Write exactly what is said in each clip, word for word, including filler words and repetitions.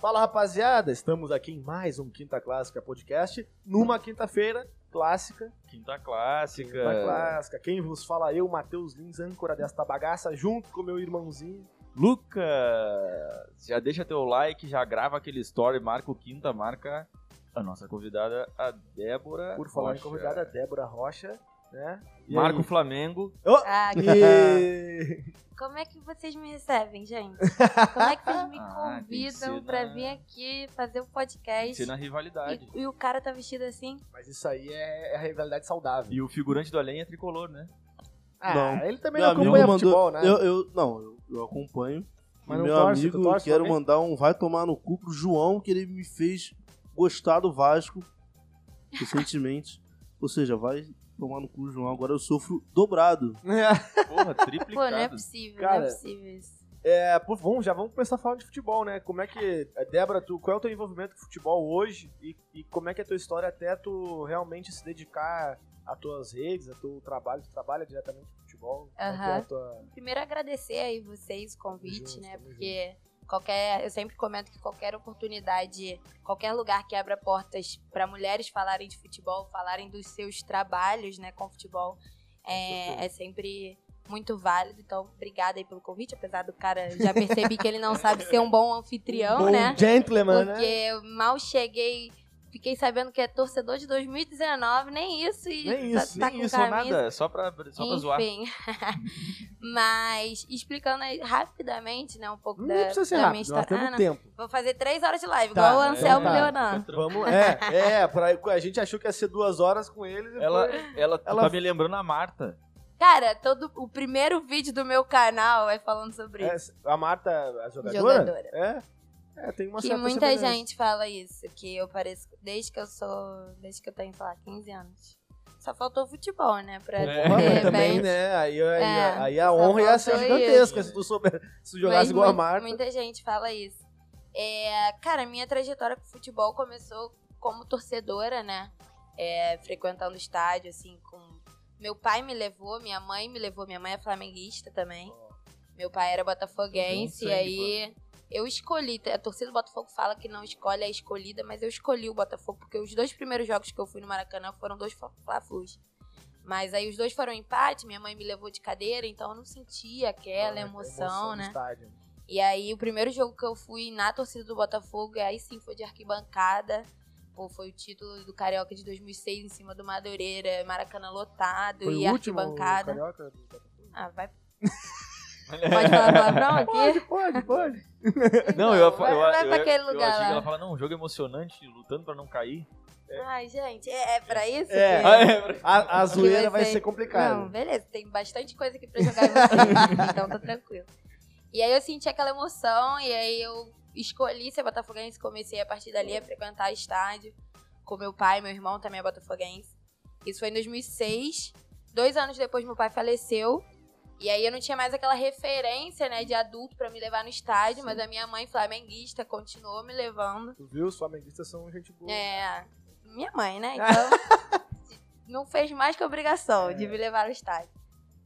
Fala, rapaziada, estamos aqui em mais um Quinta Clássica Podcast, numa quinta-feira clássica. Quinta Clássica. Quinta Clássica. Quem vos fala eu, Matheus Lins, âncora desta bagaça, junto com meu irmãozinho Luca. Já deixa teu like, já grava aquele story, marca o Quinta, marca a nossa convidada, a Débora Por falar Rocha. em convidada, a Débora Rocha, né? E marca aí? O Flamengo. Oh! Ah, e... Como é que vocês me recebem, gente? Como é que vocês me ah, convidam pra na... vir aqui fazer o um podcast? Tem que ser na rivalidade. E, e o cara tá vestido assim? Mas isso aí é a rivalidade saudável. E o figurante do além é tricolor, né? Ah, não. Ele também meu não acompanha mandou, futebol, né? Eu, eu, não, eu, eu acompanho. Mas meu torce, amigo, torce, quero também? mandar um vai tomar no cu pro João, que ele me fez gostar do Vasco recentemente. Ou seja, vai... tomar no cu, João, agora eu sofro dobrado. Porra, triplicado. Pô, não é possível, Cara, não é possível isso. É, pô, vamos, já vamos começar a falar de futebol, né? Como é que, Débora, tu, qual é o teu envolvimento com futebol hoje e, e como é que é a tua história até tu realmente se dedicar às tuas redes, ao teu trabalho, tu trabalha diretamente com futebol? Uh-huh. É tua... Primeiro agradecer aí vocês o convite, junto, né? Porque... Junto. Qualquer, eu sempre comento que qualquer oportunidade, qualquer lugar que abra portas para mulheres falarem de futebol, falarem dos seus trabalhos, né, com futebol, é, é sempre muito válido. Então, obrigada aí pelo convite, apesar do cara, já percebi que ele não sabe ser um bom anfitrião, bom né? gentleman, porque né? Porque mal cheguei, fiquei sabendo que é torcedor de dois mil e dezenove, nem isso. E nem tá, isso, tá nem com isso, camisa. nada, é só pra, só pra zoar. Enfim. Mas, explicando aí rapidamente, né, um pouco não da, precisa ser da rápido, minha história. Ah, tempo. Vou fazer três horas de live, tá, igual o Anselmo é, tá. Leonan. Vamos, é, é pra, a gente achou que ia ser duas horas com ele. Ela, foi... ela, ela tá me lembrando a Marta. Cara, todo, o primeiro vídeo do meu canal é falando sobre é, isso. A Marta, a jogadora? Jogadora. É. É, tem uma que muita gente fala isso, que eu pareço, desde que eu sou, desde que eu tenho, sei lá, quinze anos. Só faltou futebol, né, pra é, mas também, mas, né, aí, é, aí, aí a honra ia ser gigantesca isso. se tu souber, se tu jogasse mas igual muito, a Marta. Muita gente fala isso. É, cara, minha trajetória com futebol começou como torcedora, né, é, frequentando estádio, assim, com... Meu pai me levou, minha mãe me levou, minha mãe é flamenguista também. Oh. Meu pai era botafoguense, e aí... Pô. Eu escolhi, a torcida do Botafogo fala que não escolhe a escolhida, mas eu escolhi o Botafogo, porque os dois primeiros jogos que eu fui no Maracanã foram dois Fla-Flus. Mas aí os dois foram empate, minha mãe me levou de cadeira, então eu não sentia aquela ah, emoção, né? E aí o primeiro jogo que eu fui na torcida do Botafogo, aí sim foi de arquibancada, pô, foi o título do Carioca de dois mil e seis em cima do Madureira, Maracanã lotado foi e o último arquibancada. Carioca do Botafogo? Ah, vai... Pode falar palavrão aqui? Pode, pode, pode. Não, eu, vai, eu, vai eu, pra aquele eu, lugar eu achei que ela fala, não, um jogo emocionante, lutando pra não cair. É. Ai, gente, é, é pra isso? É. Que... A, a zoeira vai ser, ser complicada. Não, beleza, tem bastante coisa aqui pra jogar em você, então tá tranquilo. E aí eu senti aquela emoção, e aí eu escolhi ser botafoguense, comecei a partir dali a frequentar estádio com meu pai, meu irmão também é botafoguense. Isso foi em dois mil e seis, dois anos depois meu pai faleceu. E aí eu não tinha mais aquela referência, né, de adulto pra me levar no estádio, sim, mas a minha mãe flamenguista continuou me levando. Tu viu? Os flamenguistas são gente boa. É, minha mãe, né? Então não fez mais que obrigação é. de me levar no estádio.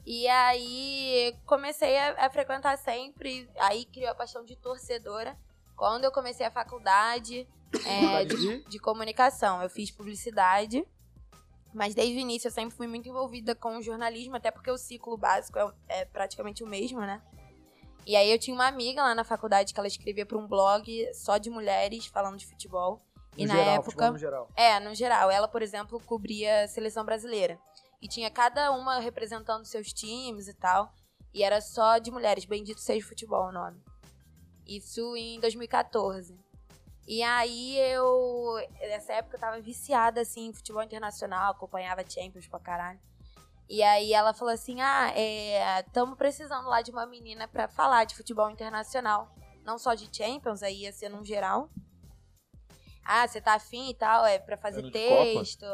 E aí comecei a, a frequentar sempre, aí criou a paixão de torcedora. Quando eu comecei a faculdade é, de, de comunicação, eu fiz publicidade. Mas desde o início eu sempre fui muito envolvida com jornalismo, até porque o ciclo básico é, é praticamente o mesmo, né? E aí eu tinha uma amiga lá na faculdade que ela escrevia para um blog só de mulheres falando de futebol. No e geral, na época, futebol no geral. É, no geral. Ela, por exemplo, cobria a seleção brasileira. E tinha cada uma representando seus times e tal. E era só de mulheres. Bendito seja o futebol o nome. Isso em dois mil e quatorze. E aí eu, nessa época eu tava viciada, assim, em futebol internacional, acompanhava Champions pra caralho. E aí ela falou assim, ah, é, tamo precisando lá de uma menina pra falar de futebol internacional. Não só de Champions, aí ia ser num geral. Ah, você tá afim e tal, é pra fazer texto.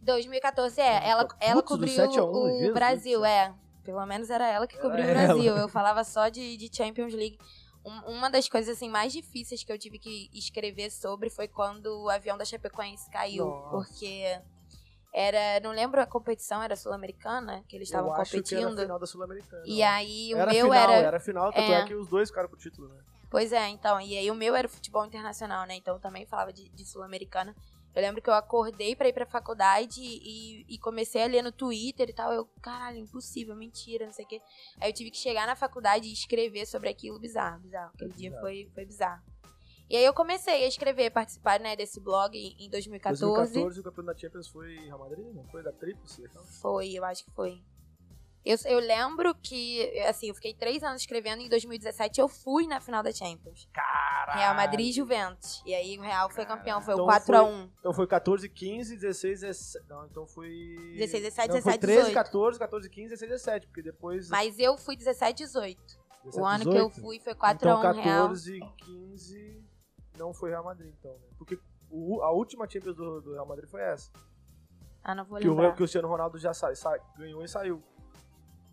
dois mil e quatorze, é, ela, ela cobriu o Brasil, é. Pelo menos era ela que cobriu o Brasil, eu falava só de, de Champions League. Uma das coisas assim, mais difíceis que eu tive que escrever sobre foi quando o avião da Chapecoense caiu. Nossa. Porque era, não lembro a competição, era Sul-Americana, que eles estavam competindo. Eu acho que era a final da Sul-Americana. E aí o era meu final, era... Era final, tanto é, é que os dois ficaram com o título, né? Pois é, então, e aí o meu era o futebol internacional, né, então eu também falava de, de Sul-Americana. Eu lembro que eu acordei pra ir pra faculdade e, e comecei a ler no Twitter e tal, eu, caralho, impossível, mentira, não sei o quê. Aí eu tive que chegar na faculdade e escrever sobre aquilo, bizarro, bizarro, aquele dia foi, foi bizarro. E aí eu comecei a escrever, participar, né, desse blog em dois mil e catorze. dois mil e catorze o campeonato da Champions foi Real Madrid, não foi da Tríplice? Foi, eu acho que foi. Eu, eu lembro que, assim, eu fiquei três anos escrevendo, em dois mil e dezessete eu fui na final da Champions. Caralho! Real Madrid e Juventus. E aí o Real foi campeão, foi então o quatro a um. Então foi catorze, quinze, dezesseis, dezessete... Não, então foi... dezesseis, dezessete, não, dezessete, foi treze, dezoito. catorze, catorze, quinze, dezesseis, dezessete, porque depois... Mas eu fui dezessete, dezoito. dezessete, o ano dezoito? Que eu fui foi quatro a um então, Real. Então catorze, quinze... Não foi Real Madrid, então, né? Porque o, a última Champions do, do Real Madrid foi essa. Ah, não vou lembrar. Que o Cristiano Ronaldo já sai, sai, ganhou e saiu.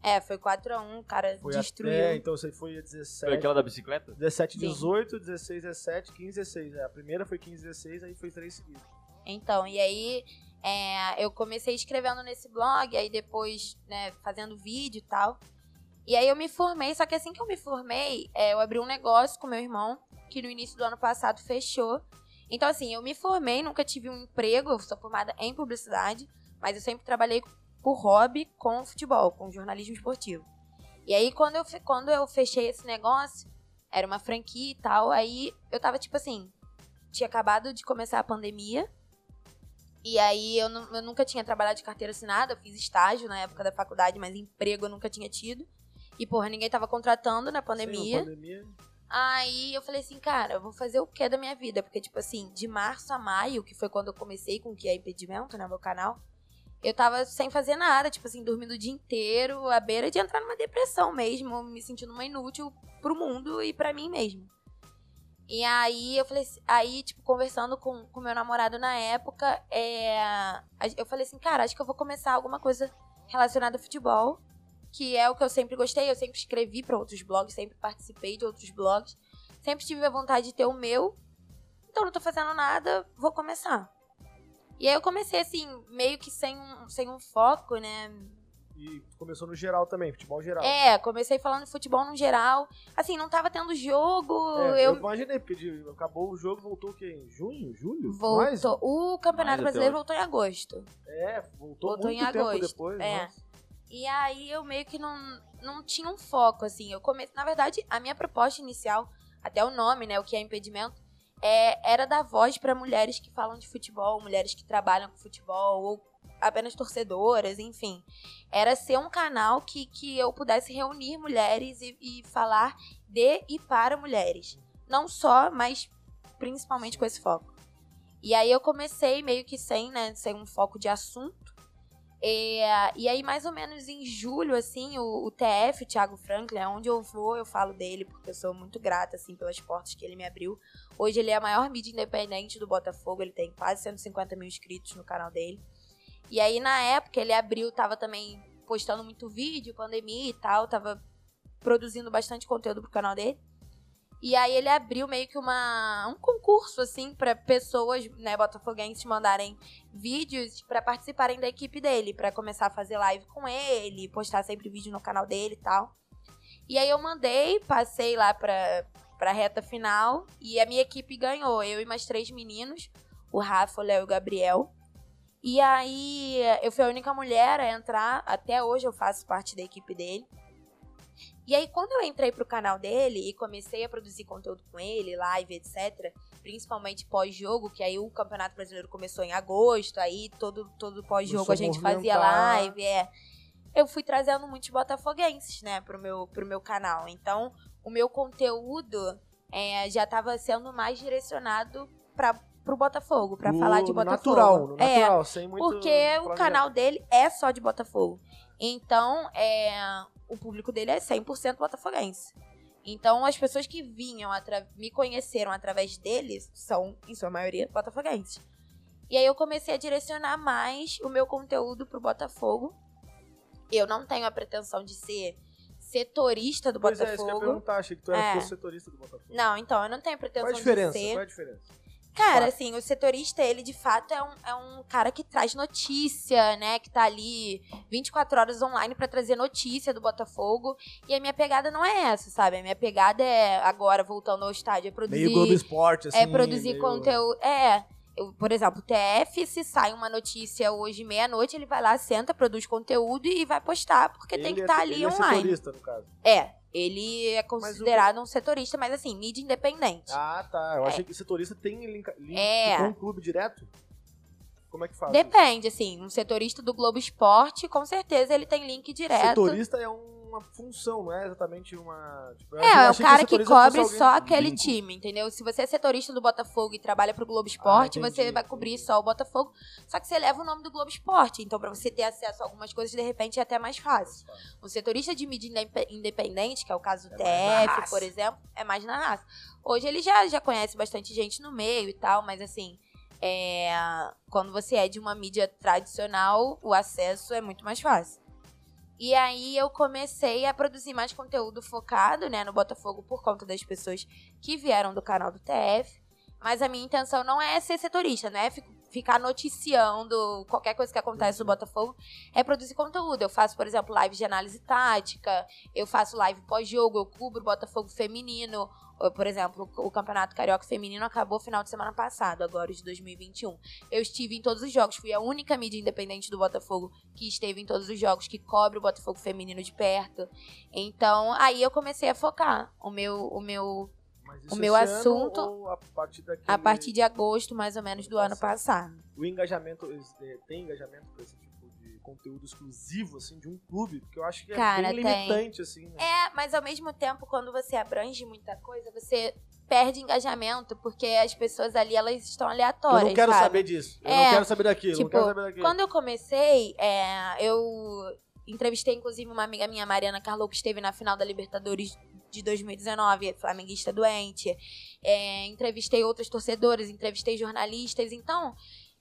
É, foi quatro a um, o cara foi destruiu. É, então isso aí foi dezessete. Foi aquela da bicicleta? dezessete, dezoito, dezesseis, dezessete, quinze, dezesseis. É, a primeira foi quinze, dezesseis, aí foi três seguidas. Então, e aí é, eu comecei escrevendo nesse blog, aí depois, né, fazendo vídeo e tal. E aí eu me formei, só que assim que eu me formei, é, eu abri um negócio com meu irmão, que no início do ano passado fechou. Então, assim, eu me formei, nunca tive um emprego, eu sou formada em publicidade, mas eu sempre trabalhei por hobby com futebol, com jornalismo esportivo. E aí, quando eu, quando eu fechei esse negócio, era uma franquia e tal, aí eu tava tipo assim, tinha acabado de começar a pandemia, e aí eu, eu nunca tinha trabalhado de carteira assinada, eu fiz estágio na época da faculdade, mas emprego eu nunca tinha tido, e porra, ninguém tava contratando na pandemia. Sim, pandemia. Aí eu falei assim, cara, eu vou fazer o que da minha vida? Porque tipo assim, de março a maio, que foi quando eu comecei com o que é impedimento, né, meu canal, eu tava sem fazer nada, tipo assim, dormindo o dia inteiro, à beira de entrar numa depressão mesmo, me sentindo uma inútil pro mundo e pra mim mesmo. E aí, eu falei assim, aí tipo, conversando com o meu namorado na época, é, eu falei assim, cara, acho que eu vou começar alguma coisa relacionada a futebol, que é o que eu sempre gostei, eu sempre escrevi pra outros blogs, sempre participei de outros blogs, sempre tive a vontade de ter o meu, então não tô fazendo nada, vou começar. E aí eu comecei assim, meio que sem um, sem um foco, né? E começou no geral também, futebol geral. É, comecei falando futebol no geral. Assim, não tava tendo jogo. É, eu... eu imaginei, porque acabou o jogo, voltou o quê? Em junho, julho? Voltou. Mais? O Campeonato Mais Brasileiro voltou em agosto. É, voltou, voltou muito em tempo agosto. Depois. É. Nossa. E aí eu meio que não, não tinha um foco, assim. Eu comecei, na verdade, a minha proposta inicial, até o nome, né, o que é impedimento, É, era dar voz para mulheres que falam de futebol, mulheres que trabalham com futebol, ou apenas torcedoras, enfim. Era ser um canal que, que eu pudesse reunir mulheres e, e falar de e para mulheres. Não só, mas principalmente com esse foco. E aí eu comecei meio que sem, né, sem um foco de assunto. E, e aí mais ou menos em julho, assim, o, o T F, o Thiago Franklin, onde eu vou, eu falo dele, porque eu sou muito grata, assim, pelas portas que ele me abriu. Hoje ele é a maior mídia independente do Botafogo, ele tem quase cento e cinquenta mil inscritos no canal dele. E aí na época ele abriu, tava também postando muito vídeo, pandemia e tal, tava produzindo bastante conteúdo pro canal dele. E aí ele abriu meio que uma, um concurso, assim, pra pessoas, né, botafoguenses mandarem vídeos pra participarem da equipe dele, pra começar a fazer live com ele, postar sempre vídeo no canal dele e tal. E aí eu mandei, passei lá pra, pra reta final e a minha equipe ganhou, eu e mais três meninos, o Rafa, o Léo e o Gabriel. E aí eu fui a única mulher a entrar, até hoje eu faço parte da equipe dele. E aí, quando eu entrei pro canal dele e comecei a produzir conteúdo com ele, live, etcétera, principalmente pós-jogo, que aí o Campeonato Brasileiro começou em agosto, aí todo, todo pós-jogo a gente fazia live, é. Eu fui trazendo muitos botafoguenses, né, pro meu, pro meu canal. Então, o meu conteúdo é, já tava sendo mais direcionado pra... pro Botafogo, pra no, falar de Botafogo. Natural, no natural, é, sem muito... Porque o canal dele é só de Botafogo. Então, é, o público dele é cem por cento botafoguense. Então, as pessoas que vinham, atra- me conheceram através dele, são, em sua maioria, botafoguenses. E aí eu comecei a direcionar mais o meu conteúdo pro Botafogo. Eu não tenho a pretensão de ser setorista do pois Botafogo. Pois é, isso que eu ia perguntar, achei que tu era é. setorista do Botafogo. Não, então, eu não tenho a pretensão de ser... Qual a diferença? Qual a diferença? Cara, assim, o setorista, ele de fato é um, é um cara que traz notícia, né? Que tá ali vinte e quatro horas online pra trazer notícia do Botafogo. E a minha pegada não é essa, sabe? A minha pegada é, agora, voltando ao estádio, é produzir... Meio Globo Esporte, assim. É produzir meio... conteúdo... É... Eu, por exemplo, o T F, se sai uma notícia hoje, meia-noite, ele vai lá, senta, produz conteúdo e vai postar, porque ele tem que estar é, tá ali ele online. Ele é setorista, no caso. É, ele é considerado o... um setorista, mas assim, mídia independente. Ah, tá. Eu é. achei que setorista tem link, link é. com um clube direto? Como é que faz? Depende, isso? assim. Um setorista do Globo Esporte, com certeza, ele tem link direto. Setorista é um... uma função, não é exatamente uma... Tipo, é, é o cara que, que cobre só aquele limpo. time, entendeu? Se você é setorista do Botafogo e trabalha pro Globo Esporte, ah, você vai cobrir só o Botafogo, só que você leva o nome do Globo Esporte, então pra você ter acesso a algumas coisas, de repente, é até mais fácil. Um setorista de mídia independente, que é o caso do é T F, por exemplo, é mais na raça. Hoje ele já, já conhece bastante gente no meio e tal, mas assim... É... Quando você é de uma mídia tradicional, o acesso é muito mais fácil. E aí eu comecei a produzir mais conteúdo focado, né, no Botafogo por conta das pessoas que vieram do canal do T F. Mas a minha intenção não é ser setorista, não é ficar noticiando qualquer coisa que acontece no Botafogo. É produzir conteúdo. Eu faço, por exemplo, live de análise tática, eu faço live pós-jogo, eu cubro o Botafogo feminino. Por exemplo, o Campeonato Carioca Feminino acabou final de semana passado, agora de dois mil e vinte e um. Eu estive em todos os jogos, fui a única mídia independente do Botafogo que esteve em todos os jogos, que cobre o Botafogo feminino de perto. Então, aí eu comecei a focar o meu, o meu, o meu assunto ano, a, partir daquele... a partir de agosto, mais ou menos, do ano passado. O engajamento, tem engajamento para esse tipo? Conteúdo exclusivo, assim, de um clube, porque eu acho que é Cara, bem limitante, tem. assim, né? É, mas ao mesmo tempo, quando você abrange muita coisa, você perde engajamento, porque as pessoas ali, elas estão aleatórias, Eu não quero sabe? saber disso, eu é, não quero saber daquilo, tipo, não quero saber daquilo. Quando eu comecei, é, eu entrevistei, inclusive, uma amiga minha, Mariana Carlou, que esteve na final da Libertadores de dois mil e dezenove, flamenguista doente, é, entrevistei outras torcedoras, entrevistei jornalistas, então...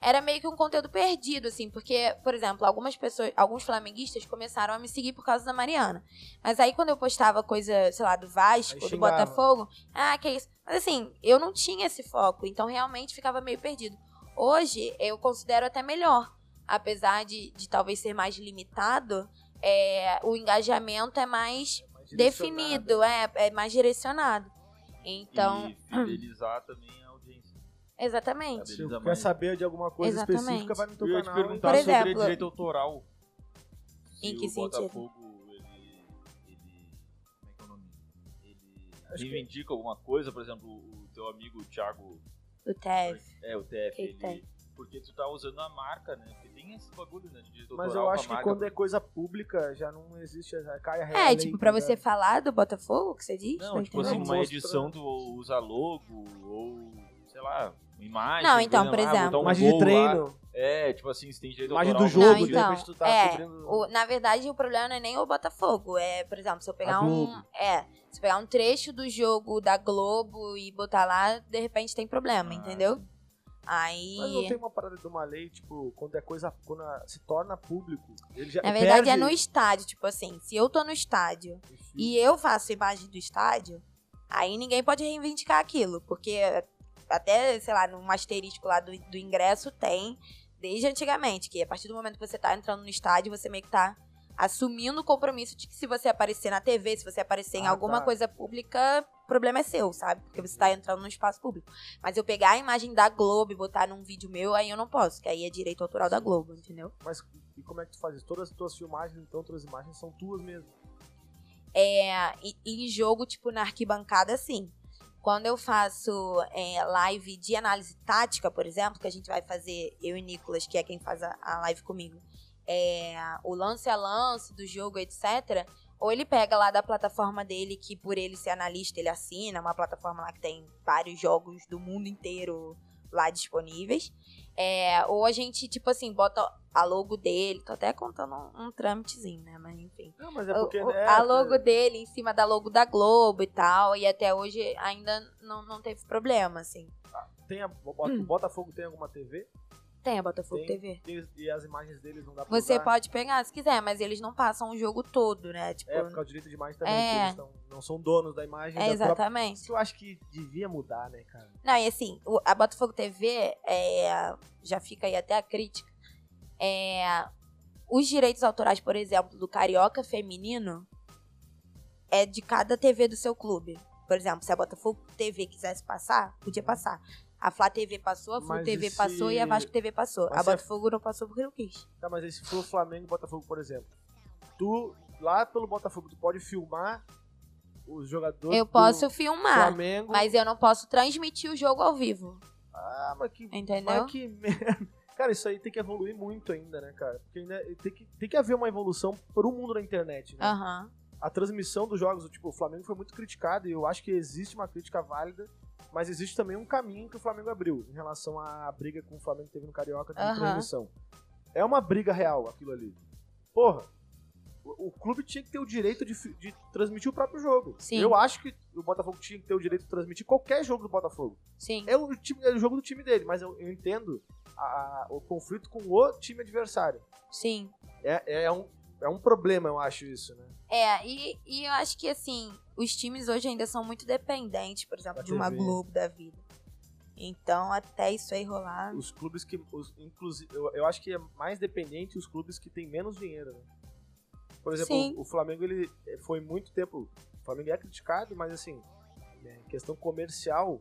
Era meio que um conteúdo perdido, assim, porque, por exemplo, algumas pessoas, alguns flamenguistas começaram a me seguir por causa da Mariana. Mas aí quando eu postava coisa, sei lá, do Vasco, do Botafogo, ah, que isso. Mas assim, eu não tinha esse foco, então realmente ficava meio perdido. Hoje, eu considero até melhor, apesar de, de talvez ser mais limitado, é, o engajamento é mais, é mais definido, é, é mais direcionado. Então... E fidelizar também a audiência. Exatamente. Se eu quer saber de alguma coisa Exatamente. específica, vai no teu canal. Eu ia te perguntar Por exemplo, sobre direito autoral. Se em que o sentido? Botafogo, ele, ele, como é que é o nome? Ele reivindica que... alguma coisa, por exemplo, o teu amigo Thiago... O T F. É, o T F. Ele, ele, porque tu tá usando a marca, né? Porque tem esse bagulho, né, de direito autoral. Mas eu acho que marca, quando é coisa pública, já não existe, já cai a realidade. É, tipo, pra você falar do Botafogo, que você diz? Não, não tipo assim, uma edição do usa logo, ou... sei lá, imagem... Não, então, por lá, exemplo... Um imagem de treino. Lá. É, tipo assim, você tem direito imagem autoral. Imagem do jogo, não, então, de tu tá é, cobrindo... o, na verdade, o problema não é nem o Botafogo. É, por exemplo, se eu pegar um... É, se eu pegar um trecho do jogo da Globo e botar lá, de repente tem problema, ah, entendeu? Aí... Mas não tem uma parada de uma lei, tipo, quando é coisa... Quando se torna público, ele já Na verdade, perde... é no estádio, tipo assim, se eu tô no estádio Isso. e eu faço imagem do estádio, aí ninguém pode reivindicar aquilo, porque... Até, sei lá, num asterisco lá do, do ingresso tem, desde antigamente, que a partir do momento que você tá entrando no estádio, você meio que tá assumindo o compromisso de que se você aparecer na T V, se você aparecer ah, em alguma tá. coisa pública, o problema é seu, sabe? Porque você tá entrando no espaço público. Mas eu pegar a imagem da Globo e botar num vídeo meu, aí eu não posso, que aí é direito autoral da Globo, entendeu? Mas e como é que tu faz isso? Todas as tuas filmagens, então, todas as imagens são tuas mesmo? É, e, e em jogo, tipo, na arquibancada, sim. Quando eu faço é, live de análise tática, por exemplo, que a gente vai fazer, eu e Nicolas, que é quem faz a, a live comigo, é, o lance a lance do jogo, etcétera, ou ele pega lá da plataforma dele, que por ele ser analista, ele assina, uma plataforma lá que tem vários jogos do mundo inteiro lá disponíveis, é, ou a gente, tipo assim, bota a logo dele, tô até contando um, um trâmitezinho, né, mas enfim. Não, mas é porque o, é, a logo é... dele em cima da logo da Globo e tal, e até hoje ainda não, não teve problema, assim. Ah, tem a, o Botafogo hum. tem alguma T V? Tem a Botafogo tem, T V. Tem, e as imagens deles não dá pra Você usar. Pode pegar se quiser, mas eles não passam o jogo todo, né? Tipo, é, porque o direito de imagem também, é. Eles não, não são donos da imagem. É, da exatamente. Própria... Isso eu acho que devia mudar, né, cara? Não, e assim, a Botafogo T V, é, já fica aí até a crítica, é, os direitos autorais, por exemplo, do Carioca feminino, é de cada T V do seu clube. Por exemplo, se a Botafogo T V quisesse passar, podia passar. A Flá T V passou, a Flu T V esse... passou e a Vasco T V passou. Mas a Botafogo é... não passou porque não quis. Tá, mas esse for Flamengo e Botafogo, por exemplo. Tu, lá pelo Botafogo, tu pode filmar os jogadores. Eu posso filmar, Flamengo. Mas eu não posso transmitir o jogo ao vivo. Ah, mas que... Entendeu? Mas que merda. Cara, isso aí tem que evoluir muito ainda, né, cara? Porque ainda tem que, tem que haver uma evolução pro mundo da internet, né? Aham. Uhum. A transmissão dos jogos, tipo, o Flamengo foi muito criticado e eu acho que existe uma crítica válida, mas existe também um caminho que o Flamengo abriu em relação à briga com o Flamengo que teve no Carioca de uhum. transmissão. É uma briga real aquilo ali. Porra, o, o clube tinha que ter o direito de, de transmitir o próprio jogo. Sim. Eu acho que o Botafogo tinha que ter o direito de transmitir qualquer jogo do Botafogo. Sim. É o, é o jogo do time dele, mas eu, eu entendo a, a, o conflito com o time adversário. Sim. É, é um... É um problema, eu acho, isso, né? É, e, e eu acho que, assim, os times hoje ainda são muito dependentes, por exemplo, da de T V. Uma Globo da vida. Então, até isso aí rolar... Os clubes que... Os, inclusive, eu, eu acho que é mais dependente os clubes que têm menos dinheiro, né? Por exemplo, o, o Flamengo, ele foi muito tempo... O Flamengo é criticado, mas, assim, né, questão comercial...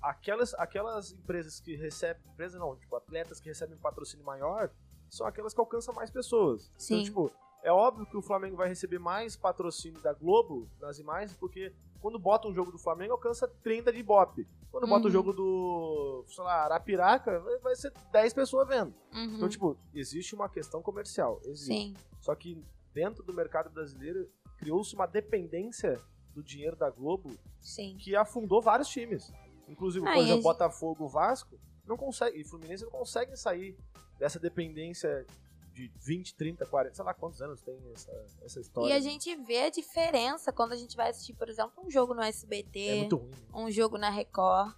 Aquelas, aquelas empresas que recebem... Empresas não, tipo, atletas que recebem patrocínio maior... São aquelas que alcançam mais pessoas. Sim. Então, tipo, é óbvio que o Flamengo vai receber mais patrocínio da Globo nas imagens, porque quando bota um jogo do Flamengo, alcança trinta de Ibope. Quando uhum. bota o jogo do, sei lá, Arapiraca, vai ser dez pessoas vendo. Uhum. Então, tipo, existe uma questão comercial. Existe. Sim. Só que dentro do mercado brasileiro, criou-se uma dependência do dinheiro da Globo Sim. que afundou vários times. Inclusive, ah, por exemplo, Botafogo, Vasco, não consegue, e Fluminense não conseguem sair dessa dependência de vinte, trinta, quarenta, sei lá quantos anos tem essa, essa história. E a gente vê a diferença quando a gente vai assistir, por exemplo, um jogo no S B T, é muito ruim, né? Um jogo na Record.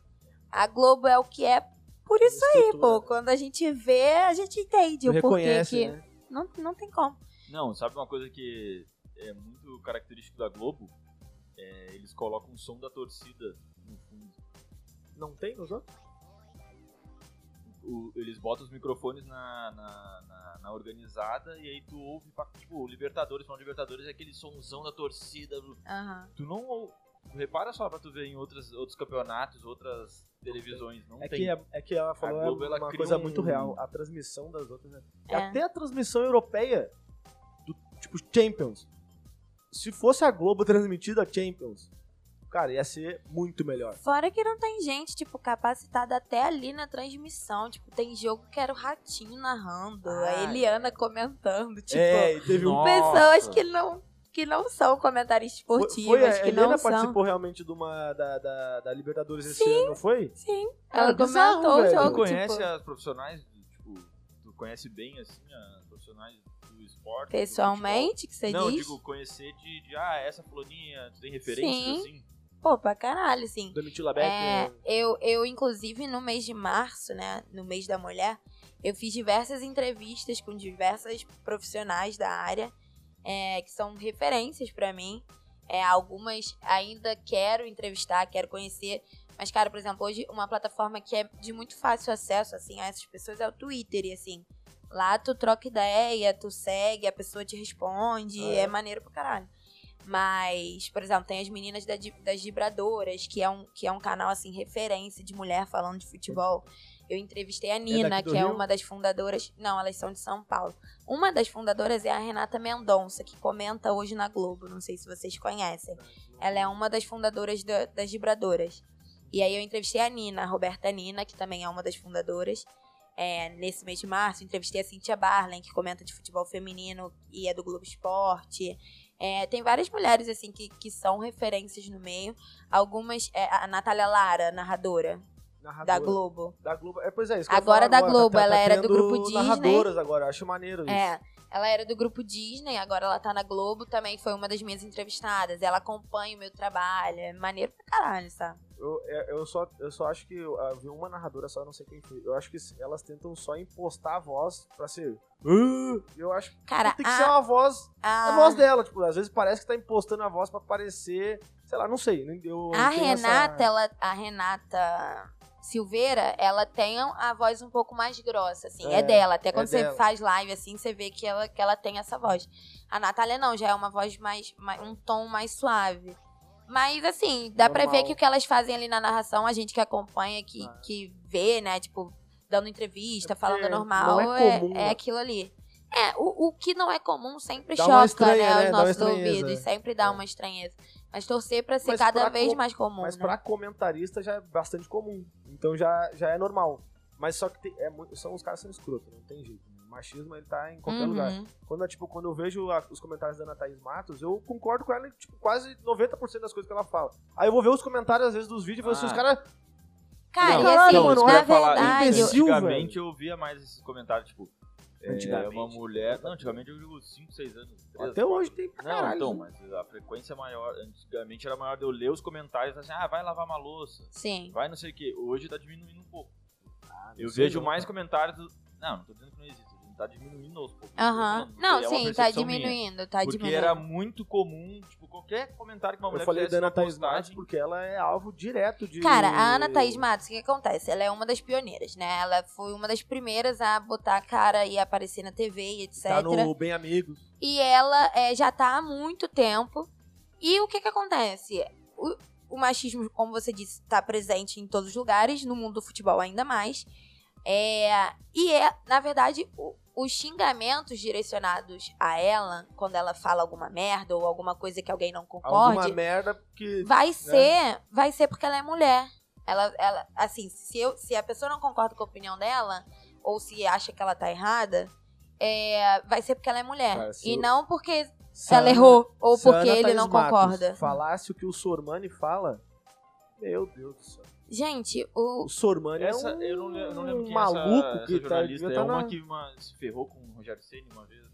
A Globo é o que é por isso aí, pô. Né? Quando a gente vê, a gente entende o porquê que... Né? Não, não tem como. Não, sabe uma coisa que é muito característica da Globo? É, eles colocam o som da torcida no fundo. Não tem nos outros? O, eles botam os microfones na, na, na, na organizada e aí tu ouve, tipo, Libertadores, falando Libertadores, é aquele somzão da torcida. Uhum. Tu não ou, tu repara só pra tu ver em outras, outros campeonatos, outras televisões, não é tem. Que é, é que ela falou a Globo, ela uma coisa um... muito real, a transmissão das outras. Né? É. Até a transmissão europeia, do tipo Champions, se fosse a Globo transmitida a Champions... Cara, ia ser muito melhor. Fora que não tem gente, tipo, capacitada até ali na transmissão. Tipo, tem jogo que era o Ratinho narrando, Ai, a Eliana é. comentando. Tipo, é, teve um... pessoas que não, que não são comentaristas esportivos. Foi, foi a que Eliana não participou são. realmente de uma, da, da, da Libertadores esse ano, não foi? Sim, ela ah, comentou o jogo. Tu conhece tipo... as profissionais, tipo, tu conhece bem, assim, as profissionais... Esporte, pessoalmente, que você diz? Não, eu digo conhecer de, de, ah, essa florinha, tu tem referências, assim? Pô, pra caralho, assim. Domitila Beck, é, né? eu, eu, inclusive, no mês de março, né, no mês da mulher, eu fiz diversas entrevistas com diversas profissionais da área, é, que são referências pra mim. É, algumas ainda quero entrevistar, quero conhecer, mas, cara, por exemplo, hoje uma plataforma que é de muito fácil acesso, assim, a essas pessoas é o Twitter, e assim... Lá tu troca ideia, tu segue, a pessoa te responde, ah, é. é maneiro pra caralho. Mas, por exemplo, tem as meninas da, das Vibradoras, que é, um, que é um canal, assim, referência de mulher falando de futebol. Eu entrevistei a Nina, é que Rio? é uma das fundadoras... Não, elas são de São Paulo. Uma das fundadoras é a Renata Mendonça, que comenta hoje na Globo, não sei se vocês conhecem. Ela é uma das fundadoras da, das Vibradoras. E aí eu entrevistei a Nina, a Roberta Nina, que também é uma das fundadoras. É, nesse mês de março, entrevistei a Cynthia Barlen, que comenta de futebol feminino e é do Globo Esporte. É, tem várias mulheres, assim, que, que são referências no meio. Algumas... É, a Natália Lara, narradora. Narradora. Da Globo. Da Globo. É, pois é, isso que agora eu falo, da agora, Globo, tá, ela tá era do grupo Disney. Narradoras agora, acho maneiro isso. É, ela era do grupo Disney, agora ela tá na Globo, também foi uma das minhas entrevistadas. Ela acompanha o meu trabalho, é maneiro pra caralho, sabe? Eu, eu, só, eu só acho que eu vi uma narradora só, eu não sei quem foi. Eu acho que elas tentam só impostar a voz pra ser... Eu acho que cara, tem que a, ser uma voz, a, a voz dela, tipo, às vezes parece que tá impostando a voz pra parecer... Sei lá, não sei. Eu, a, Renata, essa... ela, a Renata Silveira, ela tem a voz um pouco mais grossa, assim. É, é dela. Até quando é você dela. Faz live, assim, você vê que ela, que ela tem essa voz. A Natália não, já é uma voz mais... mais um tom mais suave. Mas, assim, dá normal. Pra ver que o que elas fazem ali na narração, a gente que acompanha, que, ah. que vê, né? Tipo, dando entrevista, é falando normal, é, comum, é, né? é aquilo ali. É, o, o que não é comum sempre dá choca, estranha, né? Os né? nossos ouvidos, sempre dá é. uma estranheza. Mas torcer pra ser mas cada pra vez com... mais comum, Mas né? pra comentarista já é bastante comum, então já, já é normal. Mas só que tem, é, são os caras são escrotos, não tem jeito. O machismo, ele tá em qualquer uhum. lugar. Quando, tipo, quando eu vejo a, os comentários da Ana Thaís Matos, eu concordo com ela em tipo, quase noventa por cento das coisas que ela fala. Aí eu vou ver os comentários, às vezes, dos vídeos e ah. falo assim, os caras... Cara, não, e assim, não, não, na eu verdade... Imbecil, antigamente velho. Eu via mais esses comentários, tipo... É uma mulher... Não, antigamente eu digo cinco, seis anos. três, até hoje tem pra caralho. Não, então, mas a frequência maior... Antigamente era maior de eu ler os comentários assim, ah, vai lavar uma louça. Sim. Vai não sei o quê. Hoje tá diminuindo um pouco. Ah, eu vejo não, mais cara. Comentários... Do... Não, não tô dizendo que não existe. Tá diminuindo aos poucos. Aham. Uh-huh. Não, sim, é tá diminuindo, tá porque diminuindo. Porque era muito comum, tipo, qualquer comentário que uma mulher eu falei da Ana Thaís Matos porque ela é alvo direto de... Cara, a Ana Thaís Matos, o que acontece? Ela é uma das pioneiras, né? Ela foi uma das primeiras a botar a cara e aparecer na T V e etcétera. Tá no Bem Amigos. E ela é, já tá há muito tempo. E o que que acontece? O, o machismo, como você disse, tá presente em todos os lugares, no mundo do futebol ainda mais. É, e é, na verdade, o, os xingamentos direcionados a ela, quando ela fala alguma merda ou alguma coisa que alguém não concorde... Alguma merda que... Vai, né? ser, vai ser porque ela é mulher. Ela, ela, assim, se, eu, se a pessoa não concorda com a opinião dela, ou se acha que ela tá errada, é, vai ser porque ela é mulher. Cara, e eu... não porque se ela errou ou porque ele não concorda. Se falasse o que o Sormani fala, meu Deus do céu. Gente, o... O Sormani essa, é um eu não, eu não lembro quem maluco essa, que essa jornalista tá, é uma na... que uma, se ferrou com o Rogério Ceni uma vez.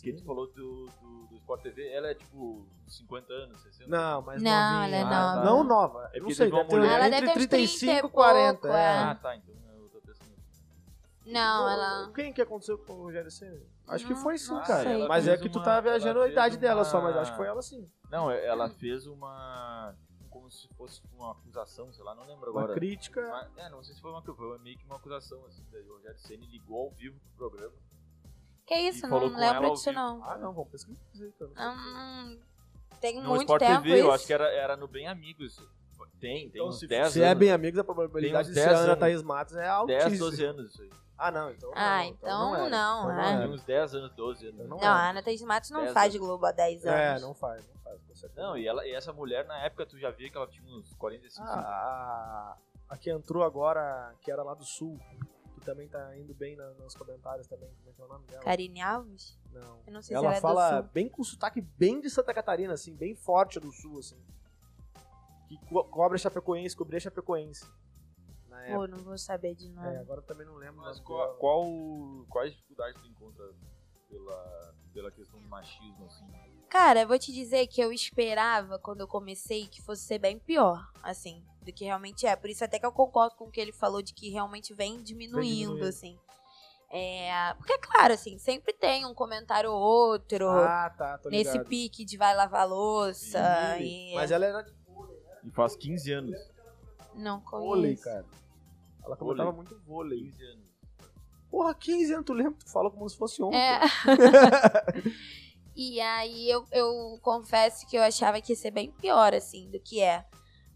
Que tu falou do, do, do Sport T V, ela é tipo cinquenta anos, sessenta? Não, mas não, novinha. Ela é nova. Ah, não nova, é não sei, deve ter ela entre trinta e cinco e quarenta. É. Ah, tá, então eu tô pensando. Não, Pô, ela... Quem que aconteceu com o Rogério Ceni? Acho não, que foi sim, cara. Mas é que tu tá viajando a idade dela só, mas acho que foi ela sim. Não, ela fez uma... Como se fosse uma acusação, sei lá, não lembro agora. Uma crítica. Uma, é, não sei se foi uma acusação, foi meio que uma acusação, assim, daí o Rogério Ceni ligou ao vivo pro programa. Que isso, não lembro disso não. Ah, não, vamos pesquisar. Hum, tem no muito Sport tempo T V, isso. Eu acho que era, era no Bem Amigos. Tem, tem então, uns se, dez se anos. Se é Bem Amigos, a probabilidade de ser Ana Thaís Matos é altíssima. dez, doze anos isso aí. Ah, não, então Ah, não, então, então não, não, não é. Uns dez anos, doze anos. Não, não a Ana Thaís Matos não faz anos. Globo há dez anos. É, não faz, não faz. Não, e, ela, e essa mulher, na época, tu já via que ela tinha uns quarenta e cinco anos. Ah, a, a que entrou agora, que era lá do Sul, que também tá indo bem na, nos comentários também, como é que é o nome dela? Karine Alves? Não. Eu não sei ela se ela fala é do Sul. Bem com sotaque bem de Santa Catarina, assim, bem forte do Sul, assim. Que co- cobra Chapecoense, cobria Chapecoense. Pô, não vou saber de nome. É, agora também não lembro. Mas qual, qual, quais dificuldades tu encontra pela, pela questão do machismo, assim? Cara, eu vou te dizer que eu esperava, quando eu comecei, que fosse ser bem pior, assim, do que realmente é. Por isso até que eu concordo com o que ele falou de que realmente vem diminuindo, vem diminuindo. Assim. É, porque, é claro, assim, sempre tem um comentário ou outro. Ah, tá, tô ligado. Nesse pique de vai lavar louça. E... Mas ela era de vôlei, né? E faz quinze anos. Não conheço. Vôlei, cara. Ela comentava vôlei. Muito vôlei. quinze anos. Porra, quinze anos, tu lembra? Tu fala como se fosse ontem. É. E aí, eu, eu confesso que eu achava que ia ser bem pior, assim, do que é.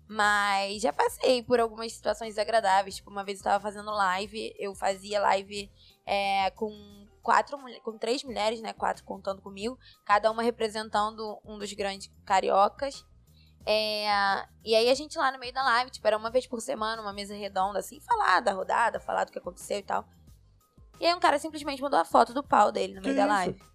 Mas já passei por algumas situações desagradáveis. Tipo, uma vez eu tava fazendo live, eu fazia live é, com, quatro, com três mulheres, né? Quatro contando comigo. Cada uma representando um dos grandes cariocas. É, e aí a gente lá no meio da live, tipo, era uma vez por semana, uma mesa redonda, assim, falar da rodada, falar do que aconteceu e tal. E aí um cara simplesmente mandou a foto do pau dele no meio que da live. Isso?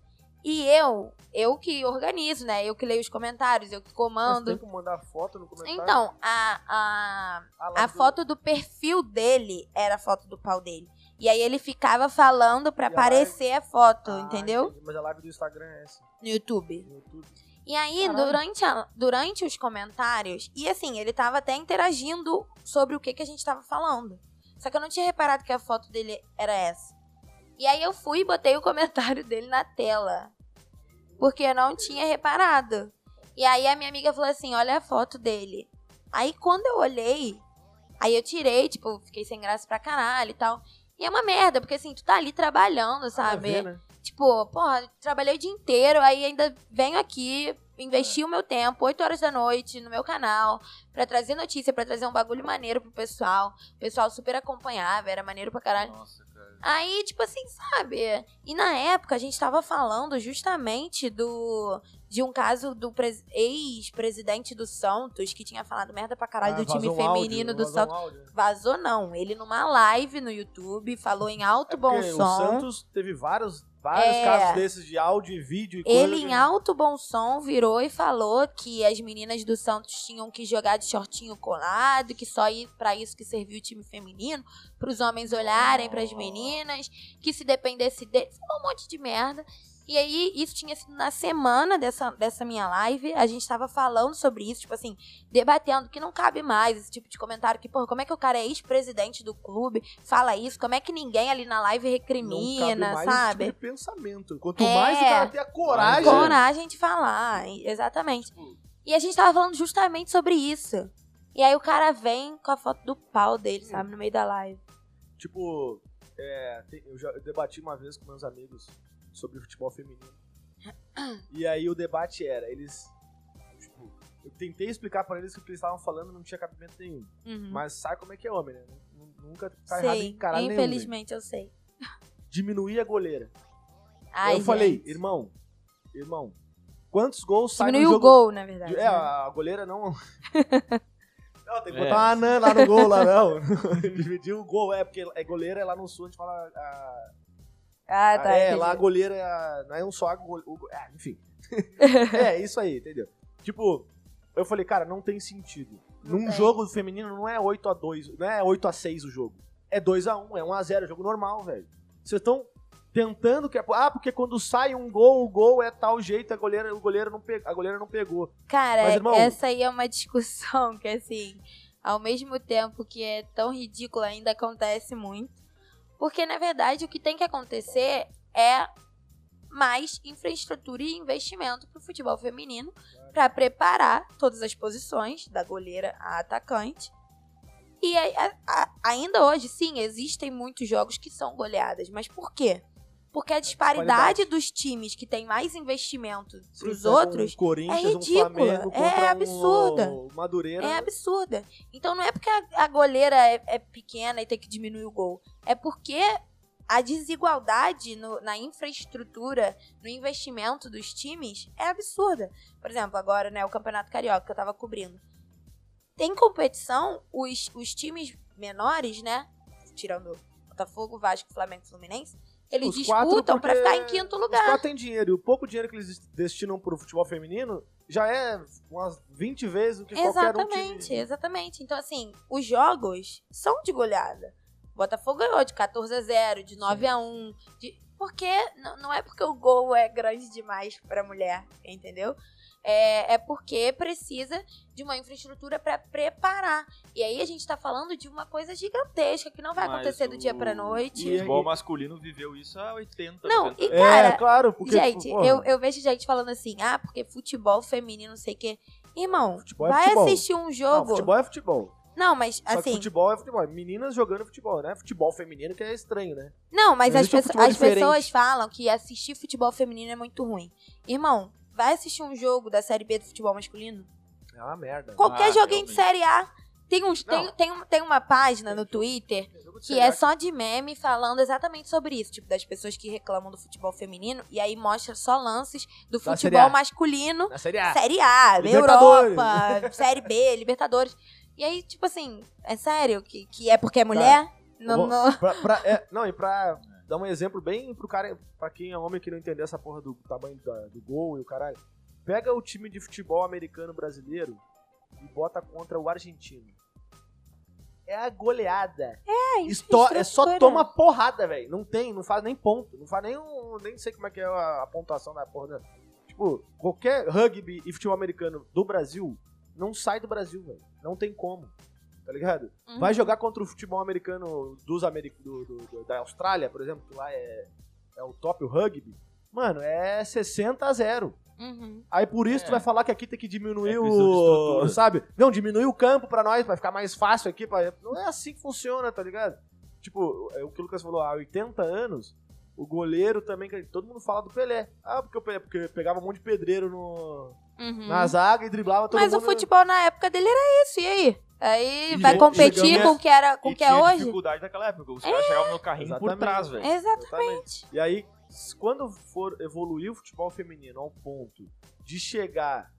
E eu, eu que organizo, né? Eu que leio os comentários, eu que comando. Você tem que mandar foto no comentário? Então, a, a, a, a foto do perfil dele era a foto do pau dele. E aí ele ficava falando pra aparecer a, live... a foto, ah, entendeu? Entendi. Mas a live do Instagram é essa? No YouTube. No YouTube. E aí, durante, a, durante os comentários... E assim, ele tava até interagindo sobre o que, que a gente tava falando. Só que eu não tinha reparado que a foto dele era essa. E aí eu fui e botei o comentário dele na tela. Porque eu não tinha reparado. E aí a minha amiga falou assim, olha a foto dele. Aí quando eu olhei... Aí eu tirei, tipo, fiquei sem graça pra caralho e tal... E é uma merda, porque assim, tu tá ali trabalhando, sabe? Ah, ver, né? Tipo, porra, trabalhei o dia inteiro, aí ainda venho aqui, investi é. o meu tempo, oito horas da noite, no meu canal, pra trazer notícia, pra trazer um bagulho maneiro pro pessoal. O pessoal super acompanhava, era maneiro pra caralho. Nossa, cara. Aí, tipo assim, sabe? E na época, a gente tava falando justamente do... De um caso do pres... ex-presidente do Santos, que tinha falado merda pra caralho ah, do time feminino áudio, do vazou Santos. Um vazou não. Ele numa live no YouTube, falou em alto é bom som. O Santos teve vários, vários é... casos desses de áudio e vídeo. E ele coisa em de... alto bom som virou e falou que as meninas do Santos tinham que jogar de shortinho colado, que só ia pra isso que serviu o time feminino, pros homens olharem oh. pras meninas, que se dependesse dele. Falou um monte de merda. E aí, isso tinha sido na semana dessa, dessa minha live, a gente tava falando sobre isso, tipo assim, debatendo que não cabe mais esse tipo de comentário, que, porra, como é que o cara é ex-presidente do clube, fala isso, como é que ninguém ali na live recrimina, não cabe mais, sabe? Esse tipo de pensamento. Quanto é, mais o cara tem a coragem... coragem de falar, exatamente. E a gente tava falando justamente sobre isso. E aí o cara vem com a foto do pau dele, sabe, no meio da live. Tipo, é, eu já eu debati uma vez com meus amigos... sobre futebol feminino. E aí o debate era, eles... Tipo, eu tentei explicar pra eles que o que eles estavam falando não tinha cabimento nenhum. Uhum. Mas sabe como é que é homem, né? Nunca tá sei, errado em caralho nenhum. Infelizmente, eu sei. Diminuir a goleira. Ai, eu gente. falei, irmão, irmão, quantos gols saem no jogo... Diminuir o gol, na verdade. É, né? A goleira não... Não, tem que botar é. uma anã lá no gol, lá não. Dividir o gol, é, porque é goleira, lá no sul a gente fala... A... Ah, tá. É, entendi. Lá a goleira, não é um só a goleira, ah, enfim. É, isso aí, entendeu? Tipo, eu falei, cara, não tem sentido. Não Num tem. jogo feminino não é oito a dois, não é oito a seis o jogo. É dois a um, é um a zero, é jogo normal, velho. Vocês estão tentando que... Ah, porque quando sai um gol, o gol é tal jeito, a goleira, o goleiro não pe... a goleira não pegou. Cara, mas, irmão, essa aí é uma discussão que, assim, ao mesmo tempo que é tão ridícula, ainda acontece muito. Porque, na verdade, o que tem que acontecer é mais infraestrutura e investimento para o futebol feminino para preparar todas as posições, da goleira à atacante. E a, a, ainda hoje, sim, existem muitos jogos que são goleadas. Mas por quê? Porque a disparidade dos times que tem mais investimento para os outros um é ridícula, um é absurda, um Madureira. é absurda. Então não é porque a, a goleira é, é pequena e tem que diminuir o gol, é porque a desigualdade no, na infraestrutura, no investimento dos times é absurda. Por exemplo, agora, né, o Campeonato Carioca que eu estava cobrindo, tem competição, os, os times menores, né, tirando Botafogo, Vasco, Flamengo e Fluminense, eles os disputam pra ficar em quinto lugar. Os quatro têm dinheiro. E o pouco dinheiro que eles destinam pro futebol feminino já é umas vinte vezes o que exatamente, qualquer um time. Exatamente, exatamente. Então, assim, os jogos são de goleada. O Botafogo ganhou de quatorze a zero, de nove a um. De... Porque não é porque o gol é grande demais pra mulher, entendeu? É, é porque precisa de uma infraestrutura pra preparar. E aí a gente tá falando de uma coisa gigantesca que não vai Mas acontecer o... do dia pra noite. O futebol masculino viveu isso há oitenta, não, noventa. E cara, é, claro, porque... Gente, eu, eu vejo gente falando assim, ah, porque futebol feminino, não sei o quê. Irmão, futebol vai é futebol. assistir um jogo... Não, futebol é futebol. Não, mas Só assim... futebol é futebol. Meninas jogando futebol, né? Futebol feminino que é estranho, né? Não, mas não as, peço... um as pessoas falam que assistir futebol feminino é muito ruim. Irmão, vai assistir um jogo da Série B do futebol masculino? É uma merda. Qualquer ah, joguinho realmente. de Série A. Tem, uns, tem, tem, tem uma página no Twitter que é só de meme falando exatamente sobre isso. Tipo, das pessoas que reclamam do futebol feminino. E aí mostra só lances do da futebol masculino. Da Série A. Série A, Europa, Série B, Libertadores. E aí, tipo assim, é sério que, que é porque é mulher? Tá. No, Bom, no... Pra, pra, é, não, e pra... Dá um exemplo bem pro cara, pra quem é homem que não entender essa porra do tamanho da, do gol e o caralho. Pega o time de futebol americano brasileiro e bota contra o argentino. É a goleada. É, Esto- É só toma porrada, velho. Não tem, não faz nem ponto. Não faz nem um, nem sei como é que é a, a pontuação da porra. Né? Tipo, qualquer rugby e futebol americano do Brasil não sai do Brasil, velho. Não tem como. Tá ligado? Uhum. Vai jogar contra o futebol americano dos Ameri- do, do, do, da Austrália, por exemplo, que lá é, é o top, o rugby. Mano, é sessenta a zero. Uhum. Aí por isso é. Tu vai falar que aqui tem que diminuir é, o... Sabe? Não, diminuir o campo pra nós, vai ficar mais fácil aqui. Pra... Não é assim que funciona, tá ligado? Tipo, é o que o Lucas falou, há oitenta anos, o goleiro também... Todo mundo fala do Pelé. Ah, porque o Pelé porque pegava um monte de pedreiro no... Uhum. Na zaga e driblava todo Mas mundo. Mas o futebol na época dele era isso, e aí? Aí e vai competir com o que é com que hoje? Dificuldade daquela época, os é. caras chegavam no carrinho Exatamente. Por trás, velho. Exatamente. Exatamente. E aí, quando for evoluir o futebol feminino ao ponto de chegar,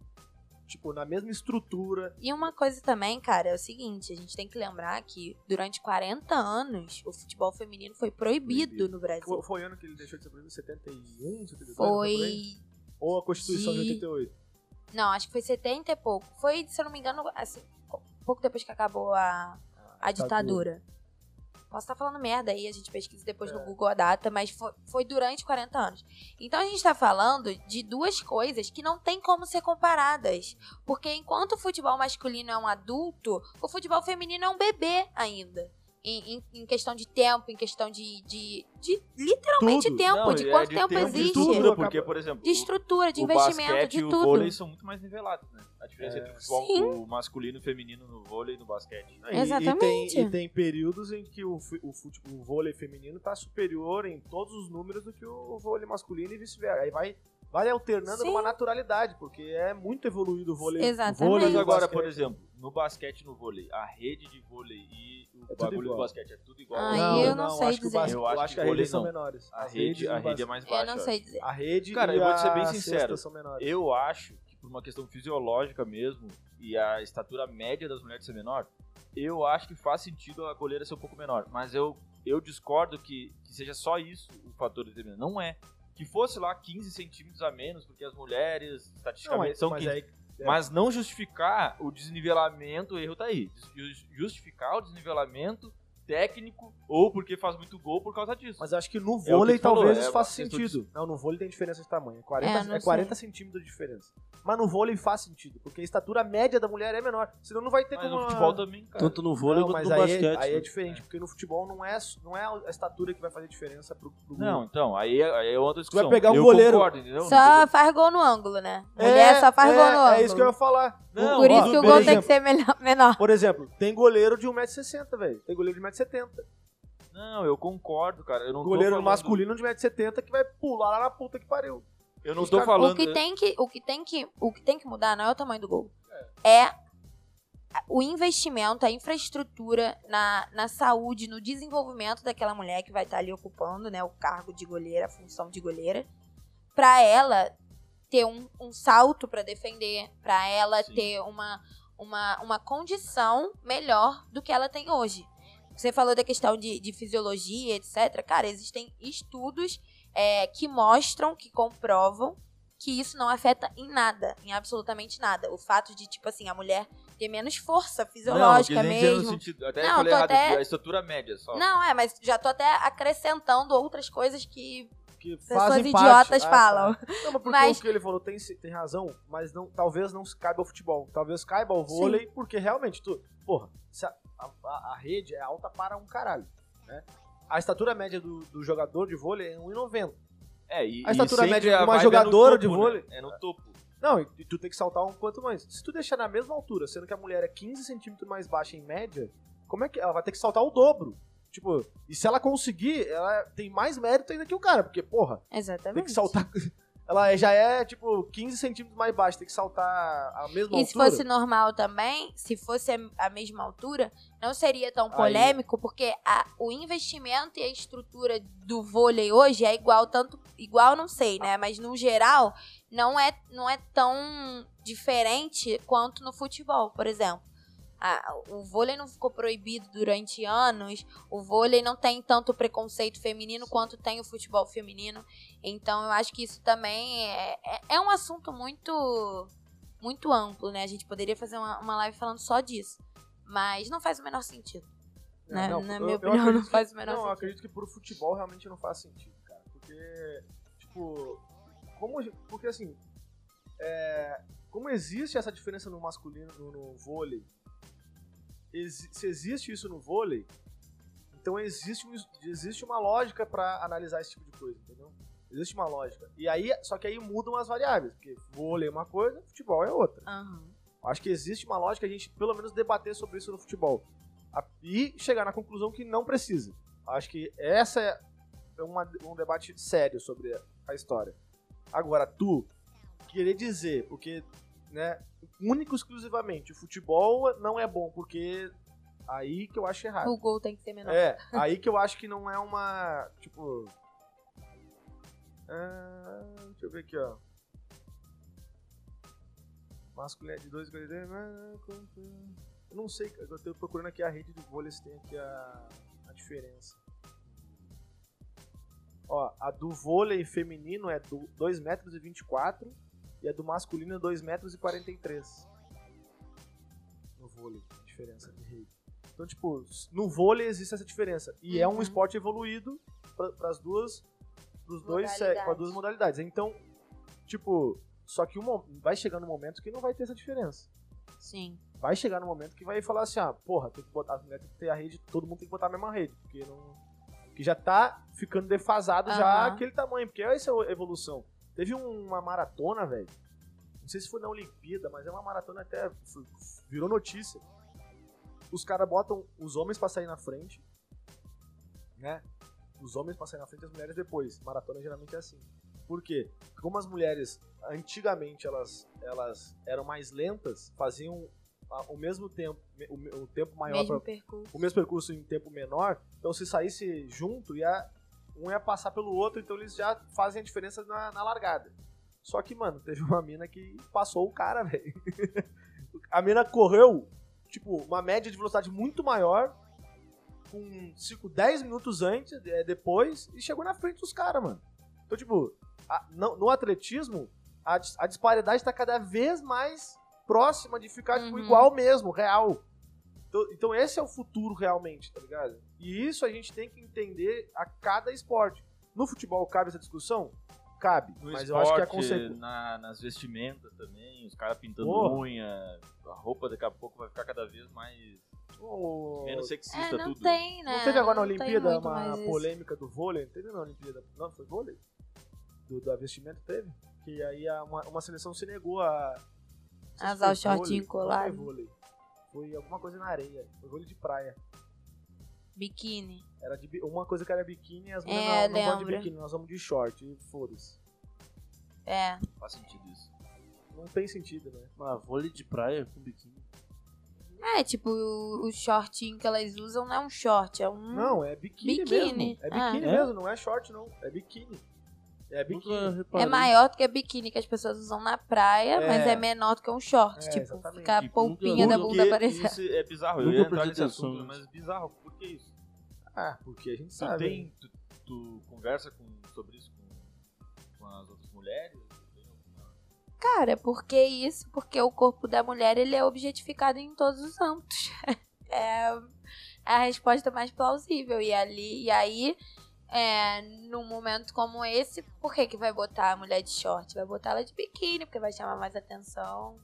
tipo, na mesma estrutura... E uma coisa também, cara, é o seguinte, a gente tem que lembrar que durante quarenta anos o futebol feminino foi proibido, proibido. no Brasil. Foi, foi ano que ele deixou de ser proibido? setenta e um, setenta e dois? Foi... Ou a Constituição de, de oitenta e oito? Não, acho que foi setenta e pouco. Foi, se eu não me engano, assim, pouco depois que acabou a, a ditadura. Posso estar falando merda aí, a gente pesquisa depois é. no Google a data, mas foi, foi durante quarenta anos. Então a gente está falando de duas coisas que não tem como ser comparadas. Porque enquanto o futebol masculino é um adulto, o futebol feminino é um bebê ainda. Em, em, em questão de tempo, em questão de... de, de literalmente tudo. Tempo, não, de quanto é de tempo, tempo existe. De estrutura, porque, por exemplo... De estrutura, de o investimento, basquete, de tudo. O basquete e o vôlei são muito mais nivelados, né? A diferença é. entre o futebol o masculino e o feminino no vôlei e no basquete. Né? Exatamente. E, e, tem, e tem períodos em que o, o, futebol, o vôlei feminino está superior em todos os números do que o vôlei masculino e vice-versa. Aí vai... Vai alternando Sim. numa naturalidade, porque é muito evoluído o vôlei. Exatamente. Vôlei agora, por exemplo, no basquete, no vôlei, a rede de vôlei e o é bagulho do basquete é tudo igual. Ah, não, eu não, não sei acho dizer. Que o basquete, eu acho, eu acho que, que a rede são menores. A, a rede, a rede é mais baixa. Eu não sei dizer. A rede Cara, e eu vou te ser bem sincero, eu acho que por uma questão fisiológica mesmo e a estatura média das mulheres ser menor, eu acho que faz sentido a goleira ser um pouco menor. Mas eu, eu discordo que, que seja só isso o fator determinante. Não é. Que fosse lá quinze centímetros a menos, porque as mulheres, estatisticamente, não, são mas quinze. Aí, é. Mas não justificar o desnivelamento, o erro tá aí. Justificar o desnivelamento técnico, ou porque faz muito gol por causa disso. Mas acho que no vôlei é que talvez falou, isso é, faça sentido. De... Não, no vôlei tem diferença de tamanho. quarenta, é, é quarenta centímetros de diferença. Mas no vôlei faz sentido, porque a estatura média da mulher é menor. Senão não vai ter mas como... no futebol também, cara. Tanto no vôlei não, quanto mas no aí, basquete. Aí né? é diferente, é. porque no futebol não é, não é a estatura que vai fazer diferença pro, pro gol. Não, então, aí, aí é outra discussão. Tu vai pegar o um goleiro... Concordo, só faz gol no ângulo, né? Mulher é, só faz é, gol no ângulo. É isso que eu ia falar. Não, por isso que o gol exemplo, tem que ser menor. Por exemplo, tem goleiro de um metro e sessenta, velho. Tem goleiro de um metro e setenta. Não, eu concordo, cara. Eu não goleiro falando... masculino de um metro e setenta que vai pular lá na puta que pariu. Eu não estou falando... O que, né? tem que, o, que tem que, o que tem que mudar não é o tamanho do gol. É, é o investimento, a infraestrutura na, na saúde, no desenvolvimento daquela mulher que vai estar ali ocupando, né, o cargo de goleira, a função de goleira, pra ela... ter um, um salto para defender, para ela Sim. ter uma, uma, uma condição melhor do que ela tem hoje. Você falou da questão de, de fisiologia, etcétera. Cara, existem estudos é, que mostram, que comprovam que isso não afeta em nada, em absolutamente nada. O fato de, tipo assim, a mulher ter menos força fisiológica não, mesmo. No sentido, até não, falei errado, até... a estrutura média só. Não, é, mas já tô até acrescentando outras coisas que... que fazem parte. Idiotas ah, falam. Tá. Não, mas porque mas... o que ele falou tem, tem razão, mas não, talvez não caiba ao futebol. Talvez caiba ao vôlei, Sim. porque realmente, tu, porra, a, a, a rede é alta para um caralho. Né? A estatura média do, do jogador de vôlei é um metro e noventa. É, e, a estatura e média de uma jogadora é topo, de vôlei... Né? É no topo. Não, e, e tu tem que saltar um quanto mais. Se tu deixar na mesma altura, sendo que a mulher é quinze centímetros mais baixa em média, como é que ela vai ter que saltar o dobro? Tipo, e se ela conseguir, ela tem mais mérito ainda que o cara, porque, porra, Exatamente. tem que saltar... Ela já é, tipo, quinze centímetros mais baixa, tem que saltar a mesma e altura. E se fosse normal também, se fosse a mesma altura, não seria tão polêmico, Aí. porque a, o investimento e a estrutura do vôlei hoje é igual, tanto... Igual, não sei, né? Mas, no geral, não é, não é tão diferente quanto no futebol, por exemplo. a, o vôlei não ficou proibido durante anos, o vôlei não tem tanto preconceito feminino quanto tem o futebol feminino. Então eu acho que isso também é, é, é um assunto muito, muito amplo, né? A gente poderia fazer uma, uma live falando só disso, mas não faz o menor sentido. Na, não, na eu, minha opinião, não faz o menor não, sentido. Não, eu acredito que pro futebol realmente não faz sentido, cara. Porque, tipo, como, porque assim, é, como existe essa diferença no masculino, no, no vôlei, ex, se existe isso no vôlei, então existe, existe uma lógica pra analisar esse tipo de coisa, entendeu? Existe uma lógica. E aí, só que aí mudam as variáveis, porque vôlei é uma coisa, futebol é outra. Uhum. Acho que existe uma lógica a gente, pelo menos, debater sobre isso no futebol. E chegar na conclusão que não precisa. Acho que essa é uma, um debate sério sobre a história. Agora, tu querer dizer, porque, né, único exclusivamente, o futebol não é bom, porque aí que eu acho errado. O gol tem que ser menor. É, aí que eu acho que não é uma, tipo... Ah, deixa eu ver aqui, ó. Masculino é de dois, dois, dois, eu não sei, eu tô procurando aqui a rede de vôlei, se tem aqui a, a diferença. Ó, a do vôlei feminino é do dois metros e vinte e quatro e a do masculino é dois metros e quarenta e três. No vôlei, diferença de rede. Então, tipo, no vôlei existe essa diferença. E uhum. é um esporte evoluído para as duas, pros dois, as duas modalidades. Então, tipo, só que um, vai chegando um momento que não vai ter essa diferença. Sim. Vai chegar no momento que vai falar assim, ah, porra, tem que botar, tem que ter a rede, todo mundo tem que botar a mesma rede, porque não, que já tá ficando defasado uhum. já aquele tamanho, porque essa é a evolução. Teve uma maratona, velho, não sei se foi na Olimpíada, mas é uma maratona até, foi, virou notícia. Os caras botam os homens pra sair na frente, né? Os homens pra sair na frente e as mulheres depois. Maratona geralmente é assim. Por quê? Porque como as mulheres, antigamente, elas, elas eram mais lentas, faziam... o mesmo tempo, o tempo maior, mesmo pra, o mesmo percurso em tempo menor, então se saísse junto, ia, um ia passar pelo outro, então eles já fazem a diferença na, na largada. Só que, mano, teve uma mina que passou o cara, velho. A mina correu, tipo, uma média de velocidade muito maior, com cinco, dez minutos antes, depois, e chegou na frente dos caras, mano. Então, tipo, a, no, no atletismo, a, a disparidade tá cada vez mais... próxima de ficar tipo, uhum. igual mesmo, real. Então, então esse é o futuro realmente, tá ligado? E isso a gente tem que entender a cada esporte. No futebol cabe essa discussão? Cabe. No mas esporte, eu acho que é consequência. Na, nas vestimentas também, os caras pintando oh. unha, a roupa daqui a pouco vai ficar cada vez mais oh. menos sexista. É, não tudo. Tem, né? Não teve agora não na Olimpíada uma polêmica isso. do vôlei? Não teve na Olimpíada? Não, foi vôlei? Do, da vestimenta teve? Que aí uma, uma seleção se negou a azar o shortinho colado. Foi, foi alguma coisa na areia. Foi vôlei de praia. Biquíni. Era de, uma coisa que era biquíni e as mulheres é, não, não vão de biquíni. Nós vamos de short e foda-se. É. Não faz sentido isso. Não tem sentido, né? Mas vôlei de praia com biquíni. É, tipo, o, o shortinho que elas usam não é um short, é um... Não, é biquíni, biquíni. mesmo. É biquíni ah. mesmo, não é short não. É biquíni. É, biquíni. É maior do que a biquíni que as pessoas usam na praia, é. Mas é menor do que um short. É, tipo, exatamente. Fica a polpinha da bunda aparecendo. É bizarro, eu ia entrar nesse assunto, mas bizarro, por que isso? Ah, porque a gente tu sabe. Tem, tu, tu conversa com, sobre isso com, com as outras mulheres? Cara, por que isso? Porque o corpo da mulher ele é objetificado em todos os âmbitos. É a resposta mais plausível. E, ali, e aí... É, num momento como esse, por que que vai botar a mulher de short? Vai botar ela de biquíni, porque vai chamar mais atenção.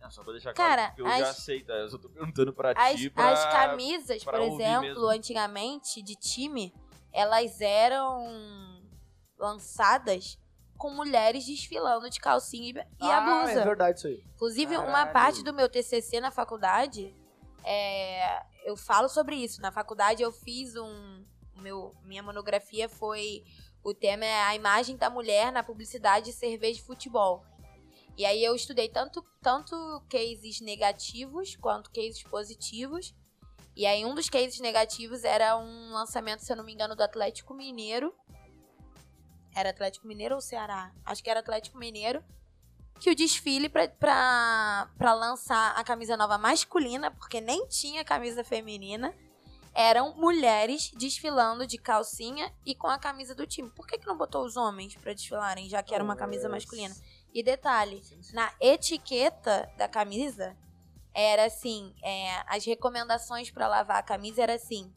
Não, só pra deixar claro, eu as, já sei, tá? Eu só tô perguntando pra as, ti, pra, as camisas, pra por exemplo, mesmo. Antigamente, de time, elas eram lançadas com mulheres desfilando de calcinha e ah, a blusa. É verdade isso aí. Inclusive, caralho. Uma parte do meu T C C na faculdade, é, eu falo sobre isso. Na faculdade, eu fiz um... Meu, minha monografia foi... O tema é a imagem da mulher na publicidade de cerveja e futebol. E aí eu estudei tanto, tanto cases negativos quanto cases positivos. E aí um dos cases negativos era um lançamento, se eu não me engano, do Atlético Mineiro. Era Atlético Mineiro ou Ceará? Acho que era Atlético Mineiro. que o desfile para lançar a camisa nova masculina, porque nem tinha camisa feminina, eram mulheres desfilando de calcinha e com a camisa do time. Por que que não botou os homens para desfilarem, já que era uma camisa masculina? E detalhe, na etiqueta da camisa, era assim, é, as recomendações para lavar a camisa era assim,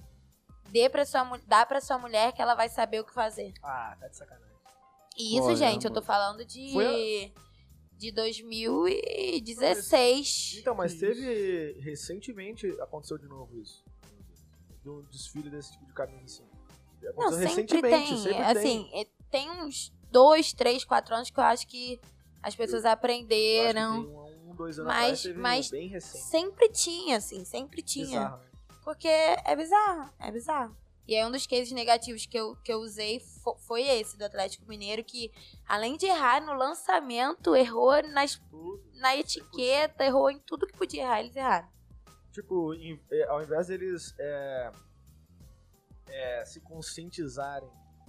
dê pra sua, dá pra sua mulher que ela vai saber o que fazer. Ah, tá de sacanagem. E isso, Olha, gente, amor. eu tô falando de... Foi a... de dois mil e dezesseis. Então, mas teve... Recentemente aconteceu de novo isso. De um desfile desse tipo de camisa, assim. Aconteceu Não, sempre recentemente, tem. Sempre assim, tem. Tem uns dois, três, quatro anos que eu acho que as pessoas eu, aprenderam. Eu acho que tem um, dois anos mas, atrás, teve mas bem recente. Sempre tinha, assim, sempre tinha. Bizarro, né? Porque é bizarro, é bizarro. E aí um dos cases negativos que eu, que eu usei foi esse do Atlético Mineiro, que além de errar no lançamento, errou nas, tudo, na etiqueta, errou em tudo que podia errar, eles erraram. Tipo, em, ao invés deles é, é, se conscientizarem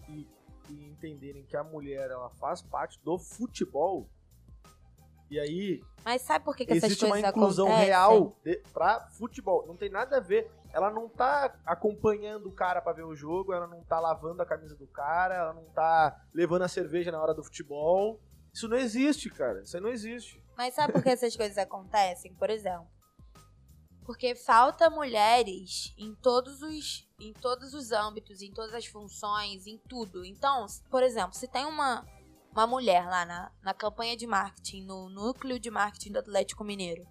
e, e entenderem que a mulher ela faz parte do futebol, e aí Mas sabe por que que existe essas coisas uma inclusão acontecem? real de, pra futebol, não tem nada a ver. Ela não tá acompanhando o cara pra ver o jogo, ela não tá lavando a camisa do cara, ela não tá levando a cerveja na hora do futebol. Isso não existe, cara. Isso aí não existe. Mas sabe por que essas coisas acontecem? Por exemplo, porque falta mulheres em todos os, em todos os âmbitos, em todas as funções, em tudo. Então, por exemplo, se tem uma, uma mulher lá na, na campanha de marketing, no núcleo de marketing do Atlético Mineiro,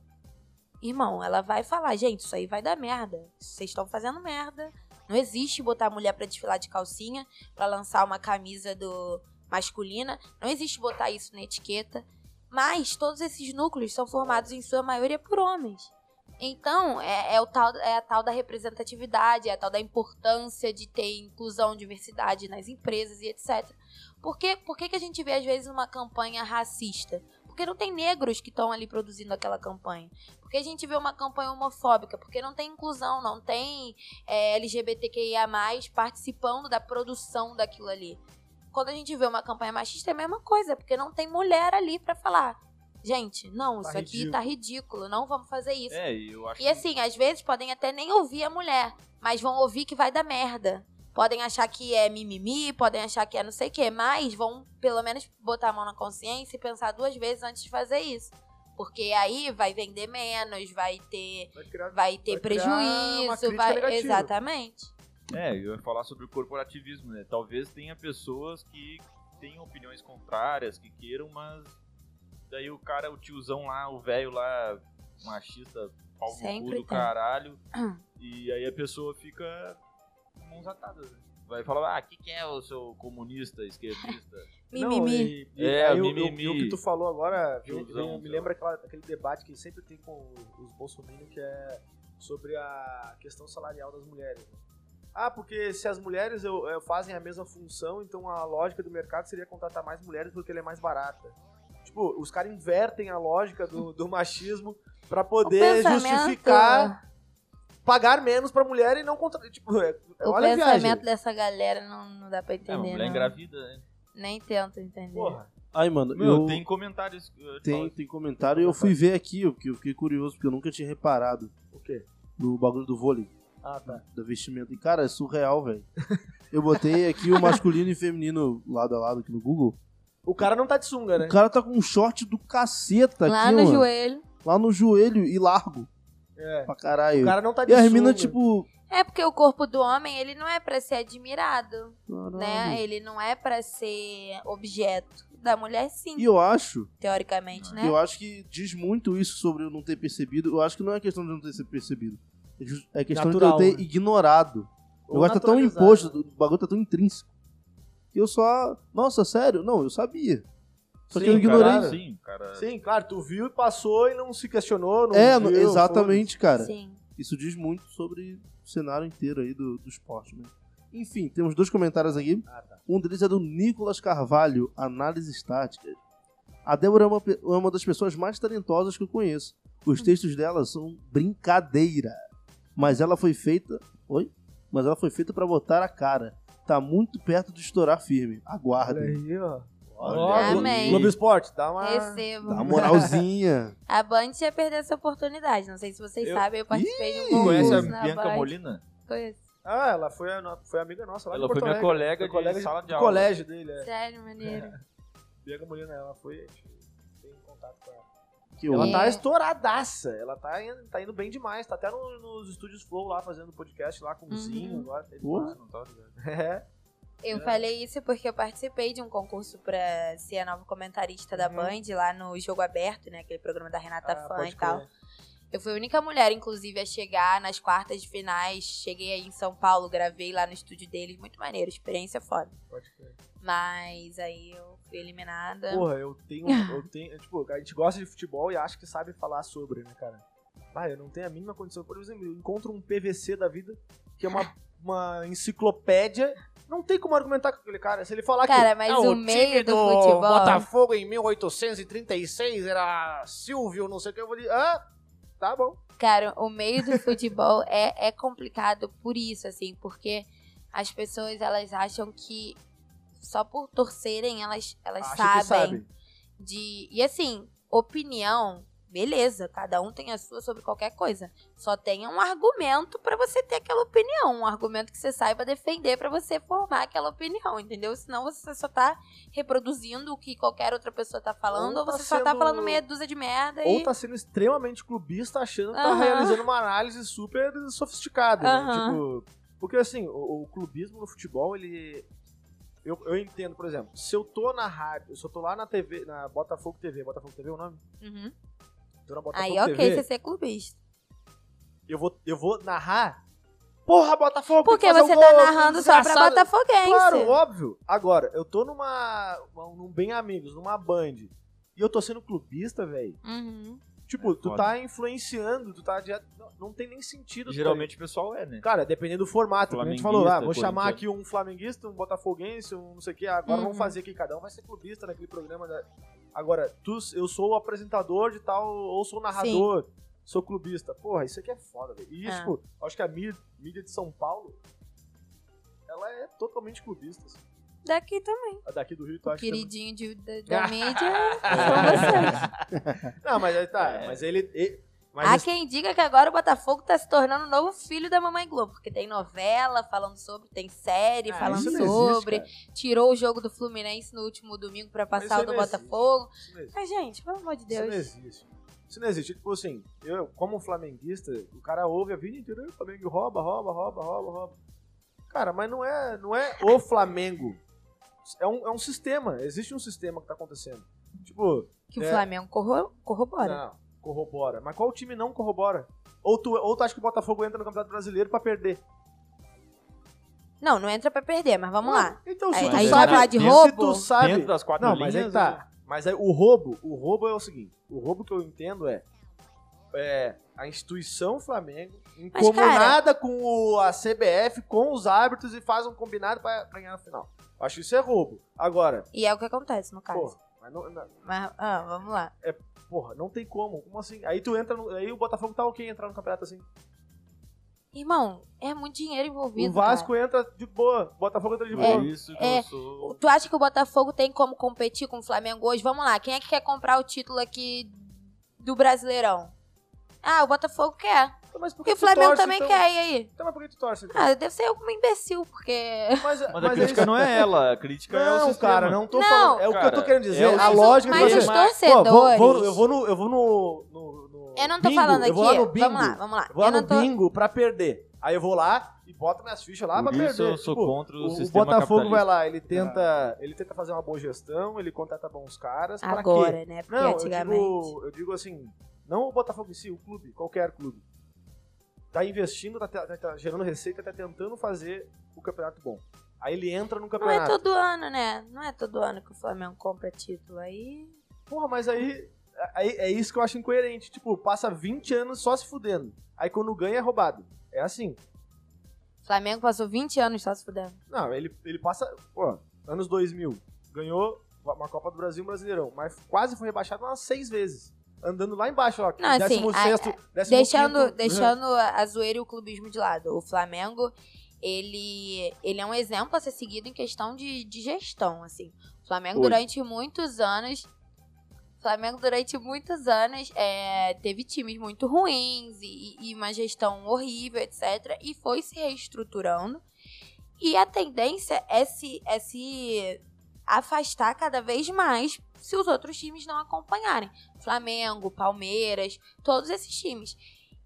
irmão, ela vai falar, gente, isso aí vai dar merda. Vocês estão fazendo merda. Não existe botar a mulher pra desfilar de calcinha, pra lançar uma camisa do masculina. Não existe botar isso na etiqueta. Mas todos esses núcleos são formados, em sua maioria, por homens. Então, é, é, o tal, é a tal da representatividade, é a tal da importância de ter inclusão, diversidade nas empresas e etcétera. Por que, por que que a gente vê, às vezes, uma campanha racista? Porque não tem negros que estão ali produzindo aquela campanha. Porque a gente vê uma campanha homofóbica, porque não tem inclusão, não tem é, L G B T Q I A mais, participando da produção daquilo ali. Quando a gente vê uma campanha machista, é a mesma coisa, porque não tem mulher ali pra falar, gente, não, tá isso ridículo. aqui tá ridículo, não vamos fazer isso. É, eu acho e assim, que... às vezes podem até nem ouvir a mulher, mas vão ouvir que vai dar merda. Podem achar que é mimimi, podem achar que é não sei o quê, mas vão pelo menos botar a mão na consciência e pensar duas vezes antes de fazer isso. Porque aí vai vender menos, vai ter, vai criar, vai ter vai prejuízo, vai... Exatamente. É, eu ia falar sobre o corporativismo, né? Talvez tenha pessoas que tenham opiniões contrárias, que queiram, mas daí o cara, o tiozão lá, o velho lá, machista, pau no cu do caralho, e aí a pessoa fica... mãos atadas, né? Vai falar, ah, o que, que é o seu comunista, esquerdista? Mimimi. É, mimimi. O que tu falou agora, eu, eu, eu me lembra aquela, aquele debate que sempre tem com os bolsominions, que é sobre a questão salarial das mulheres. Né? Ah, porque se as mulheres eu, eu fazem a mesma função, então a lógica do mercado seria contratar mais mulheres porque ela é mais barata. Tipo, os caras invertem a lógica do, do machismo pra poder justificar... pagar menos pra mulher e não contra... Tipo, é, o olha pensamento dessa galera não, não dá pra entender, não. É, mulher engravida, né? Nem tento entender. Porra. Aí, mano, Meu, eu... tem comentários... Eu tem, tem comentário e eu fui ver aqui, porque eu fiquei curioso, porque eu nunca tinha reparado. O quê? No bagulho do vôlei. Ah, tá. Do vestimento. E, cara, é surreal, velho. Eu botei aqui o masculino e feminino lado a lado aqui no Google. O cara não tá de sunga, né? O cara tá com um short do caceta Lá aqui, Lá no mano. joelho. Lá no joelho e largo. É. Pra caralho. O cara não tá de E a mina, tipo... É porque o corpo do homem, ele não é pra ser admirado, caralho. né? Ele não é pra ser objeto. Da mulher, sim. E eu acho... Teoricamente, é. né? Eu acho que diz muito isso sobre eu não ter percebido. Eu acho que não é questão de eu não ter percebido. É questão Natural, de eu ter né? ignorado. O negócio tá tão imposto, né? O bagulho tá tão intrínseco. Que eu só... Nossa, sério? Não, eu sabia. Só sim, que eu ignorei. Cara, sim, cara. sim, claro, tu viu e passou e não se questionou. Não é, viu, exatamente, cara. Sim. Isso diz muito sobre o cenário inteiro aí do, do esporte, né? Enfim, temos dois comentários aqui. Ah, tá. Um deles é do Nicolas Carvalho, Análises Táticas. A Débora é uma, é uma das pessoas mais talentosas que eu conheço. Os textos dela são brincadeira. Mas ela foi feita... Oi? Mas ela foi feita pra botar a cara. Tá muito perto de estourar firme. Aguardem. Olha aí, ó. Olha. Amém. Globo Esporte, dá uma, dá uma moralzinha. A Band ia perder essa oportunidade. Não sei se vocês eu... sabem, eu participei Ih, de um concurso. Conhece a na Bianca Band. Molina? Conheço. Ah, ela foi, a, foi amiga nossa lá. Ela foi minha colega, de, colega de, de sala de aula. Colégio dele, é. Sério, maneiro. É. Bianca Molina, ela foi. Tem contato com ela. Que ela é. tá estouradaça. Ela tá indo, tá indo bem demais. Tá até no, nos estúdios Flow lá, fazendo podcast lá com o Zinho. Uhum. Agora, ele Porra. Não tá ligado. É. Eu é. falei isso porque eu participei de um concurso pra ser a nova comentarista da uhum. Band, lá no Jogo Aberto, né? Aquele programa da Renata ah, Fã e tal. Crer. Eu fui a única mulher, inclusive, a chegar nas quartas de finais. Cheguei aí em São Paulo, gravei lá no estúdio deles. Muito maneiro, experiência foda. Pode crer. Mas aí eu fui eliminada. Porra, eu tenho... eu tenho tipo, a gente gosta de futebol e acha que sabe falar sobre, né, cara? Ah, eu não tenho a mínima condição. Por exemplo, eu encontro um P V C da vida, que é uma, uma enciclopédia... Não tem como argumentar com aquele cara. Se ele falar cara, que mas ah, o, o meio time do, do futebol... Botafogo em mil oitocentos e trinta e seis era Silvio, não sei o que. Eu vou dizer, ah, tá bom. Cara, o meio do futebol é, é complicado por isso, assim. Porque as pessoas, elas acham que só por torcerem, elas, elas sabem. Sabe. De, e assim, opinião... Beleza, cada um tem a sua sobre qualquer coisa. Só tenha um argumento pra você ter aquela opinião. Um argumento que você saiba defender pra você formar aquela opinião, entendeu? Senão você só tá reproduzindo o que qualquer outra pessoa tá falando. Ou, ou você tá só sendo... tá falando meia dúzia de merda. Ou e... tá sendo extremamente clubista achando que uhum. tá realizando uma análise super sofisticada. Uhum. Né? Tipo, porque assim, o, o clubismo no futebol, ele... Eu, eu entendo, por exemplo, se eu tô na rádio, se eu tô lá na T V, na Botafogo T V, Botafogo T V é o nome? Uhum. Aí, ok, T V, você é clubista. Eu vou, eu vou narrar? Porra, Botafogo! Porque você um tá gol, narrando só pra Botafoguense. Claro, óbvio. Agora, eu tô numa... num Bem Amigos, numa Band. E eu tô sendo clubista, velho. Uhum. Tipo, é, tu pode. tá influenciando, tu tá... Não, não tem nem sentido. Geralmente o pessoal é, né? Cara, dependendo do formato. A gente falou, ah, vou chamar aqui um flamenguista, um botafoguense, um não sei o quê. Agora uhum. vamos fazer aqui. Cada um vai ser clubista naquele programa da... Agora, tu, eu sou o apresentador de tal, ou sou narrador, Sim. sou clubista. Porra, isso aqui é foda, velho. E, ah. tipo, acho que a mídia, mídia de São Paulo, ela é totalmente clubista, assim. Daqui também. A daqui do Rio, tu o acha queridinho que... Queridinho da, da mídia são vocês. Não, mas aí tá, é. mas ele... ele mas Há esse... quem diga que agora o Botafogo tá se tornando o novo filho da Mamãe Globo, porque tem novela falando sobre, tem série ah, falando sobre, existe, tirou o jogo do Fluminense no último domingo pra passar o do Botafogo. Mas, gente, pelo amor de Deus. Isso não existe. Isso não existe. Tipo assim, eu, como flamenguista, o cara ouve a vida inteira, o Flamengo rouba, rouba, rouba, rouba, rouba. Cara, mas não é, não é o Flamengo. É um, é um sistema, existe um sistema que tá acontecendo. Tipo... Que é... o Flamengo corro... corrobora. Não. Corrobora. Mas qual time não corrobora? Ou tu, ou tu acha que o Botafogo entra no Campeonato Brasileiro pra perder? Não, não entra pra perder, mas vamos não, lá. Então, se aí, tu aí sabe, falar de roubo... Se tu sabe... Dentro das quatro não, linhas, mas aí tá. Mas aí, o roubo, o roubo é o seguinte. O roubo que eu entendo é... é a instituição Flamengo incomunada, cara, com o, a C B F, com os árbitros, e faz um combinado pra ganhar a final. Acho que isso é roubo. Agora... E é o que acontece, no caso. Porra, mas não... não mas, ah, vamos lá. É... Porra, não tem como. Como assim? Aí tu entra no... Aí o Botafogo tá ok entrar no campeonato assim. Irmão, é muito dinheiro envolvido. O Vasco, cara, entra de boa. O Botafogo entra de boa. É, isso que é, eu sou. Tu acha que o Botafogo tem como competir com o Flamengo hoje? Vamos lá, quem é que quer comprar o título aqui do Brasileirão? Ah, o Botafogo quer. Mas por que e o Flamengo torce, também então... quer, e aí? Então, mas por que tu torce? Então? Ah, deve ser algum imbecil, porque... Mas, mas, mas a crítica é não é ela, a crítica não, é o sistema. Cara, não, tô não. falando... É o cara, que eu tô querendo dizer, é a lógica... Mas, mas os torcedores... Pô, vou, vou, eu vou no... Eu, vou no, no, no eu não tô bingo, falando aqui, vou lá no bingo, vamos lá, vamos lá. Eu vou lá eu no tô... bingo pra perder. Aí eu vou lá e boto minhas fichas lá por pra isso perder. Eu sou tipo, contra o, o sistema Botafogo vai lá, ele tenta, é. ele tenta fazer uma boa gestão, ele contrata bons caras, pra quê? Agora, né? Porque antigamente... eu digo assim... Não o Botafogo em si, o clube, qualquer clube. Tá investindo, tá, tá, tá gerando receita, tá tentando fazer o campeonato bom. Aí ele entra no campeonato. Não é todo ano, né? Não é todo ano que o Flamengo compra título. Aí... Porra, mas aí, aí é isso que eu acho incoerente. Tipo, passa vinte anos só se fudendo. Aí quando ganha é roubado. É assim. O Flamengo passou vinte anos só se fudendo. Não, ele, ele passa... Pô, anos dois mil. Ganhou uma Copa do Brasil, um Brasileirão. Mas quase foi rebaixado umas seis vezes. Andando lá embaixo, ó. Não, assim, décimo sexto, décimo quinto. Deixando, deixando a zoeira e o clubismo de lado. O Flamengo, ele, ele é um exemplo a ser seguido em questão de, de gestão, assim. O Flamengo, Oi. durante muitos anos... Flamengo durante muitos anos é, teve times muito ruins e, e uma gestão horrível, etcétera. E foi se reestruturando. E a tendência é se, é se afastar cada vez mais se os outros times não acompanharem. Flamengo, Palmeiras, todos esses times.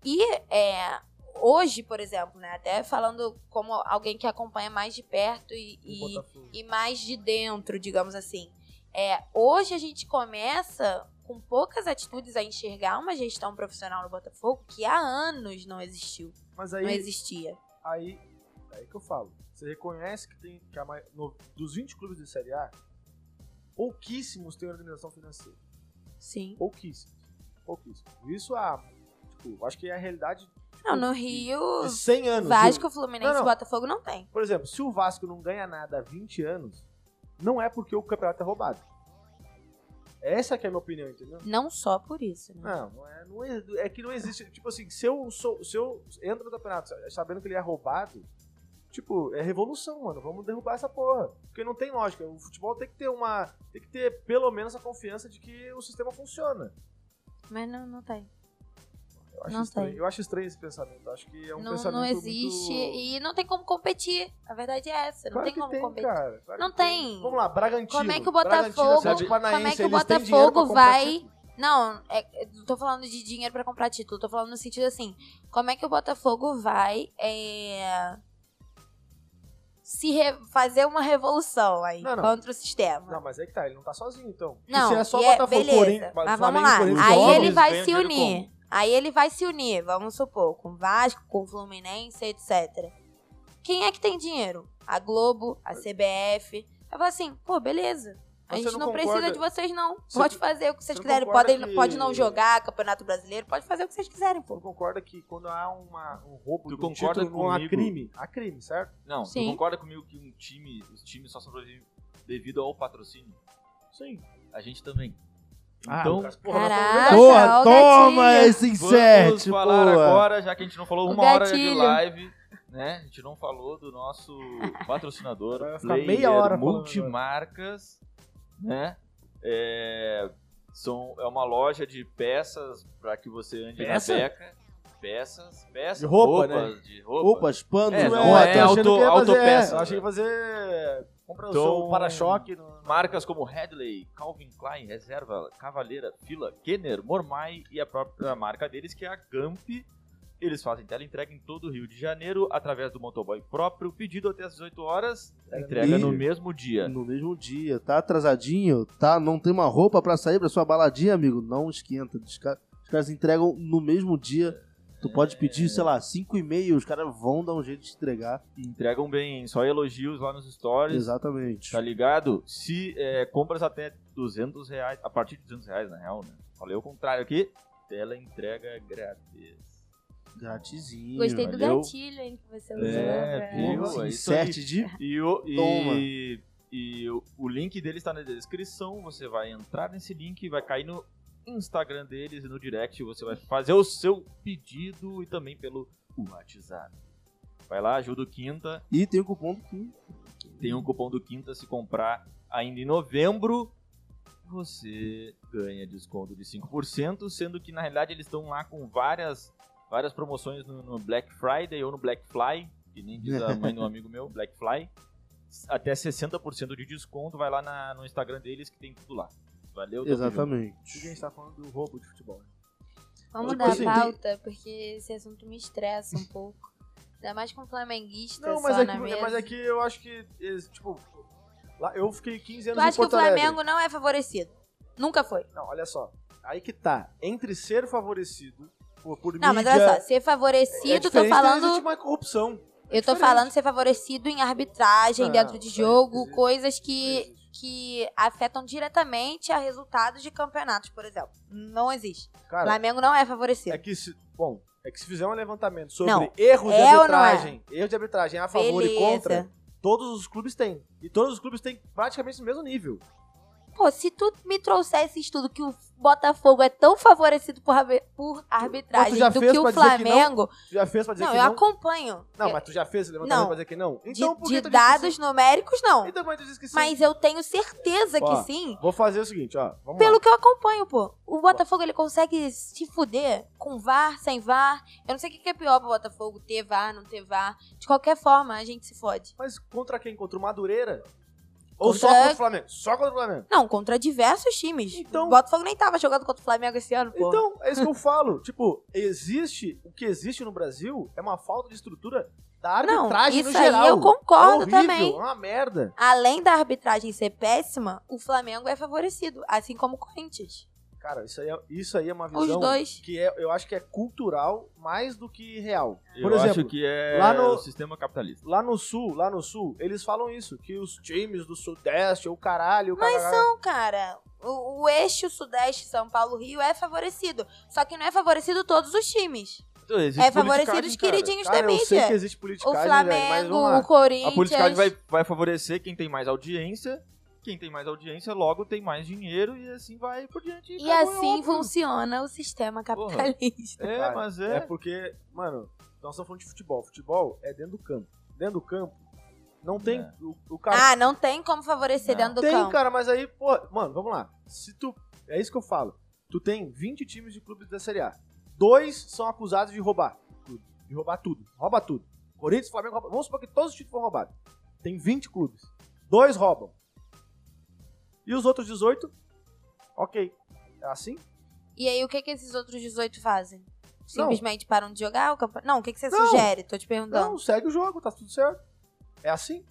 E é, hoje, por exemplo, né, até falando como alguém que acompanha mais de perto e, e, e mais de dentro, digamos assim. É, hoje a gente começa, com poucas atitudes, a enxergar uma gestão profissional no Botafogo que há anos não existiu. Mas aí, não existia. Aí, aí que eu falo. Você reconhece que, tem, que a, no, dos vinte clubes de Série A, pouquíssimos têm organização financeira. Sim. Pouquíssimos. Pouquíssimos. Isso há, tipo, acho que é a realidade... Tipo, não, no Rio, de cem anos, Vasco, Fluminense e Botafogo não tem. Por exemplo, se o Vasco não ganha nada há vinte anos... Não é porque o campeonato é roubado. Essa que é a minha opinião, entendeu? Não só por isso, né? Não, não é, não é, é que não existe... Tipo assim, se eu, sou, se eu entro no campeonato sabendo que ele é roubado, tipo, é revolução, mano. Vamos derrubar essa porra. Porque não tem lógica. O futebol tem que ter uma... Tem que ter, pelo menos, a confiança de que o sistema funciona. Mas não, não tem. Eu acho, não estranho. Tem. Eu acho estranho esse pensamento. Acho que é um não, pensamento não existe muito... E não tem como competir. A verdade é essa. Claro não tem como tem, competir. Cara, claro não tem. tem. Vamos lá, Bragantino. Como é que o Botafogo, como é que o Botafogo vai... Não, é, não tô falando de dinheiro pra comprar título. Tô falando no sentido assim. Como é que o Botafogo vai... É... se re... fazer uma revolução aí não, não. contra o sistema. Não, mas é que tá, ele não tá sozinho, então. Não, e se é só o Botafogo, é, Corinthians, mas vamos lá. Aí ele vai se unir. Aí ele vai se unir, vamos supor, com o Vasco, com o Fluminense, etcétera. Quem é que tem dinheiro? A Globo, a C B F. Eu falo assim, pô, beleza. A gente não, não precisa de vocês, não. Pode fazer o que vocês quiserem. Pode, que... pode não jogar Campeonato Brasileiro, pode fazer o que vocês quiserem, pô. Tu concorda que quando há uma, um roubo do título, não há crime? Há crime, certo? Não, Sim. tu concorda comigo que um time, os times só são devido ao patrocínio? Sim. A gente também. Então, ah, porra, caraca, porra, toma gatilho. Esse inset. Vamos falar porra. agora, já que a gente não falou o uma gatilho. hora de live, né? A gente não falou do nosso patrocinador, Player meia hora Multimarcas, né? É, são, é uma loja de peças para que você ande Peça? na beca. Peças, peças, de roupa, roupas, né? de roupa. roupas, panos, é, não é, é auto, autopeças. Eu achei que fazer... Compra então, o para-choque. No... Marcas como Hadley, Calvin Klein, Reserva, Cavaleira, Fila, Kenner, Mormai e a própria marca deles, que é a Gamp. Eles fazem tela entrega em todo o Rio de Janeiro através do motoboy próprio. Pedido até as dezoito horas, é, entrega no mesmo dia. No mesmo dia. Tá atrasadinho? Tá? Não tem uma roupa pra sair pra sua baladinha, amigo? Não esquenta. Os caras, os caras entregam no mesmo dia. Tu pode pedir, sei lá, cinco e meia, os caras vão dar um jeito de entregar. Entregam bem, só elogios lá nos stories. Exatamente. Tá ligado? Se é, compras até duzentos reais, a partir de duzentos reais, na real, né? Falei o contrário aqui. Tela entrega grátis. Gratizinho. Gostei do valeu. gatilho, hein, que você usou. É, viu? Insert de... E o... E... Toma. E o, o link deles tá na descrição, você vai entrar nesse link e vai cair no Instagram deles e no direct você vai fazer o seu pedido e também pelo WhatsApp. Vai lá, ajuda o Quinta. E tem o cupom do Quinta. Tem um cupom do Quinta, se comprar ainda em novembro, você ganha desconto de cinco por cento, sendo que na realidade eles estão lá com várias, várias promoções no, no Black Friday ou no Black Fly, que nem diz a mãe do amigo meu, Black Fly. Até sessenta por cento de desconto, vai lá na, no Instagram deles que tem tudo lá. Valeu, Exatamente. Jogo. E a gente tá falando do roubo de futebol. Vamos tipo dar assim, pauta, porque esse assunto me estressa um pouco. Ainda mais com flamenguista não, só mas é na que, mesa. Mas é que eu acho que, tipo, lá eu fiquei quinze anos em Porto Alegre. Tu acha que o Flamengo não é favorecido? Nunca foi. Não, olha só. Aí que tá. Entre ser favorecido por, por não, mídia... Não, mas olha só. Ser favorecido, é tô falando... Não existe uma corrupção. É eu diferente. tô falando ser favorecido em arbitragem, ah, dentro de jogo, existe, coisas que... que afetam diretamente a resultados de campeonatos, por exemplo. Não existe. O Flamengo não é favorecido. É que se, bom, é que se fizer um levantamento sobre não. erros é de arbitragem, é? erros de arbitragem a favor Beleza. e contra, todos os clubes têm. E todos os clubes têm praticamente o mesmo nível. pô, se tu me trouxer esse estudo que o Botafogo é tão favorecido por, por arbitragem do que o Flamengo... Que tu já fez pra dizer não, que não? Não, eu acompanho. Não, mas tu já fez levantamento não. pra dizer que não? Então, de por que de dados numéricos, não. Então, mas, tu diz que sim. Mas eu tenho certeza pô, que sim. Vou fazer o seguinte, ó. Vamos Pelo lá. que eu acompanho, pô. O Botafogo, ele consegue se fuder com V A R, sem V A R. Eu não sei o que é pior pro Botafogo, ter V A R, não ter V A R. De qualquer forma, a gente se fode. Mas contra quem? Contra o Madureira? Ou contra... só contra o Flamengo? Só contra o Flamengo? Não, contra diversos times. Então... o Botafogo nem tava jogando contra o Flamengo esse ano, pô. Então, é isso que eu falo. Tipo, existe... o que existe no Brasil é uma falta de estrutura da arbitragem não, no geral. Não, isso aí eu concordo é horrível, também. É uma merda. Além da arbitragem ser péssima, o Flamengo é favorecido, assim como o Corinthians. Cara, isso aí, é, isso aí é uma visão que é, eu acho que é cultural mais do que real. Por eu exemplo, acho que é lá no, o sistema capitalista. Lá no sul, lá no sul, eles falam isso, que os times do Sudeste, o caralho... o Mas caralho. são, cara. O, o eixo Sudeste, São Paulo, Rio é favorecido. Só que não é favorecido todos os times. Então, é favorecido os queridinhos cara, da mídia. Eu sei que existe politicagem, o Flamengo, velho, o Corinthians... A politicagem vai, vai favorecer quem tem mais audiência... Quem tem mais audiência, logo tem mais dinheiro e assim vai por diante. E tá assim funciona o sistema capitalista. Porra. É, cara, mas é... é porque, mano, nós estamos falando de futebol. Futebol é dentro do campo. Dentro do campo, não tem... É. O, o cara... Ah, não tem como favorecer não. dentro do tem, campo. Tem, cara, mas aí, pô... Mano, vamos lá. Se tu... É isso que eu falo. Tu tem vinte times de clubes da Série A. Dois são acusados de roubar. Tudo. De roubar tudo. Rouba tudo. Corinthians, Flamengo, rouba... Vamos supor que todos os títulos foram roubados. Tem vinte clubes. Dois roubam. E os outros dezoito? Ok. É assim? E aí, o que que esses outros dezoito fazem? Simplesmente não. param de jogar? O camp... Não, o que que você não. sugere? Tô te perguntando. Não, segue o jogo, tá tudo certo. É assim?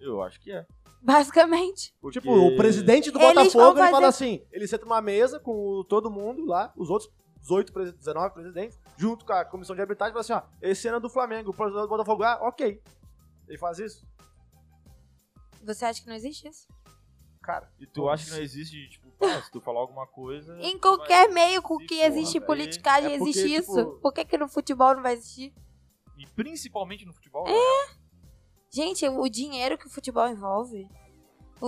Eu acho que é. Basicamente. Porque... tipo, o presidente do Botafogo, fazer... ele fala assim, ele senta numa mesa com todo mundo lá, os outros dezoito, dezenove presidentes, junto com a comissão de arbitragem, fala assim, ó, esse ano é do Flamengo, o presidente do Botafogo, ah, ok. Ele faz isso. Você acha que não existe isso? Cara, e tu acha que não existe, tipo, pô, se tu falar alguma coisa... Em qualquer meio com que existe politicagem, é porque, existe tipo, isso. Por que que no futebol não vai existir? E principalmente no futebol? É. Né? Gente, o dinheiro que o futebol envolve...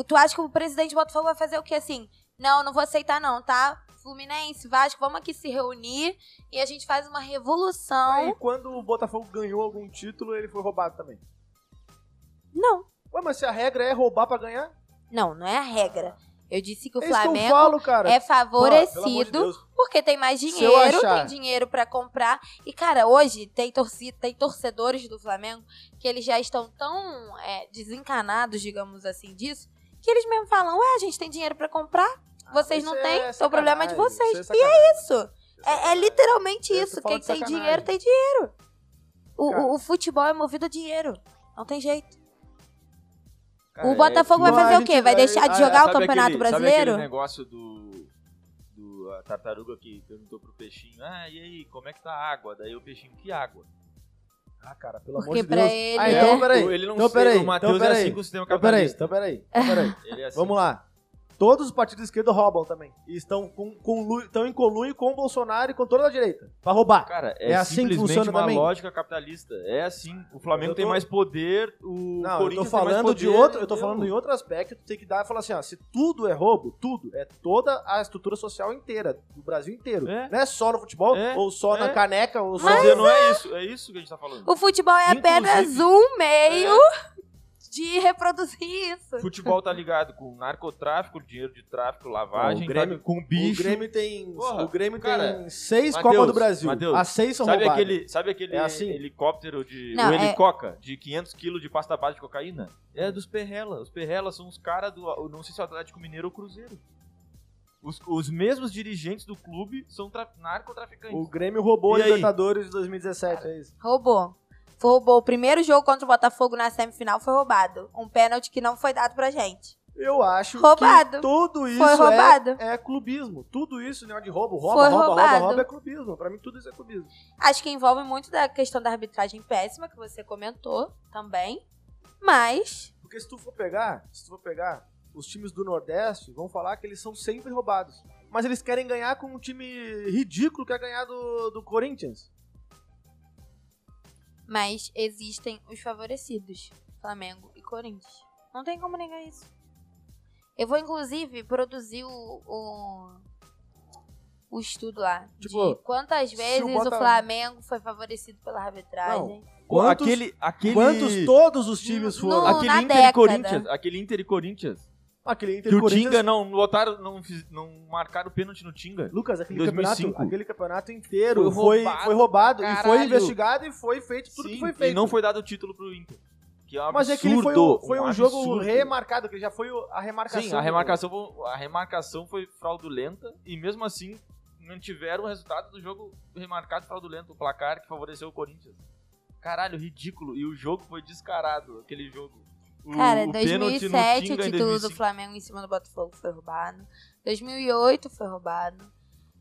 Tu acha que o presidente do Botafogo vai fazer o quê? Assim, não, não vou aceitar não, tá? Fluminense, Vasco, vamos aqui se reunir e a gente faz uma revolução. Aí quando o Botafogo ganhou algum título, ele foi roubado também? Não. Ué, mas se a regra é roubar pra ganhar? Não, não é a regra. Eu disse que o é Flamengo que falo, é favorecido Pô, de porque tem mais dinheiro, achar... tem dinheiro pra comprar. E, cara, hoje tem, torcida, tem torcedores do Flamengo que eles já estão tão é, desencanados, digamos assim, disso, que eles mesmo falam, ué, a gente tem dinheiro pra comprar, vocês ah, não têm, é então o problema é de vocês. Isso é e é isso. É, é literalmente é isso. Quem tem dinheiro, tem dinheiro. O, o, o futebol é movido a dinheiro. Não tem jeito. Cara, o Botafogo é, vai fazer o quê? Vai deixar de jogar ah, o Campeonato aquele, Brasileiro? Sabe aquele negócio do, do a tartaruga que perguntou pro peixinho, ah, e aí, como é que tá a água? Daí o peixinho, que água? Ah, cara, pelo Porque amor de Deus. Ele, ah, então, é... peraí. Ele não então, sei, peraí, o Matheus então, peraí, é assim com o sistema capitalista. Então, peraí, então, peraí. Então, peraí. É assim. Vamos lá. Todos os partidos de esquerda roubam também. E estão, com, com, estão em colunho com o Bolsonaro e com toda a direita. Pra roubar. Cara, é, é assim que funciona uma também. Lógica capitalista. É assim. O Flamengo tô... tem mais poder, o Não, Corinthians eu tô falando tem mais poder. De outro, eu tô falando eu... em outro aspecto. Tu tem que dar e falar assim, ó, se tudo é roubo, tudo, é toda a estrutura social inteira, do Brasil inteiro. É. Não é só no futebol, é. ou só é. na caneca, ou só... Mas dizer, é. não é isso. É isso que a gente tá falando. O futebol é Inclusive, apenas um meio... É. de reproduzir isso. Futebol tá ligado com narcotráfico, dinheiro de tráfico, lavagem, o Grêmio, tá, com bicho. O Grêmio tem, Porra, o Grêmio cara, tem seis Copas do Brasil. Mateus, as seis são sabe roubadas. Aquele, sabe aquele é assim? helicóptero, de Não, o helicoca, é... de quinhentos quilos de pasta base de cocaína? É dos Perrela. Os Perrela são os caras do, não sei se é o Atlético Mineiro ou Cruzeiro. Os, os mesmos dirigentes do clube são tra- narcotraficantes. O Grêmio roubou e a Libertadores aí? de dois mil e dezessete, cara, é isso. Roubou. Foi roubou. O primeiro jogo contra o Botafogo na semifinal foi roubado. Um pênalti que não foi dado pra gente. Eu acho roubado. que tudo isso foi roubado. É, é clubismo. Tudo isso, né, de roubo, rouba, foi rouba, roubado. rouba, rouba, é clubismo. Pra mim tudo isso é clubismo. Acho que envolve muito da questão da arbitragem péssima, que você comentou também, mas... Porque se tu for pegar, se tu for pegar, os times do Nordeste vão falar que eles são sempre roubados. Mas eles querem ganhar com um time ridículo que é ganhar do, do Corinthians. Mas existem os favorecidos, Flamengo e Corinthians. Não tem como negar isso. Eu vou, inclusive, produzir o, o, o estudo lá. Tipo, de quantas vezes o, Bota... o Flamengo foi favorecido pela arbitragem. Não. Quantos, aquele, aquele... quantos todos os times foram? No, aquele, Inter e Corinthians, aquele Inter e Corinthians. Aquele Inter e Corinthians. Que o Tinga não, botaram, não, não marcaram o pênalti no Tinga. Lucas, aquele, campeonato, aquele campeonato inteiro foi roubado, foi roubado e foi investigado e foi feito tudo. Sim, que foi feito. E não foi dado o título pro Inter. Que é um Mas absurdo, é que ele foi, foi um, um jogo absurdo. remarcado, que já foi a remarcação. Sim, a remarcação, foi, a remarcação foi fraudulenta e mesmo assim mantiveram o resultado do jogo remarcado fraudulento, o placar que favoreceu o Corinthians. Caralho, ridículo. E o jogo foi descarado, aquele jogo. O, Cara, em dois mil e sete, o título do Flamengo em cima do Botafogo foi roubado. dois mil e oito foi roubado.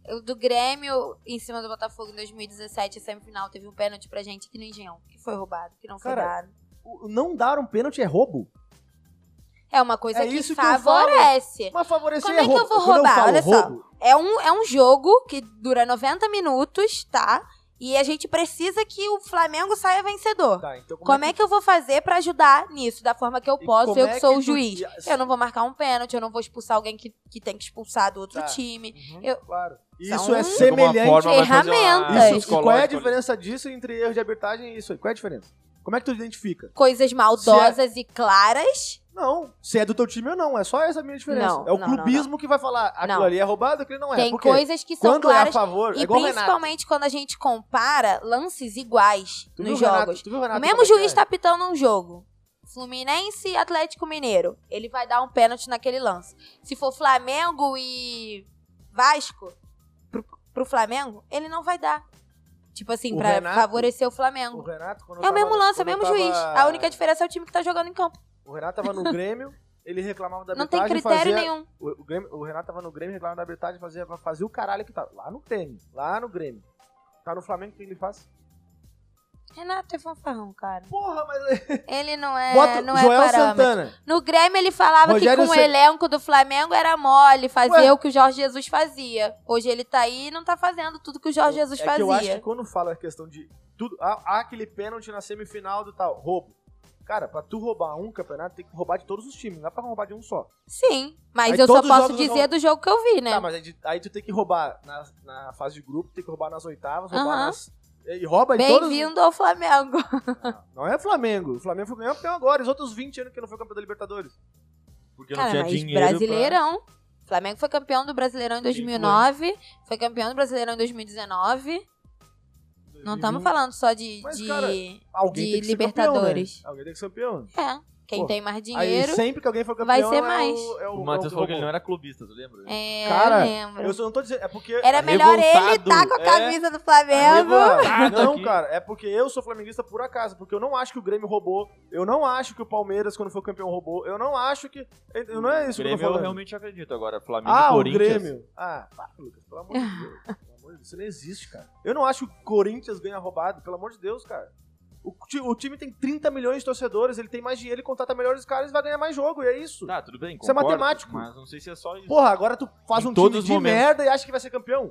O do Grêmio em cima do Botafogo em dois mil e dezessete, a semifinal, teve um pênalti pra gente aqui no Engenhão, que foi roubado, que não foi Cara, dado. O não dar um pênalti é roubo? É uma coisa é que isso favorece. Que Mas favorecer Como é, é roubo. Como é que eu vou Quando roubar? Eu Olha roubo. só. É um, é um jogo que dura noventa minutos, tá? E a gente precisa que o Flamengo saia vencedor. Tá, então como, como é, que... é que eu vou fazer pra ajudar nisso? Da forma que eu posso, eu é que sou que o juiz. Tu... Eu não vou marcar um pênalti, eu não vou expulsar alguém que, que tem que expulsar do outro tá. time. Uhum, eu... Claro. Isso é semelhante a ferramentas. Isso, qual é a diferença disso entre erro de arbitragem e isso aí? Qual é a diferença? Como é que tu identifica? Coisas maldosas é... e claras. Não, se é do teu time ou não, é só essa a minha diferença. Não, é o não, clubismo não, não. que vai falar, aquilo não. ali é roubado, aquilo não é. Tem coisas que são quando claras, é a favor, e é principalmente Renato. Quando a gente compara lances iguais tu nos jogos. Renato, Renato, o mesmo o juiz está apitando um jogo, Fluminense e Atlético Mineiro, ele vai dar um pênalti naquele lance. Se for Flamengo e Vasco, pro, pro Flamengo, ele não vai dar. Tipo assim, o pra Renato, favorecer o Flamengo. O Renato, quando é o tava, mesmo lance, é o mesmo tava... juiz. A única diferença é o time que tá jogando em campo. O Renato tava no Grêmio, ele reclamava da arbitragem. Não tem critério fazia... nenhum. O, Grêmio, o Renato tava no Grêmio, reclamava da arbitragem, fazia, fazia o caralho que tava. Lá no Grêmio, lá no Grêmio. Tá no Flamengo, o que ele faz? Renato é fanfarrão, cara. Porra, mas... Ele não é Bota, não Joel é Santana. No Grêmio ele falava Rogério que com o C... elenco do Flamengo era mole fazer Ué. o que o Jorge Jesus fazia. Hoje ele tá aí e não tá fazendo tudo que o Jorge Jesus é fazia. Que eu acho que quando fala a questão de... tudo, há, há aquele pênalti na semifinal do tal, roubo. Cara, pra tu roubar um campeonato, tem que roubar de todos os times. Não dá pra roubar de um só. Sim, mas aí eu só posso dizer não... do jogo que eu vi, né? Tá, mas aí, aí tu tem que roubar na, na fase de grupo, tem que roubar nas oitavas, roubar uh-huh. nas... E rouba em todos... Bem-vindo ao Flamengo. Não, não é Flamengo. O Flamengo foi campeão agora. Os outros vinte anos que não foi campeão da Libertadores. Porque não Cara, tinha dinheiro Brasileirão. Pra... O Flamengo foi campeão do Brasileirão em dois mil e nove. Foi. foi campeão do Brasileirão em dois mil e dezenove. Não estamos falando só de, Mas, de, cara, de Libertadores. Campeão, né? Alguém tem que ser campeão. É. Quem Pô, tem mais dinheiro. Aí sempre que alguém for campeão, vai ser mais. É o, é o, o Matheus é falou que ele não era clubista, tu lembra? É, cara, eu lembro. Eu só não tô dizendo. É porque era melhor ele estar com a camisa é, do Flamengo. Não, aqui. cara, é porque eu sou flamenguista por acaso. Porque eu não acho que o Grêmio roubou. Eu não acho que o Palmeiras, quando for campeão, roubou. Eu não acho que. Eu não é isso Grêmio que eu tô falando. Eu realmente acredito agora. Flamengo e Corinthians. Ah, o Grêmio. Ah, pá, Lucas, pelo amor de Deus. Pelo amor de Deus, isso não existe, cara. Eu não acho que o Corinthians ganha roubado. Pelo amor de Deus, cara. O time tem trinta milhões de torcedores, ele tem mais dinheiro, ele contrata melhores caras e vai ganhar mais jogo, e é isso. Tá, tudo bem, concordo, isso é matemático. Mas não sei se é só isso. Porra, agora tu faz em um time de momentos. merda e acha que vai ser campeão.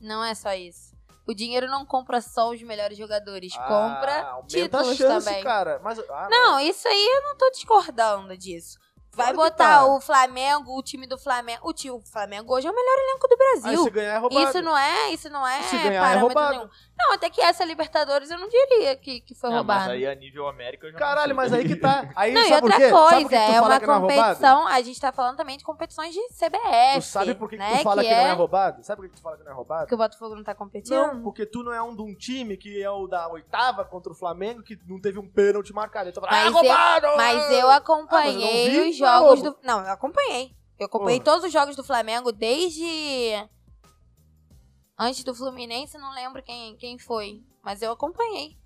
Não é só isso. O dinheiro não compra só os melhores jogadores, ah, compra títulos a chance, também. Cara. Mas, ah, não, não, isso aí eu não tô discordando disso. Vai claro botar tá. o Flamengo, o time do Flamengo. O time do Flamengo hoje é o melhor elenco do Brasil. Aí se ganhar é roubado. Isso não é, isso não é se ganhar parâmetro é roubado. nenhum. Não, até que essa Libertadores eu não diria que, que foi roubada. Mas aí a nível América eu já Caralho, mas aí que tá. Aí, não, e outra coisa, é uma competição. É a gente tá falando também de competições de C B F. Tu sabe por que, né, que tu fala que, que é... não é roubado? Sabe por que tu fala que não é roubado? Porque o Botafogo não tá competindo? Não, porque tu não é um de um time que é o da oitava contra o Flamengo, que não teve um pênalti marcado. Então fala, ah, roubado! Eu, mas eu acompanhei ah, mas eu os jogos do... Não, eu acompanhei. Eu acompanhei Porra. todos os jogos do Flamengo desde... Antes do Fluminense, não lembro quem, quem foi. Mas eu acompanhei.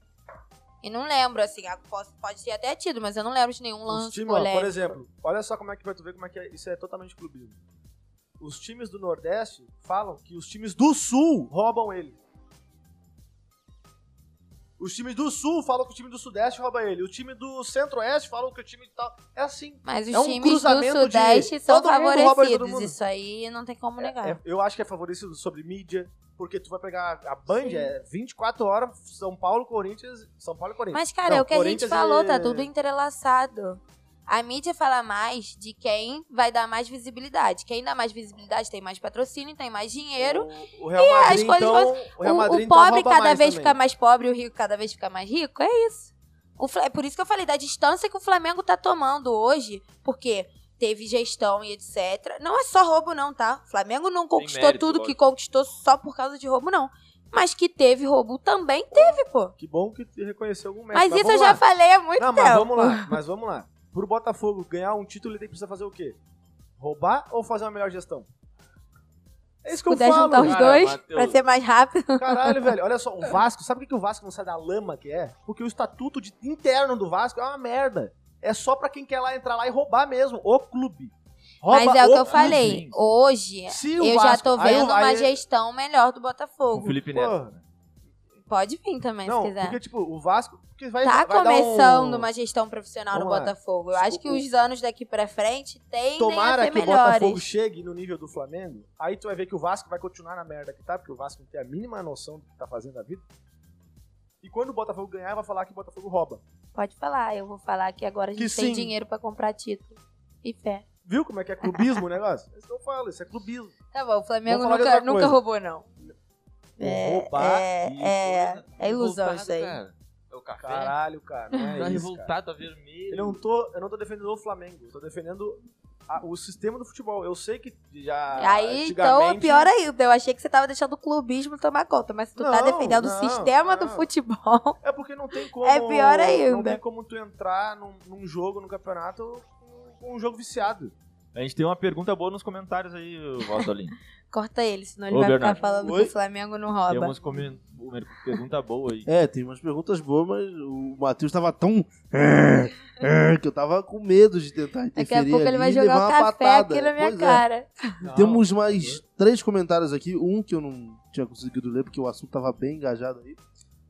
E não lembro, assim, posso, pode ter até tido, mas eu não lembro de nenhum lance time, ó, por exemplo, olha só como é que vai tu ver como é que é, isso é totalmente clubismo. Os times do Nordeste falam que os times do Sul roubam ele. Os times do Sul falam que o time do Sudeste rouba ele. O time do Centro-Oeste falam que o time tal... É assim. Mas os é um times cruzamento do Sudeste de... são todo favorecidos. Isso aí não tem como negar. É, é, eu acho que é favorecido sobre mídia, porque tu vai pegar a Band, Sim. é vinte e quatro horas, São Paulo, Corinthians... São Paulo e Corinthians. Mas, cara, não, é o que a gente falou, e... tá tudo entrelaçado. A mídia fala mais de quem vai dar mais visibilidade. Quem dá mais visibilidade tem mais patrocínio, tem mais dinheiro. O, o Real e Madrid, as coisas então, vão... O, Real Madrid, o, o pobre então cada mais vez também. Fica mais pobre, o rico cada vez fica mais rico. É isso. O, é por isso que eu falei da distância que o Flamengo tá tomando hoje, porque teve gestão e etcétera. Não é só roubo não, tá? O Flamengo não conquistou mérito, tudo lógico. Que conquistou só por causa de roubo, não. Mas que teve roubo também, teve, pô. Que bom que reconheceu algum mérito. Mas, mas isso eu já lá. falei há muito não, tempo. Mas vamos lá, mas vamos lá. Pro Botafogo ganhar um título, ele precisa fazer o quê? Roubar ou fazer uma melhor gestão? É isso que eu falo. Se juntar os cara, dois, Mateus. Pra ser mais rápido. Caralho, velho. Olha só, o Vasco, sabe por que o Vasco não sai da lama que é? Porque o estatuto de, interno do Vasco é uma merda. É só pra quem quer lá entrar lá e roubar mesmo. O clube. Rouba Mas é o que eu clube. falei. Hoje, Se eu Vasco, já tô vendo eu, uma eu... gestão melhor do Botafogo. O Felipe Neto. Porra. Pode vir também, não, se quiser. Porque, tipo, o Vasco... Porque vai, tá vai começando um... uma gestão profissional Vamos no lá. Botafogo. Eu acho que os anos daqui pra frente tendem Tomara a ser melhores. Tomara que o Botafogo chegue no nível do Flamengo, aí tu vai ver que o Vasco vai continuar na merda que tá, porque o Vasco não tem a mínima noção do que tá fazendo na vida. E quando o Botafogo ganhar, vai falar que o Botafogo rouba. Pode falar. Eu vou falar que agora a gente que tem sim. dinheiro pra comprar título. E fé. Viu como é que é clubismo o negócio? É isso que eu falo. Isso é clubismo. Tá bom. O Flamengo nunca, nunca roubou, não. É, roubar é, e... é, é ilusão isso aí. Cara. É o café. Caralho, cara. Não é tá isso, revoltado, tá vermelho. Eu não, tô, eu não tô defendendo o Flamengo. Eu tô defendendo a, o sistema do futebol. Eu sei que já Aí, então, pior ainda. Eu achei que você tava deixando o clubismo tomar conta. Mas se tu não, tá defendendo não, o sistema não. do futebol... É porque não tem como... É pior ainda. Não tem como tu entrar num, num jogo, num campeonato, com um, um jogo viciado. A gente tem uma pergunta boa nos comentários aí, Valdolim. Corta ele, senão ele Ô, vai Bernardo. ficar falando Oi? que o Flamengo não rouba. Tem umas coment... perguntas boas aí. É, tem umas perguntas boas, mas o Matheus tava tão... que eu tava com medo de tentar interferir. Daqui a pouco ele vai jogar o café patada. aqui na minha pois cara. É. Temos mais três comentários aqui. Um que eu não tinha conseguido ler, porque o assunto tava bem engajado aí.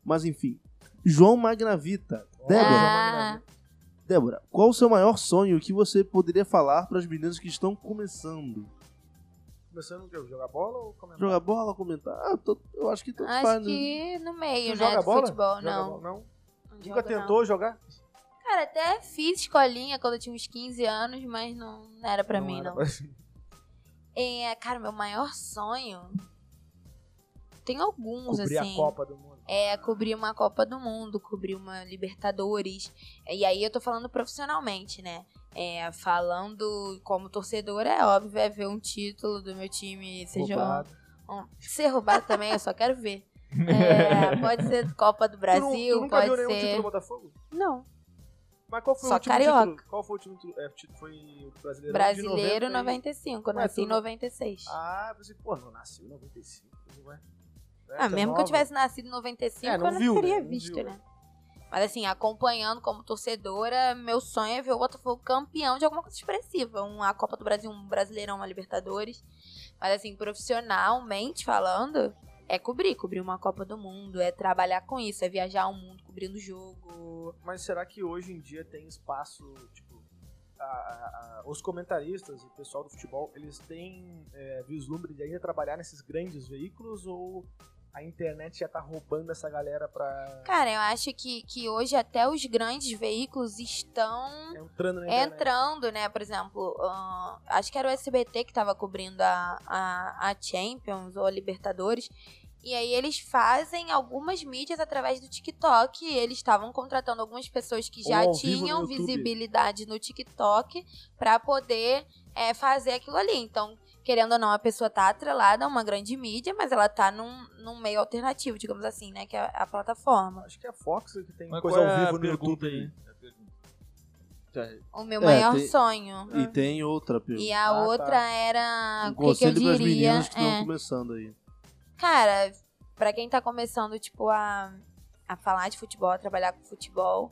Mas enfim. João Magnavita. Oh, Débora. Ah. Débora, qual o seu maior sonho que você poderia falar para as meninas que estão começando? Começando o quê? Jogar bola ou comentar? Jogar bola ou comentar? Ah, tô, eu acho que tanto faz. Acho que no meio, tu né? Joga bola? Futebol, joga não. Bola, não. não Nunca jogo, tentou não. jogar? Cara, até fiz escolinha quando eu tinha uns quinze anos, mas não, não era pra não mim, era não. Pra é, cara, meu maior sonho... Tem alguns, cobrir assim. Cobrir a Copa do Mundo. É, cobrir uma Copa do Mundo, cobrir uma Libertadores. E aí eu tô falando profissionalmente, né? É, falando como torcedora, é óbvio, é ver um título do meu time seja roubado. Um, ser roubado também, eu só quero ver. É, pode ser Copa do Brasil, tu não, tu pode ser... Nunca viu nenhum título do Botafogo? Não. Mas qual foi só o último Carioca. título? Qual foi o último título? É, foi o Brasileiro, Brasileiro de noventa e cinco, eu Ué, nasci tu... em noventa e seis. Ah, você, pô, não nasceu em noventa e cinco, não é? Ah, mesmo que eu tivesse nascido em noventa e cinco, é, não eu não viu, teria né? visto, não né? Mas assim, acompanhando como torcedora, meu sonho é ver o Botafogo campeão de alguma coisa expressiva. Uma Copa do Brasil, um Brasileirão, uma Libertadores. Mas assim, profissionalmente falando, é cobrir. Cobrir uma Copa do Mundo, é trabalhar com isso, é viajar ao mundo cobrindo o jogo. Mas será que hoje em dia tem espaço, tipo, a, a, a, os comentaristas, o pessoal do futebol, eles têm é, vislumbre de ainda trabalhar nesses grandes veículos ou... A internet já tá roubando essa galera pra... Cara, eu acho que, que hoje até os grandes veículos estão entrando, entrando né? Por exemplo, uh, acho que era o S B T que tava cobrindo a, a, a Champions ou a Libertadores. E aí eles fazem algumas mídias através do TikTok. Eles estavam contratando algumas pessoas que já tinham visibilidade no TikTok pra poder é, fazer aquilo ali. Então... Querendo ou não, a pessoa tá atrelada a uma grande mídia, mas ela tá num, num meio alternativo, digamos assim, né? Que é a plataforma. Acho que é a Fox que tem mas coisa ao vivo é a no YouTube aí. O meu é, maior tem... sonho. E tem outra pergunta. E a ah, outra tá. era... Um o que, que eu diria? Conselho para as meninas que estão é... começando aí. Cara, pra quem tá começando, tipo, a, a falar de futebol, a trabalhar com futebol...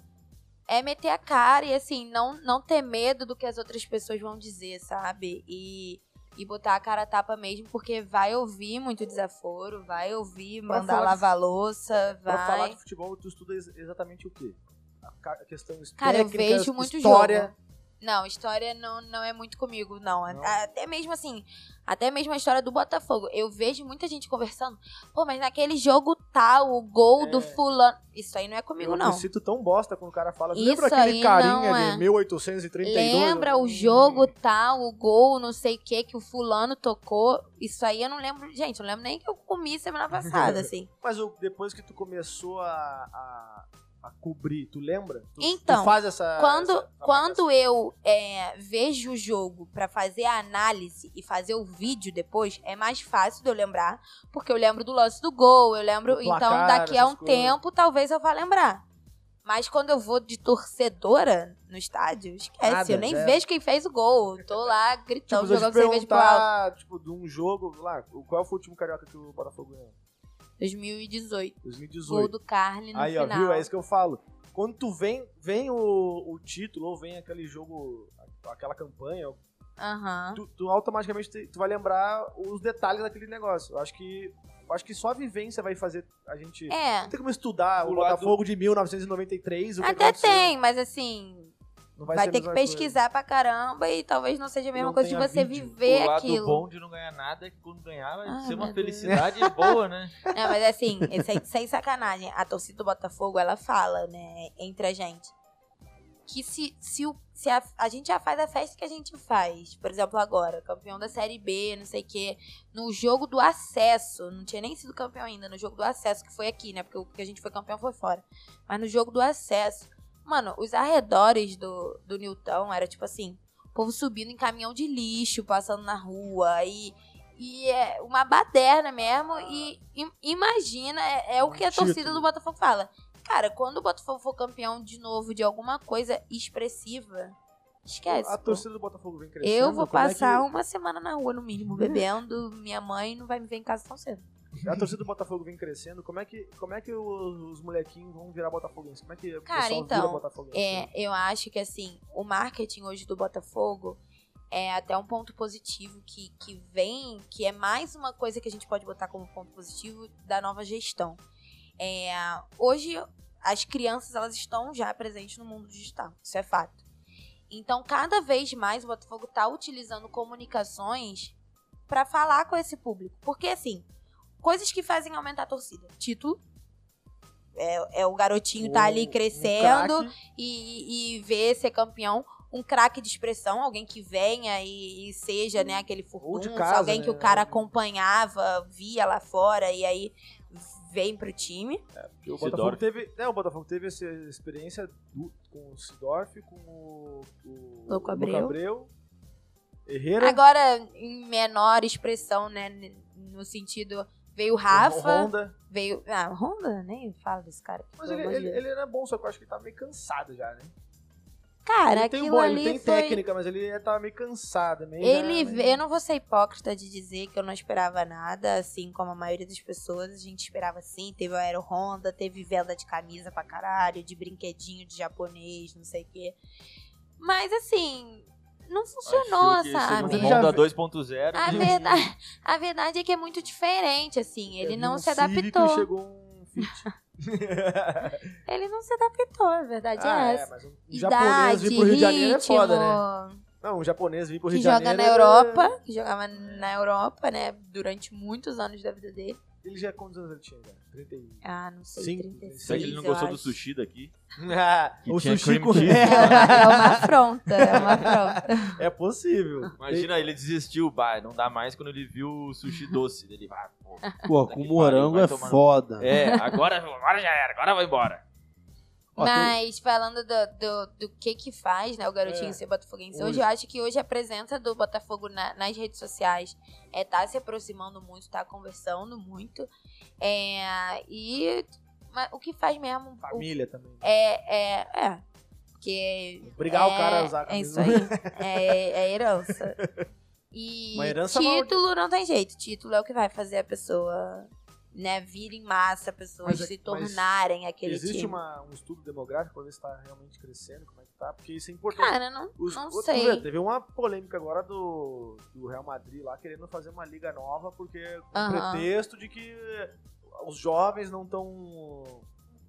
É meter a cara e, assim, não, não ter medo do que as outras pessoas vão dizer, sabe? E... E botar a cara a tapa mesmo, porque vai ouvir muito desaforo, vai ouvir pra mandar lavar de... louça, vai... Pra falar de futebol, tu estuda exatamente o quê? A questão histórica, cara, eu vejo muito história... Jogo. Não, história não, não é muito comigo, não. não. Até mesmo assim, até mesmo a história do Botafogo. Eu vejo muita gente conversando. Pô, mas naquele jogo tal, o gol é... do fulano... Isso aí não é comigo, eu não. Eu sinto tão bosta quando o cara fala... Isso lembra aquele carinha é... de mil oitocentos e trinta e dois? Lembra eu... o jogo hum. tal, o gol, não sei o que, que o fulano tocou. Isso aí eu não lembro... Gente, eu não lembro nem que eu comi semana passada, assim. Mas depois que tu começou a... a... a cobrir, tu lembra? Tu, então, tu faz essa, quando, essa quando eu é, vejo o jogo pra fazer a análise e fazer o vídeo depois, é mais fácil de eu lembrar, porque eu lembro do lance do gol, eu lembro, placar, então daqui a um coisas. tempo talvez eu vá lembrar. Mas quando eu vou de torcedora no estádio, esquece, Nada, eu nem é. vejo quem fez o gol, tô lá gritando, tipo, jogando cerveja pro alto. Tipo, de um jogo, lá, qual foi o último Carioca que o Botafogo ganhou? dois mil e dezoito. dois mil e dezoito. Gol do Carly no Aí, final. Aí, ó, viu? É isso que eu falo. Quando tu vem, vem o, o título, ou vem aquele jogo, aquela campanha, uhum. tu, tu automaticamente tu vai lembrar os detalhes daquele negócio. Eu acho que, eu acho que só a vivência vai fazer a gente... É. Não tem como estudar o, o Botafogo do... de mil novecentos e noventa e três. O que Até aconteceu. tem, mas assim... Não vai vai ter que pesquisar coisa. pra caramba e talvez não seja a mesma não coisa de você vídeo. viver aquilo. O lado aquilo. bom de não ganhar nada é que quando ganhar vai Ai, ser uma felicidade Deus. boa, né? Não, mas assim, sem, sem sacanagem, a torcida do Botafogo, ela fala, né, entre a gente, que se, se, o, se a, a gente já faz a festa que a gente faz, por exemplo, agora, campeão da Série B, não sei o quê, no jogo do acesso, não tinha nem sido campeão ainda, no jogo do acesso, que foi aqui, né, porque o que a gente foi campeão foi fora, mas no jogo do acesso... Mano, os arredores do, do Newton era tipo assim, o povo subindo em caminhão de lixo, passando na rua, e, e é uma baderna mesmo, e, e imagina, é, é o que a torcida do Botafogo fala. Cara, quando o Botafogo for campeão de novo de alguma coisa expressiva, esquece. A pô. torcida do Botafogo vem crescendo. Eu vou passar é que... uma semana na rua, no mínimo, bebendo, minha mãe não vai me ver em casa tão cedo. A torcida do Botafogo vem crescendo, como é que, como é que os, os molequinhos vão virar botafoguense? Como é que o Cara, pessoal então, vira botafoguense? É, eu acho que assim, o marketing hoje do Botafogo é até um ponto positivo que, que vem, que é mais uma coisa que a gente pode botar como ponto positivo da nova gestão. É, hoje, as crianças elas estão já presentes no mundo digital, isso é fato. Então, cada vez mais o Botafogo está utilizando comunicações para falar com esse público, porque assim... Coisas que fazem aumentar a torcida. Título. É, é o garotinho tá ali crescendo um e, e ver ser campeão. Um craque de expressão, alguém que venha e, e seja, né, aquele furtunço, alguém, né, que o cara acompanhava, via lá fora e aí vem pro time. É, porque o Botafogo teve, né, o Botafogo teve essa experiência do, com o Sidorf, com o, o Luca Abreu. Herrera. Agora, em menor expressão, né, no sentido... Veio o Rafa, Honda. veio... Ah, Honda? Nem fala desse cara. Mas ele, ele, ele era bom, só que eu acho que ele tava meio cansado já, né? Cara, ele tem aquilo bom, ali Ele tem foi... técnica, mas ele tava meio cansado. Meio ele... Já, meio... Eu não vou ser hipócrita de dizer que eu não esperava nada, assim como a maioria das pessoas. A gente esperava sim, teve o Aero Honda, teve venda de camisa pra caralho, de brinquedinho de japonês, não sei o quê. Mas, assim... Não funcionou, sabe? O Honda dois ponto zero. A verdade, a verdade é que é muito diferente, assim. Ele não se adaptou. Chegou um Fit. Ele não se adaptou, a verdade ah, é essa. É, mas um japonês vir pro Rio de Janeiro é foda, né? Não, um japonês vir pro Rio de Janeiro... Que joga na Europa, que jogava na Europa, né? Durante muitos anos da vida dele. Ele já... Quantos anos ele tinha? trinta e um. Ah, não sei, trinta e seis. Será que ele não gostou do sushi daqui? O sushi com... É, é uma afronta, é uma afronta. É possível. Imagina, ele desistiu, bah, não dá mais, quando ele viu o sushi doce. Ele, ah, pô, pô com morango é tomando... foda. É, agora, agora já era, agora vai embora. Ó, mas tu... falando do, do, do que que faz, né, o garotinho é. ser botafoguense, hoje eu acho que hoje a presença do Botafogo na, nas redes sociais é tá se aproximando muito, tá conversando muito, é, e mas o que faz mesmo... Família o, também. É, é, é, porque... Obrigar é, o cara a usar a camisa. É isso aí, é, é herança. E Uma herança título maldita. Não tem jeito, título é o que vai fazer a pessoa... Né, vir em massa pessoas mas, se tornarem aquele existe time. Existe um estudo demográfico pra ver se tá realmente crescendo, como é que tá, porque isso é importante. Cara, não, Os, não outro, sei. Né, teve uma polêmica agora do, do Real Madrid lá, querendo fazer uma liga nova, porque com uh-huh. pretexto de que os jovens não estão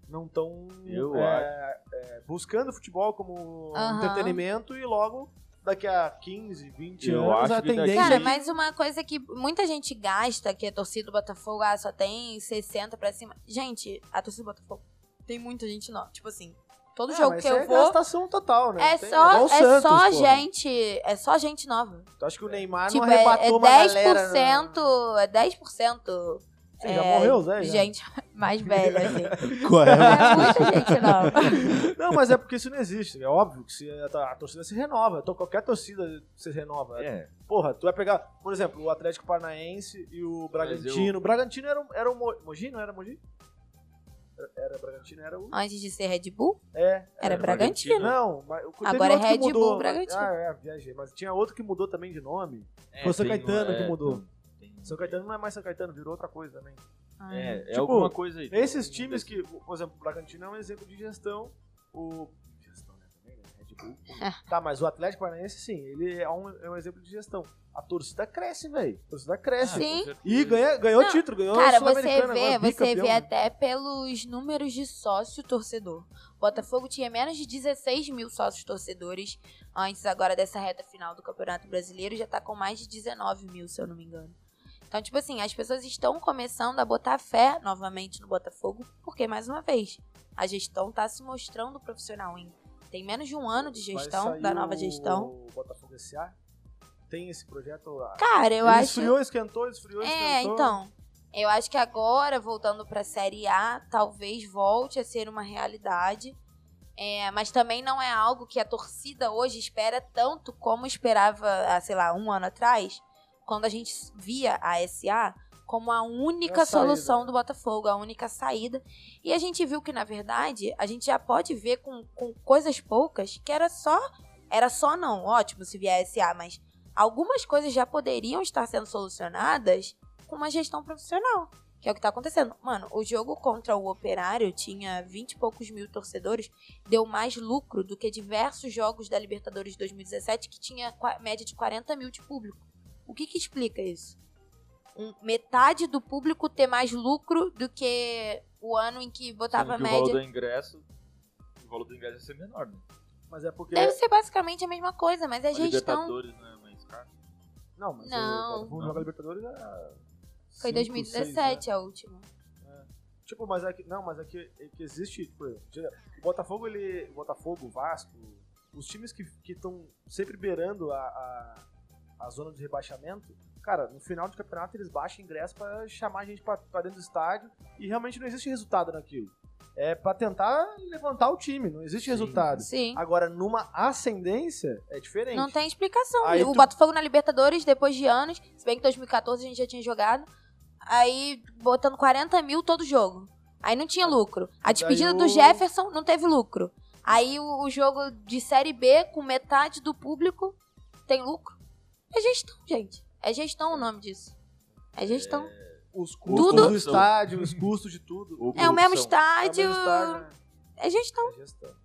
não estão é, é, buscando futebol como uhum. entretenimento e logo daqui a quinze, vinte eu anos a tendência... Cara, aí... mas uma coisa que muita gente gasta, que a torcida do Botafogo ah, só tem sessenta pra cima. Gente, a torcida do Botafogo tem muita gente nova. Tipo assim, todo é, jogo que eu é vou... é gastação total, né? É tem, só, é Santos, só gente... É só gente nova. Tu acha que o Neymar tipo, não arrebatou é, é uma galera? Não... É dez por cento... Você já é, morreu, Zé? Já. Gente mais velha, assim. Qual é? É muita gente nova. Não, mas é porque isso não existe. É óbvio que se a, a torcida se renova. Então, qualquer torcida se renova. É. Porra, tu vai pegar, por exemplo, o Atlético Paranaense e o Bragantino. Eu... O Bragantino era, era o Mo... Mogi, não era Mogi? Era, era Bragantino, era o... Antes de ser Red Bull? É. Era, era Bragantino. Não, mas agora é Red Bull Bragantino. Ah, é, viajei. Mas tinha outro que mudou também de nome. É, foi o São Caetano é, que mudou. Tem... São Caetano não é mais São Caetano, virou outra coisa também. Ah, é, tipo, é alguma coisa aí. Esses times que, por exemplo, o Bragantino é um exemplo de gestão. O... Gestão, né? Red Bull. Tá, mas o Atlético Paranaense, sim, ele é um, é um exemplo de gestão. A torcida cresce, velho. A torcida cresce. Ah, e ganha, ganhou não, título, ganhou cara, Sul-Americana. Cara, você vê, você vê até pelos números de sócio-torcedor. Botafogo tinha menos de dezesseis mil sócios-torcedores. Antes agora dessa reta final do Campeonato Brasileiro, já tá com mais de dezenove mil, se eu não me engano. Então, tipo assim, as pessoas estão começando a botar fé novamente no Botafogo, porque, mais uma vez, a gestão está se mostrando profissional ainda. Tem menos de um ano de gestão, da nova gestão. O Botafogo S A tem esse projeto lá. Cara, eu Ele acho... Esfriou, esquentou, esfriou, é, esquentou. É, então, eu acho que agora, voltando para a Série A, talvez volte a ser uma realidade, é, mas também não é algo que a torcida hoje espera tanto como esperava, há, sei lá, um ano atrás, quando a gente via a S A como a única solução do Botafogo, a única saída. E a gente viu que, na verdade, a gente já pode ver com, com coisas poucas que era só... Era só não, ótimo se vier a S A, mas algumas coisas já poderiam estar sendo solucionadas com uma gestão profissional, que é o que tá acontecendo. Mano, o jogo contra o Operário tinha vinte e poucos mil torcedores, deu mais lucro do que diversos jogos da Libertadores de dois mil e dezessete, que tinha média de quarenta mil de público. O que que explica isso? Um, metade do público ter mais lucro do que o ano em que botava a média... O valor do ingresso, o valor do ingresso ia ser menor, né? Mas é porque... Deve ser basicamente a mesma coisa, mas a, a gestão... Libertadores não é mais caro? Não, mas não. O jogo da Libertadores é... Foi dois mil e dezessete, seis, né? A última. É. Tipo, mas é que... Não, mas é que, é que existe... Tipo, o Botafogo, ele... O Botafogo, o Vasco, os times que estão sempre beirando a... a... a zona de rebaixamento, cara, no final do campeonato eles baixam ingresso pra chamar a gente pra, pra dentro do estádio e realmente não existe resultado naquilo. É pra tentar levantar o time, não existe Sim. resultado. Sim. Agora, numa ascendência, é diferente. Não tem explicação. Aí o tu... Botafogo na Libertadores, depois de anos, se bem que em dois mil e catorze a gente já tinha jogado, aí botando quarenta mil todo jogo. Aí não tinha lucro. A despedida o... do Jefferson não teve lucro. Aí o, o jogo de Série B com metade do público tem lucro. É gestão, gente. É gestão o nome disso. É gestão. É... Os custos tudo... do estádio, os custos de tudo. É o mesmo estádio. É, o mesmo estádio, né? É gestão. É gestão.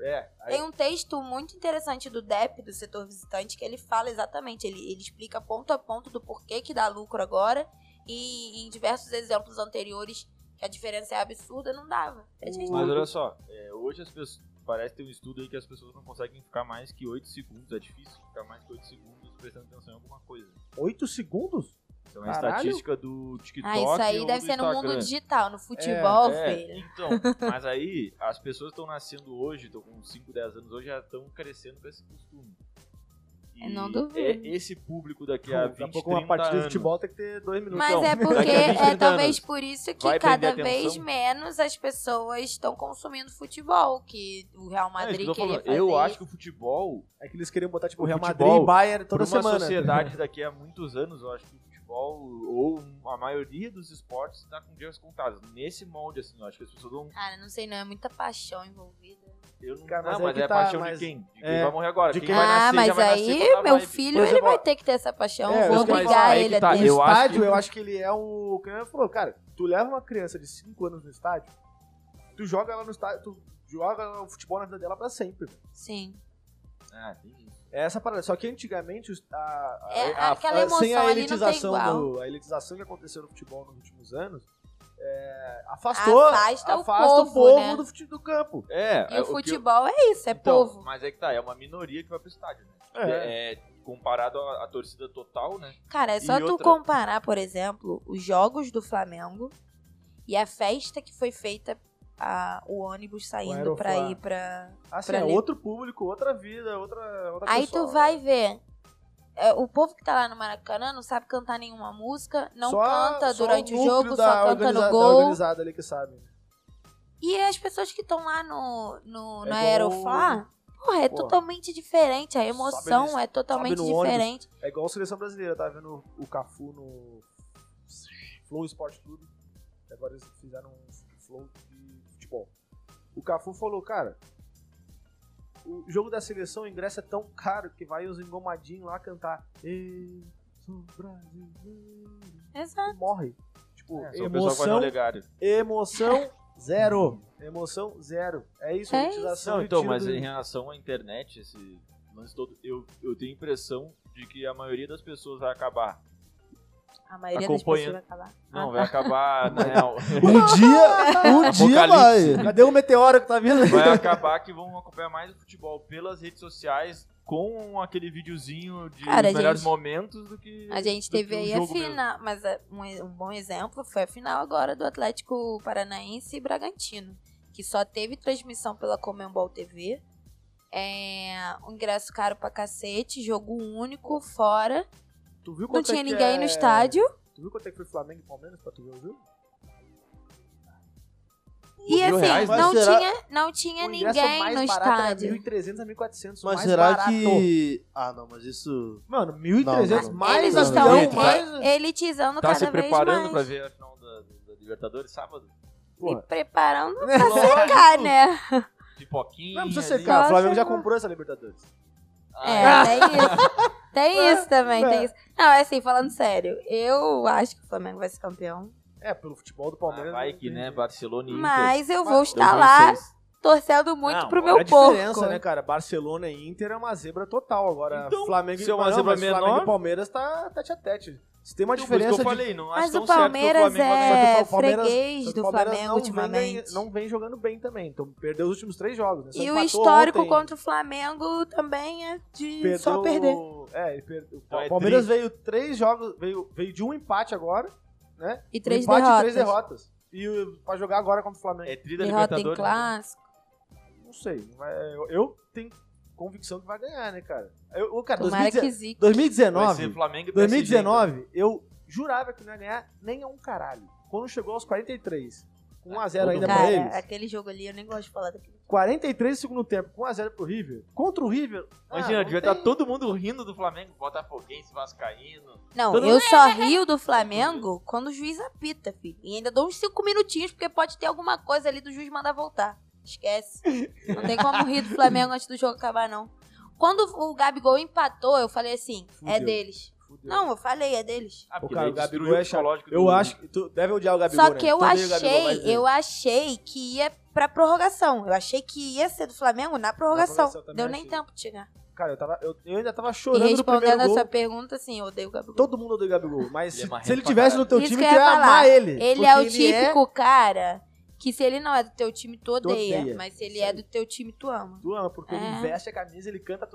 É, aí... Tem um texto muito interessante do D E P, do setor visitante, que ele fala exatamente. Ele, ele explica ponto a ponto do porquê que dá lucro agora. E em diversos exemplos anteriores, que a diferença é absurda, não dava. É gestão. Mas olha só, é, hoje as pessoas... Parece ter um estudo aí que as pessoas não conseguem ficar mais que oito segundos. É difícil ficar mais que oito segundos prestando atenção em alguma coisa. oito segundos? Então é uma estatística do TikTok. Ah, isso aí ou deve ser Instagram. No mundo digital, no futebol, é, filho. É. Então, mas aí as pessoas estão nascendo hoje, estão com cinco, dez anos hoje, já estão crescendo com esse costume. E não duvido. É esse público daqui a vinte, trinta anos. Daqui a pouco uma partida de futebol tem que ter dois minutos. Mas então, é porque é talvez por isso que cada vez menos as pessoas estão consumindo futebol, que o Real Madrid é, queria fazer. Eu acho que o futebol... É que eles queriam botar tipo o Real Madrid e Bayern toda semana. Uma sociedade daqui a muitos anos, eu acho que o futebol, ou a maioria dos esportes, está com dias contados. Nesse molde, assim, eu acho que as pessoas vão... Cara, não sei não, é muita paixão envolvida. Eu não, cara, mas, não, é, mas é a tá, paixão mas... de quem? De quem é. Vai morrer agora? De quem ah, vai nascer, mas vai aí nascer, meu filho, exemplo, ele vai ter que ter essa paixão. É, vou obrigar ele tá, a ter. No estádio, que... eu acho que ele é o... que ele falou, cara, tu leva uma criança de cinco anos no estádio, tu joga ela no estádio, tu joga o futebol na vida dela pra sempre. Sim. Ah, entendi. É essa parada. Só que antigamente, a, a, é, a, a, sem a elitização, do, a elitização que aconteceu no futebol nos últimos anos, É, afastou, afasta, afasta o povo, o povo né? do, do campo. É, e é, o futebol o eu... é isso, é então, povo. Mas é que tá, é uma minoria que vai pro estádio, né? É, é comparado à, à torcida total, né? Cara, é só e tu outra... comparar, por exemplo, os jogos do Flamengo e a festa que foi feita a, o ônibus saindo o pra ir pra... Assim, pra é ali. Outro público, outra vida, outra, outra aí pessoa. Aí tu vai ver... O povo que tá lá no Maracanã não sabe cantar nenhuma música, não só, canta só durante o, o jogo, só canta no gol. Da organizada ali que sabe. E as pessoas que estão lá no, no, é no Aeroflá, porra, é porra. totalmente diferente. A emoção sabe, é totalmente diferente. Ônibus. É igual a seleção brasileira, tá vendo o Cafu no Flow Esporte Clube. Agora eles fizeram um flow de futebol. O Cafu falou, cara... O jogo da seleção, o ingresso é tão caro que vai os engomadinhos lá cantar. Eu sou brasileiro. Exato. Morre. Tipo, é, emoção, emoção zero. Emoção zero. É isso, é utilização. Não, então, mas do... em relação à internet, esse lance todo, eu, eu tenho a impressão de que a maioria das pessoas vai acabar. A maioria das pessoas vai acabar. Não, ah, vai tá. acabar, na real. Um dia, um dia vai. Cadê o meteoro que tá vindo? Vai acabar que vão acompanhar mais o futebol pelas redes sociais com aquele videozinho de cara, os melhores gente, momentos do que a gente teve aí a final. Mesmo. Mas um, um bom exemplo foi a final agora do Atlético Paranaense e Bragantino, que só teve transmissão pela Comembol T V. É, um ingresso caro pra cacete, jogo único, fora... Tu viu não tinha é ninguém é... no estádio. Tu viu quanto é que foi Flamengo e Palmeiras pra tu ver o jogo? E assim, reais, não, será... tinha, não tinha ninguém mais no estádio. mil e trezentos a mil e quatrocentos, mas mais será barato. Que... Ah, não, mas isso... Mano, mil e trezentos mais... Eles estão elitizando cada vez mais. Tá se preparando pra ver a final da, da Libertadores sábado? Se preparando pra secar, né? Pipoquinha... Não precisa secar, o Flamengo já comprou essa Libertadores. Ah, é, é isso. Tem é, isso também, é. tem isso. Não, é assim, falando sério, eu acho que o Flamengo vai ser campeão. É, pelo futebol do Palmeiras. Ah, vai que, né, Barcelona e Inter. Mas eu vou estar lá torcendo muito não, pro meu porco. Não, a diferença, né, cara? Barcelona e Inter é uma zebra total. Agora, então, Flamengo, se é uma não, zebra menor, Flamengo e Palmeiras tá tete a tete. Se tem uma então, diferença... Que eu falei, não mas acho o Palmeiras o é o freguês do Palmeiras Flamengo não ultimamente. Vem, não vem jogando bem também. Então perdeu os últimos três jogos. Né? E o histórico ontem. Contra o Flamengo também é de perdeu, só perder. É, perdeu, então, o Palmeiras é veio três jogos, veio, veio de um empate agora, né? E três um empate derrotas. E três derrotas. E pra jogar agora contra o Flamengo. É tri da derrota Libertadores. Em clássico. Não sei. Eu, eu tenho... convicção que vai ganhar, né, cara? Eu, cara, dois mil e dezenove, dois mil e dezenove, dois mil e dezenove eu jurava que não ia ganhar nem a um caralho. Quando chegou aos quarenta e três, com um a zero ainda cara, pra eles. Cara, aquele jogo ali, eu nem gosto de falar daquele. quarenta e três no segundo tempo, com um a zero pro River. Contra o River... Imagina, ah, devia estar todo mundo rindo do Flamengo, Botafoguense, Vascaíno... Não, todo eu mundo... só rio do Flamengo quando o juiz apita, filho. E ainda dou uns cinco minutinhos, porque pode ter alguma coisa ali do juiz mandar voltar. Esquece. Não tem como rir do Flamengo antes do jogo acabar, não. Quando o Gabigol empatou, eu falei assim, fudeu, é deles. Fudeu. Não, eu falei, é deles. Ah, o cara, o Gabigol é lógico. Eu acho que tu deve odiar o Gabigol, só que né? eu, achei, eu achei que ia pra prorrogação. Eu achei que ia ser do Flamengo na prorrogação. Na prorrogação deu nem achei. Tempo de chegar. Cara, eu, tava, eu, eu ainda tava chorando no primeiro gol. E respondendo a sua pergunta, assim, eu odeio o Gabigol. Todo mundo odeia o Gabigol, mas ele se, se ele tivesse no teu isso time, tu ia amar ele. Ele é o típico é... cara... Que se ele não é do teu time, tu odeia, odeia. Mas se ele sim. é do teu time, tu ama. Tu ama, porque é. Ele veste a camisa, ele canta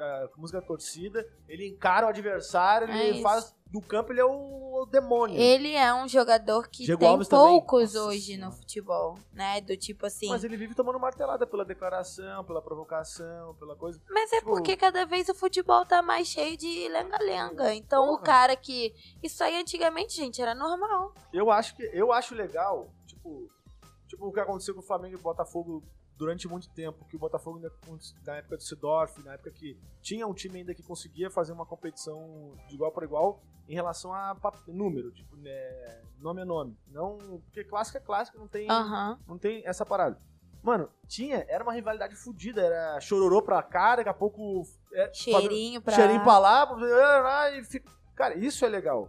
a música torcida, ele encara o adversário, é ele isso. faz... Do campo, ele é o, o demônio. Ele é um jogador que Diego tem Alves poucos também. Hoje no futebol, né? Do tipo assim... Mas ele vive tomando martelada pela declaração, pela provocação, pela coisa... Mas é tipo... porque cada vez o futebol tá mais cheio de lenga-lenga. Então, porra. O cara que... Isso aí, antigamente, gente, era normal. Eu acho que eu acho legal, tipo... Tipo o que aconteceu com o Flamengo e o Botafogo durante muito tempo, que o Botafogo ainda, na época do Seedorf, na época que tinha um time ainda que conseguia fazer uma competição de igual para igual em relação a número, tipo, né, nome é nome. Não, porque clássica é clássica, não tem, uhum. não tem essa parada. Mano, tinha, era uma rivalidade fodida, era chororô pra cá, daqui a pouco... É, cheirinho pra... Cheirinho pra lá, e fica... Cara, isso é legal.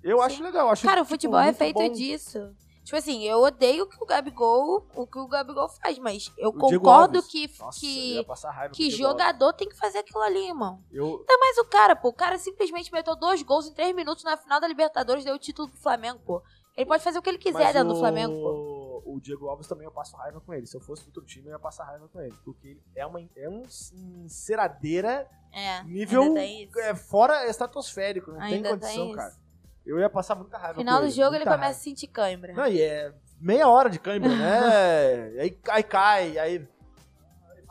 Eu sim. acho legal. Acho, cara, o tipo, futebol é feito bom... disso. Tipo assim, eu odeio que o Gabigol, o que o Gabigol faz, mas eu o concordo que, nossa, que, eu que jogador tem que fazer aquilo ali, irmão. Eu... Ainda mais o cara, pô. O cara simplesmente meteu dois gols em três minutos na final da Libertadores, deu o título do Flamengo, pô. Ele pode fazer o que ele quiser dentro o... do Flamengo, pô. O Diego Alves também eu passo raiva com ele. Se eu fosse outro time, eu ia passar raiva com ele. Porque ele é uma é um enceradeira é, nível é, fora estratosférico. Não ainda tem condição, tem cara. Eu ia passar muita raiva final com ele. No final do jogo ele começa a sentir cãibra. Não, e é meia hora de cãibra, né? Aí cai, cai. Aí,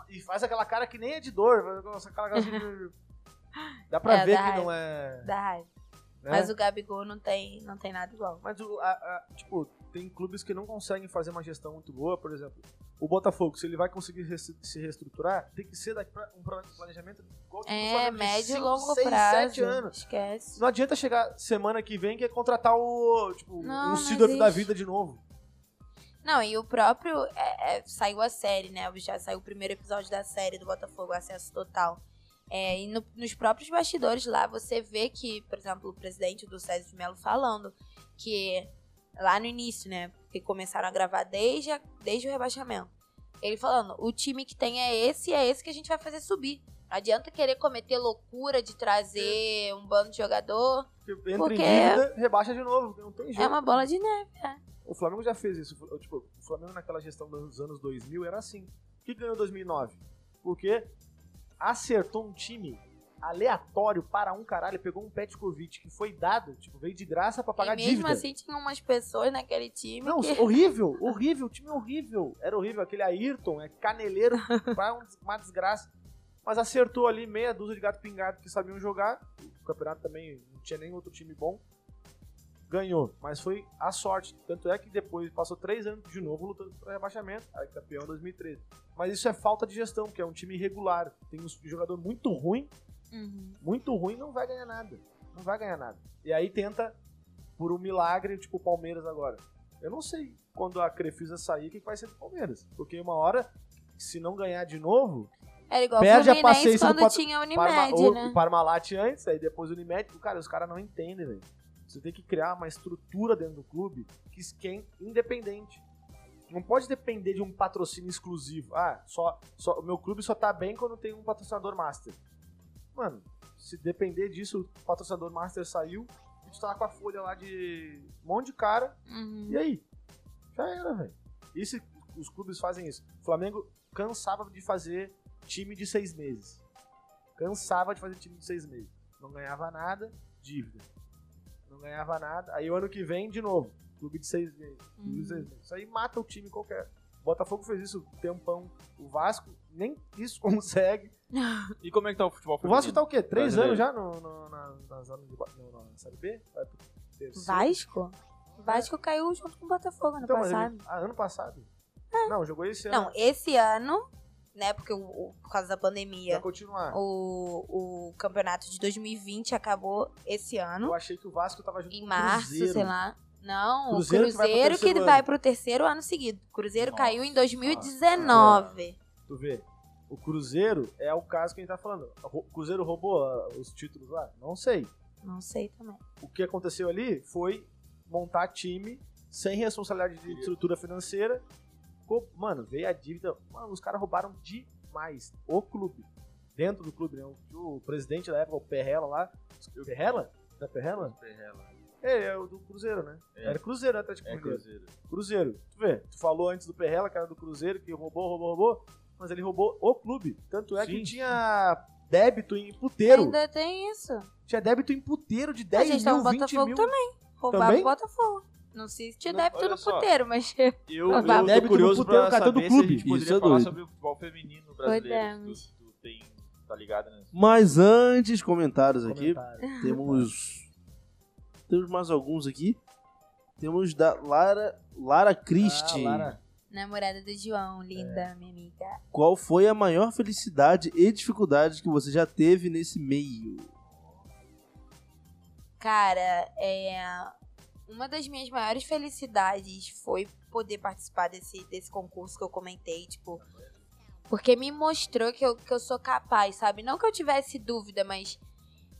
e faz aquela cara que nem é de dor. Aquela cara de... Dá pra é, ver que raiva. Não é... Dá raiva. Né? Mas o Gabigol não tem, não tem nada igual. Mas, o, a, a, tipo... Tem clubes que não conseguem fazer uma gestão muito boa, por exemplo, o Botafogo, se ele vai conseguir se reestruturar, tem que ser daqui pra um planejamento igual é, médio e longo seis, prazo. sete anos. Esquece. Não adianta chegar semana que vem que é contratar o, tipo, não, um Sidor da vida de novo. Não, e o próprio, é, é, saiu a série, né, já saiu o primeiro episódio da série do Botafogo, Acesso Total. É, e no, nos próprios bastidores lá, você vê que, por exemplo, o presidente do César de Mello falando que... Lá no início, né? Porque começaram a gravar desde, a, desde o rebaixamento. Ele falando, o time que tem é esse e é esse que a gente vai fazer subir. Não adianta querer cometer loucura de trazer um bando de jogador. Entra porque em dívida, rebaixa de novo, não tem jeito. É uma bola de neve, né? O Flamengo já fez isso. Tipo, o Flamengo naquela gestão dos anos dois mil era assim. O que ganhou em dois mil e nove? Porque acertou um time... aleatório para um caralho, pegou um Petkovic que foi dado, tipo, veio de graça pra pagar dívida. E mesmo dívida. Assim tinha umas pessoas naquele time não, que... horrível, horrível, time horrível, era horrível, aquele Ayrton, é caneleiro, pra uma desgraça, mas acertou ali meia dúzia de gato pingado que sabiam jogar, o campeonato também não tinha nenhum outro time bom, ganhou, mas foi a sorte, tanto é que depois passou três anos de novo lutando para rebaixamento, aí campeão em dois mil e treze, mas isso é falta de gestão, que é um time irregular, tem um jogador muito ruim. Uhum. Muito ruim, não vai ganhar nada. Não vai ganhar nada. E aí tenta, por um milagre, tipo o Palmeiras agora. Eu não sei quando a Crefisa sair, o que vai ser do Palmeiras. Porque uma hora, se não ganhar de novo, era igual perde a paciência quando do pat... tinha Unimed, Parma... né? O Parmalat antes, aí depois o Unimed. Cara, os caras não entendem, velho. Você tem que criar uma estrutura dentro do clube que esquem independente. Não pode depender de um patrocínio exclusivo. Ah, só, só... o meu clube só tá bem quando tem um patrocinador master. Mano, se depender disso, o patrocinador master saiu, a gente tava com a folha lá de um monte de cara, uhum. E aí? Já era, velho. Isso, os clubes fazem isso. O Flamengo cansava de fazer time de seis meses. Cansava de fazer time de seis meses. Não ganhava nada, dívida. Não ganhava nada. Aí o ano que vem, de novo, clube de seis meses. Clube uhum. de seis meses. Isso aí mata o time qualquer. O Botafogo fez isso tempão. O Vasco nem isso consegue. E como é que tá o futebol? O Vasco tá o quê? Três anos já no, no, na, nas anos de no, na Série B? Vasco? Vasco caiu junto com o Botafogo ano então, passado. Mas, ah, ano passado? É. Não, jogou esse ano. Não, esse ano, né, porque o, o, por causa da pandemia, vai continuar. O, o campeonato de dois mil e vinte acabou esse ano. Eu achei que o Vasco tava junto em com o março, Cruzeiro. Sei lá. Não, Cruzeiro o Cruzeiro que vai pro terceiro, terceiro ano seguido. O Cruzeiro nossa, caiu em dois mil e dezenove. Nossa. Tu vê? O Cruzeiro é o caso que a gente tá falando. O Cruzeiro roubou os títulos lá? Não sei. Não sei também. O que aconteceu ali foi montar time sem responsabilidade de estrutura financeira. Mano, veio a dívida. Mano, os caras roubaram demais o clube. Dentro do clube, né? O presidente da época, o Perrella lá. Perrella? Da Perrella? Perrella. É, é o do Cruzeiro, né? É. Era Cruzeiro, né? Atlético Mineiro. É Cruzeiro. Cruzeiro. Tu vê, tu falou antes do Perrella, que era do Cruzeiro, que roubou, roubou, roubou, mas ele roubou o clube. Tanto é sim. Que tinha débito em puteiro. Ainda tem isso. Tinha débito em puteiro de dez mil, vinte mil. A gente tá no Botafogo também. Roubava o Botafogo. Não sei se tinha débito não, no só. Puteiro, mas... Eu, eu, eu tô curioso puteiro, pra saber do clube. Se a gente isso poderia é falar doido. Sobre o futebol feminino brasileiro. Tu, tu tem, tá ligado, né? Mas antes, comentários aqui. Comentário. Temos... Temos mais alguns aqui. Temos da Lara, Lara Christie. Ah, Lara. Namorada do João, linda, é. Minha amiga. Qual foi a maior felicidade e dificuldade que você já teve nesse meio? Cara, é... uma das minhas maiores felicidades foi poder participar desse, desse concurso que eu comentei, tipo... Porque me mostrou que eu, que eu sou capaz, sabe? Não que eu tivesse dúvida, mas...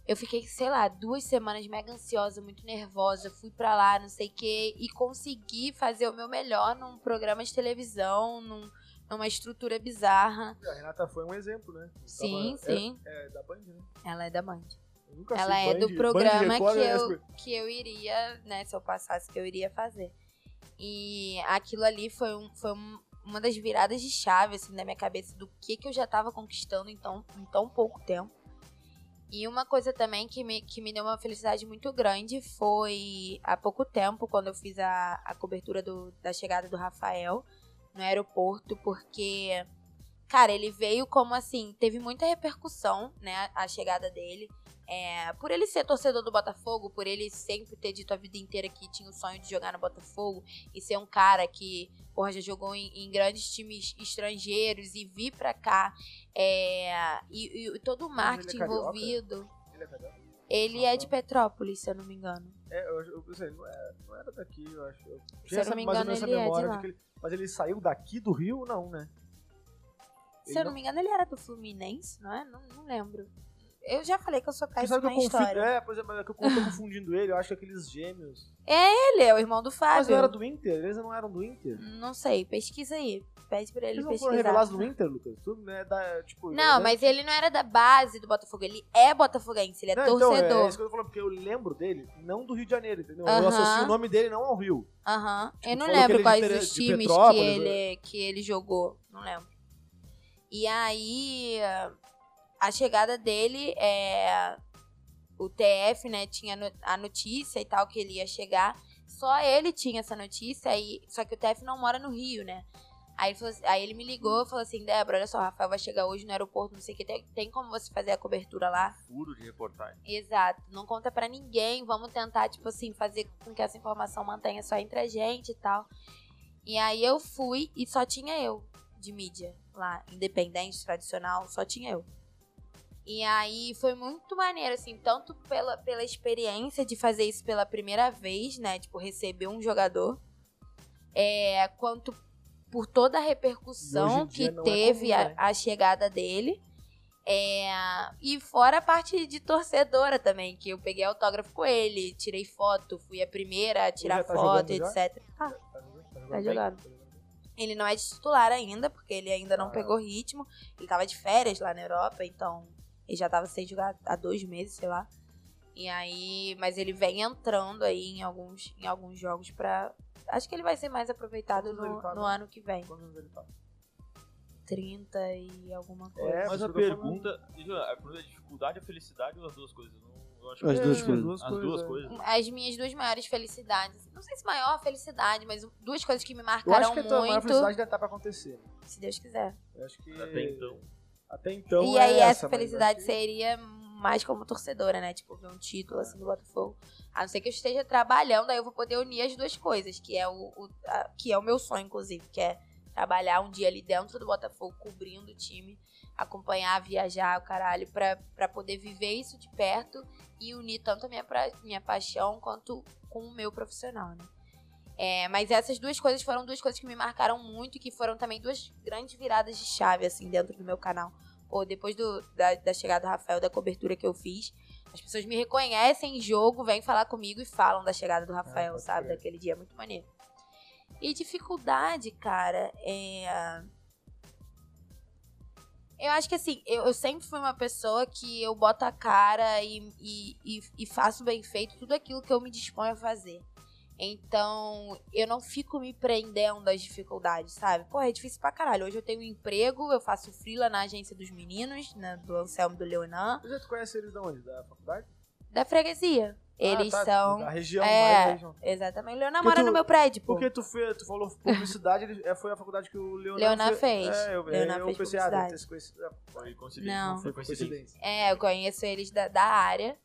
Eu fiquei, sei lá, duas semanas mega ansiosa, muito nervosa, fui pra lá, não sei o quê, e consegui fazer o meu melhor num programa de televisão, num, numa estrutura bizarra. A Renata foi um exemplo, né? Sim, tava, sim. É, é da Band, né? Ela é da Band. Nunca ela é do programa que eu, que eu iria, né, se eu passasse, que eu iria fazer. E aquilo ali foi, um, foi um, uma das viradas de chave, assim, na minha cabeça, do que, que eu já estava conquistando em tão, em tão pouco tempo. E uma coisa também que me, que me deu uma felicidade muito grande foi há pouco tempo, quando eu fiz a, a cobertura do, da chegada do Rafael no aeroporto, porque, cara, ele veio como assim, teve muita repercussão, né, a chegada dele. É, por ele ser torcedor do Botafogo, por ele sempre ter dito a vida inteira que tinha o sonho de jogar no Botafogo e ser um cara que, porra, já jogou em, em grandes times estrangeiros e vir pra cá, é, e, e todo o marketing ele é envolvido. Ele é carioca? Ele não, é de Petrópolis, se eu não me engano. É, eu, eu, eu sei, não, é, não era daqui, eu acho. Eu se eu não me engano, ele memória, é de lá. De ele, mas ele saiu daqui do Rio, não, né? Se ele eu não, não me engano, ele era do Fluminense, não é? Não, não lembro. Eu já falei que eu sou péssima na história. É, pois é, mas é que eu tô confundindo ele, eu acho que aqueles gêmeos... É ele, é o irmão do Fábio. Mas eu era do Inter, eles não eram do Inter? Não sei, pesquisa aí, pede pra ele eles pesquisar. Eles não foram revelados no Inter, Lucas? Tudo, né, da, tipo, não, mas que... ele não era da base do Botafogo, ele é botafoguense, ele é não, torcedor. Então, é, é isso que eu tô falando, porque eu lembro dele, não do Rio de Janeiro, entendeu? Uh-huh. Eu associo o nome dele não ao Rio. Aham, uh-huh. Tipo, eu não lembro quais os times que ele, que ele jogou, não lembro. E aí... A chegada dele, é, o T F, né, tinha no, a notícia e tal, que ele ia chegar. Só ele tinha essa notícia, e, só que o T F não mora no Rio, né? Aí ele, falou, aí ele me ligou e falou assim, Débora, olha só, o Rafael vai chegar hoje no aeroporto, não sei o que, tem, tem como você fazer a cobertura lá? Furo de reportagem. Exato, não conta pra ninguém, vamos tentar, tipo assim, fazer com que essa informação mantenha só entre a gente e tal. E aí eu fui e só tinha eu de mídia lá, independente, tradicional, só tinha eu. E aí foi muito maneiro, assim, tanto pela, pela experiência de fazer isso pela primeira vez, né? Tipo, receber um jogador, é, quanto por toda a repercussão que teve é a, a chegada dele. É, e fora a parte de torcedora também, que eu peguei autógrafo com ele, tirei foto, fui a primeira a tirar tá foto, etcétera. Ah, tá, tá, tá jogando. Ele não é titular ainda, porque ele ainda não ah, pegou ritmo. Ele tava de férias lá na Europa, então... Ele já tava sem jogar há dois meses, sei lá. E aí... Mas ele vem entrando aí em alguns, em alguns jogos pra... Acho que ele vai ser mais aproveitado no, tá, no né? ano que vem. Quantos anos ele tá? trinta e alguma coisa. É, mas a pergunta... A dificuldade e a felicidade ou as duas coisas? Eu acho as, que... duas, é, coisas. Duas, as coisas, duas coisas. As minhas duas maiores felicidades. Não sei se maior felicidade, mas duas coisas que me marcaram muito. Eu acho que muito, a tua maior felicidade deve estar pra acontecer. Se Deus quiser. Eu acho que... Até então... Até então e aí é essa, essa felicidade que... seria mais como torcedora, né? Tipo, ver um título assim do Botafogo. A não ser que eu esteja trabalhando, aí eu vou poder unir as duas coisas, que é o, o, a, que é o meu sonho, inclusive, que é trabalhar um dia ali dentro do Botafogo, cobrindo o time, acompanhar, viajar, o caralho, pra, pra poder viver isso de perto e unir tanto a minha, pra, minha paixão quanto com o meu profissional, né? É, mas essas duas coisas foram duas coisas que me marcaram muito, que foram também duas grandes viradas de chave, assim, dentro do meu canal. Pô, depois do, da, da chegada do Rafael, da cobertura que eu fiz, as pessoas me reconhecem em jogo, vêm falar comigo e falam da chegada do Rafael, ah, sabe? Ser. Daquele dia, muito maneiro. E dificuldade, cara, é... Eu acho que, assim, eu, eu sempre fui uma pessoa que eu boto a cara e, e, e, e faço bem feito tudo aquilo que eu me disponho a fazer. Então, eu não fico me prendendo às dificuldades, sabe? Pô, é difícil pra caralho. Hoje eu tenho um emprego, eu faço freela na agência dos meninos, né, do Anselmo e do Leonan. Você já conhece eles de onde? Da faculdade? Da freguesia. Ah, eles tá, são... Da região, é, da região. Exatamente. O Leonan mora tu, no meu prédio, pô. Porque tu, fez, tu falou publicidade, ele, foi a faculdade que o Leonan... Leonan fez. fez. É, eu, Leonan eu fez pensei, ah, deve ter coincidência. Foi coincidência. Não, foi coincidência. É, eu conheço eles da, da área.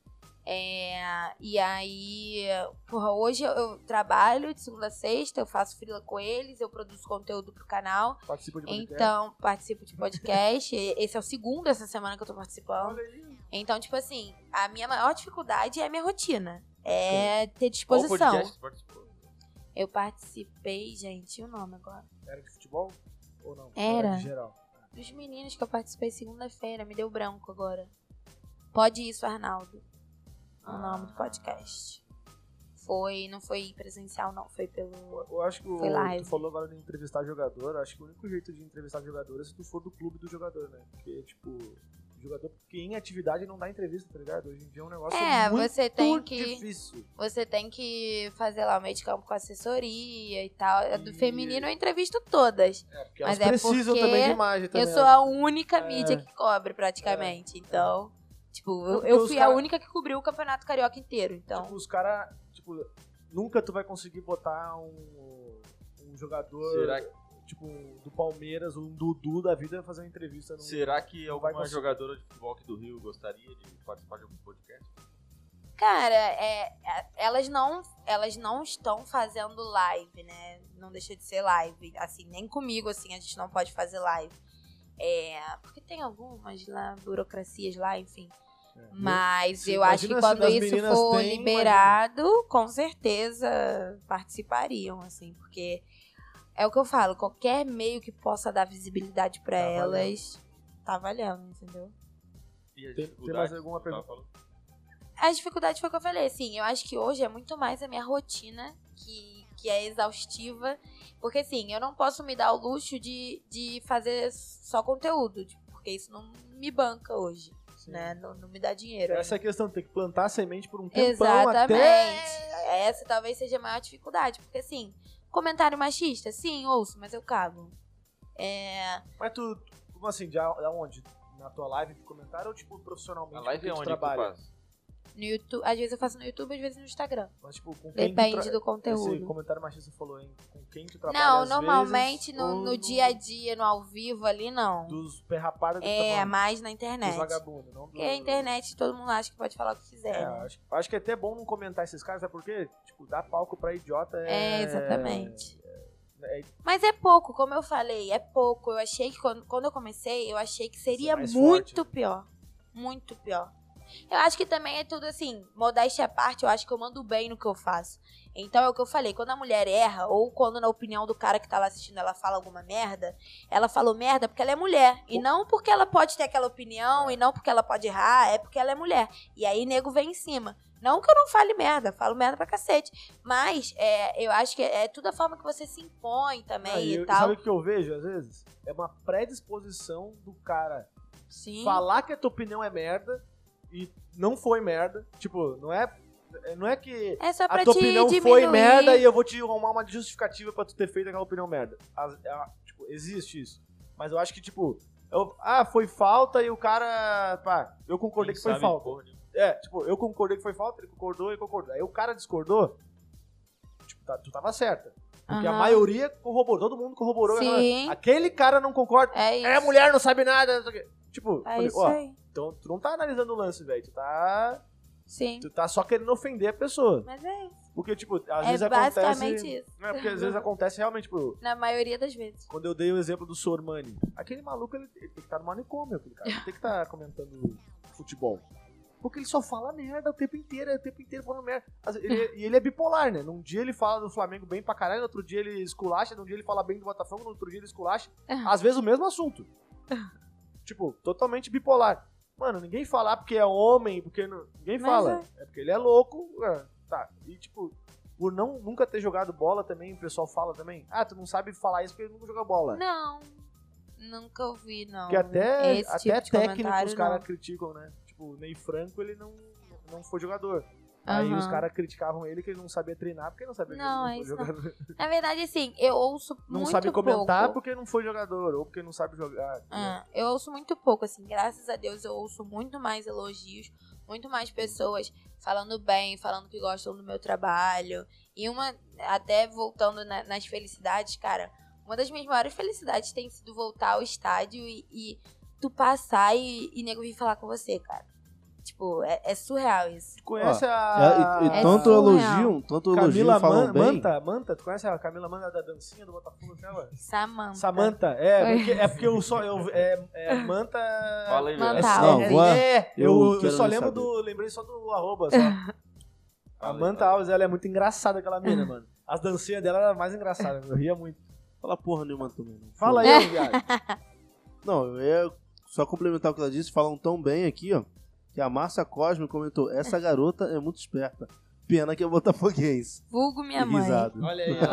É, e aí, porra, hoje eu trabalho de segunda a sexta, eu faço freela com eles, eu produzo conteúdo pro canal. Participo de podcast. Então, participo de podcast. Esse é o segundo essa semana que eu tô participando. Olha aí. Então, tipo assim, a minha maior dificuldade é a minha rotina. É ter disposição. Qual podcast você participou? Eu participei, gente, e o nome agora? Era de futebol ou não? Era. Era de geral. Dos meninos que eu participei segunda-feira, me deu branco agora. Pode isso, Arnaldo. O nome do podcast. Foi, não foi presencial, não. Foi pelo... Eu acho que foi o, live. Tu falou agora de entrevistar jogador. Acho que o único jeito de entrevistar jogador é se tu for do clube do jogador, né? Porque, tipo... jogador, porque em atividade não dá entrevista, tá ligado? Hoje em dia é um negócio é, muito você tem que, difícil. Você tem que fazer lá o meio de campo com assessoria e tal. E... do feminino eu entrevisto todas. É, porque mas elas é precisam porque também de imagem também. Eu sou a única é. mídia que cobre praticamente, é. então... Tipo, eu, eu fui cara... a única que cobriu o Campeonato Carioca inteiro, então... Tipo, os caras... Tipo, nunca tu vai conseguir botar um, um jogador... Será que... tipo, do Palmeiras, um Dudu da vida fazer uma entrevista. Não, será que alguma conseguir. jogadora de futebol aqui do Rio gostaria de participar de algum podcast? Cara, é, elas, não, elas não estão fazendo live, né? Não deixa de ser live. Assim, nem comigo, assim, a gente não pode fazer live. É, porque tem algumas lá, burocracias lá, enfim. É. Mas eu acho que quando isso for tem, liberado, imagina. com certeza participariam, assim, porque... É o que eu falo, qualquer meio que possa dar visibilidade pra tá elas, valendo. tá valendo, entendeu? E a tem, tem mais alguma pergunta? A dificuldade foi o que eu falei, assim, eu acho que hoje é muito mais a minha rotina, que, que é exaustiva, porque assim, eu não posso me dar o luxo de, de fazer só conteúdo, porque isso não me banca hoje. Né? Não, não me dá dinheiro. Essa né? é a questão, tem que plantar a semente por um tempão. Exatamente. Até... Essa talvez seja a maior dificuldade, porque assim, comentário machista, sim, ouço, mas eu cago. É... Mas tu, como assim, de onde? Na tua live de comentário ou tipo profissionalmente? A live é onde trabalha? No YouTube, às vezes eu faço no YouTube, às vezes no Instagram. Mas, tipo, com quem Depende tra... do conteúdo. Esse comentário machista falou, hein? Com quem tu trabalha Não, às normalmente vezes, no, no, no dia a dia, no ao vivo ali, não. Dos perrapados. É, tá mais na internet. Dos vagabundos, não do... Porque a internet todo mundo acha que pode falar o que quiser. É, né? acho, acho que é até bom não comentar esses caras, sabe por quê? Tipo, dar palco pra idiota é... É, exatamente. É... É... Mas é pouco, como eu falei, é pouco. Eu achei que quando, quando eu comecei, eu achei que seria muito forte, pior. Muito pior. Eu acho que também é tudo assim, modéstia à parte, eu acho que eu mando bem no que eu faço. Então é o que eu falei, quando a mulher erra, ou quando na opinião do cara que tá lá assistindo ela fala alguma merda, ela falou merda porque ela é mulher. E não porque ela pode ter aquela opinião, e não porque ela pode errar, é porque ela é mulher. E aí nego vem em cima. Não que eu não fale merda, falo merda pra cacete. Mas é, eu acho que é, é tudo a forma que você se impõe também ah, e eu, tal. Sabe o que eu vejo às vezes? É uma predisposição do cara Sim. falar que a tua opinião é merda, e não foi merda, tipo, não é, não é que é só pra a tua te opinião diminuir. Foi merda e eu vou te arrumar uma justificativa pra tu ter feito aquela opinião merda. A, a, tipo, existe isso. Mas eu acho que, tipo, eu, ah, foi falta e o cara, pá, eu concordei Quem que foi falta. Porra, né? É, tipo, eu concordei que foi falta, ele concordou e concordou. Aí o cara discordou, tipo, tá, tu tava certa. Porque uhum. a maioria corroborou, todo mundo corroborou. Sim. Aquele cara não concorda, é, é mulher, não sabe nada, não sei o quê. Tipo, é falei, ó, então tu não tá analisando o lance, velho, tu tá... Sim. Tu tá só querendo ofender a pessoa. Mas é isso. Porque, tipo, às é vezes acontece... É basicamente isso. Não é, porque às vezes acontece realmente, tipo... Na maioria das vezes. Quando eu dei o exemplo do Sormani, aquele maluco, ele, ele tem que estar tá no manicômio, aquele cara. Ele tem que estar tá comentando futebol. Porque ele só fala merda o tempo inteiro, o tempo inteiro falando merda. Ele, e ele é bipolar, né? Num dia ele fala do Flamengo bem pra caralho, no outro dia ele esculacha, num dia ele fala bem do Botafogo, no outro dia ele esculacha. Às vezes o mesmo assunto. Tipo, totalmente bipolar. Mano, ninguém fala porque é homem, porque não, ninguém Mas fala. É. é porque ele é louco. Tá. E tipo, por não, nunca ter jogado bola também, o pessoal fala também. Ah, tu não sabe falar isso porque ele nunca jogou bola. Não. Nunca ouvi, não. Que até, até tipo técnico os caras criticam, né? Tipo, o Ney Franco, ele não, não foi jogador. Aí uhum. os caras criticavam ele que ele não sabia treinar porque ele não sabia não, que ele não foi jogador. Não. Na verdade, assim, eu ouço muito pouco. Não sabe comentar pouco. porque não foi jogador ou porque não sabe jogar. Ah, né? Eu ouço muito pouco, assim, graças a Deus eu ouço muito mais elogios, muito mais pessoas falando bem, falando que gostam do meu trabalho. E uma, até voltando na, nas felicidades, cara, uma das minhas maiores felicidades tem sido voltar ao estádio e, e tu passar e, e nego vir falar com você, cara. Tipo, é, é surreal isso. Tu conhece Ó, a... É, e, e é tanto elogio, tanto Camila elogio falam Man, bem. Manta, Manta, tu conhece a Camila Manta da dancinha do Botafogo? Aquela? Samanta. Samanta, é, porque, é porque eu só... Eu, é, é Manta... Fala aí, Manta. É, não, é, boa, é, eu, eu só lembro saber. do... Lembrei só do arroba, sabe? A Manta Alves, ela é muito engraçada, aquela mina, mano. As dancinhas dela eram mais engraçadas, eu ria muito. Fala porra nenhuma também. Fala aí, viado. Não, eu só complementar o que ela disse, falam tão bem aqui, ó. Que a Márcia Cosme comentou, essa garota é muito esperta. Pena que é botafoguense. Vulgo minha mãe. Risado. Olha aí, ó.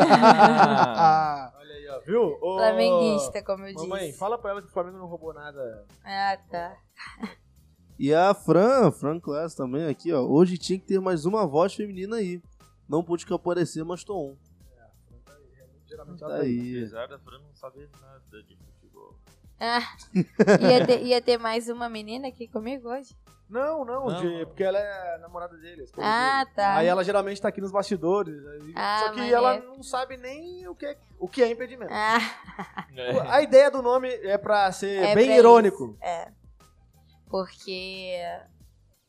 Ah, olha aí, ó. Viu? Oh, flamenguista, como eu mamãe, disse. Mamãe, fala pra ela que o Flamengo não roubou nada. Ah, tá. E a Fran, Fran Class também aqui, ó. Hoje tinha que ter mais uma voz feminina aí. Não pude que aparecer, mas tô um. É, a Fran tá aí. Geralmente tá aí. Apesar da Fran não saber nada de futebol. Ah, ia ter, ia ter mais uma menina aqui comigo hoje? Não, não, não. De, porque ela é namorada dele. Ah, dele. Tá. Aí ela geralmente tá aqui nos bastidores. Ah, só que maneiro. Ela não sabe nem o que é, o que é impedimento. Ah. É. A ideia do nome é pra ser é bem pra irônico. Isso. É. Porque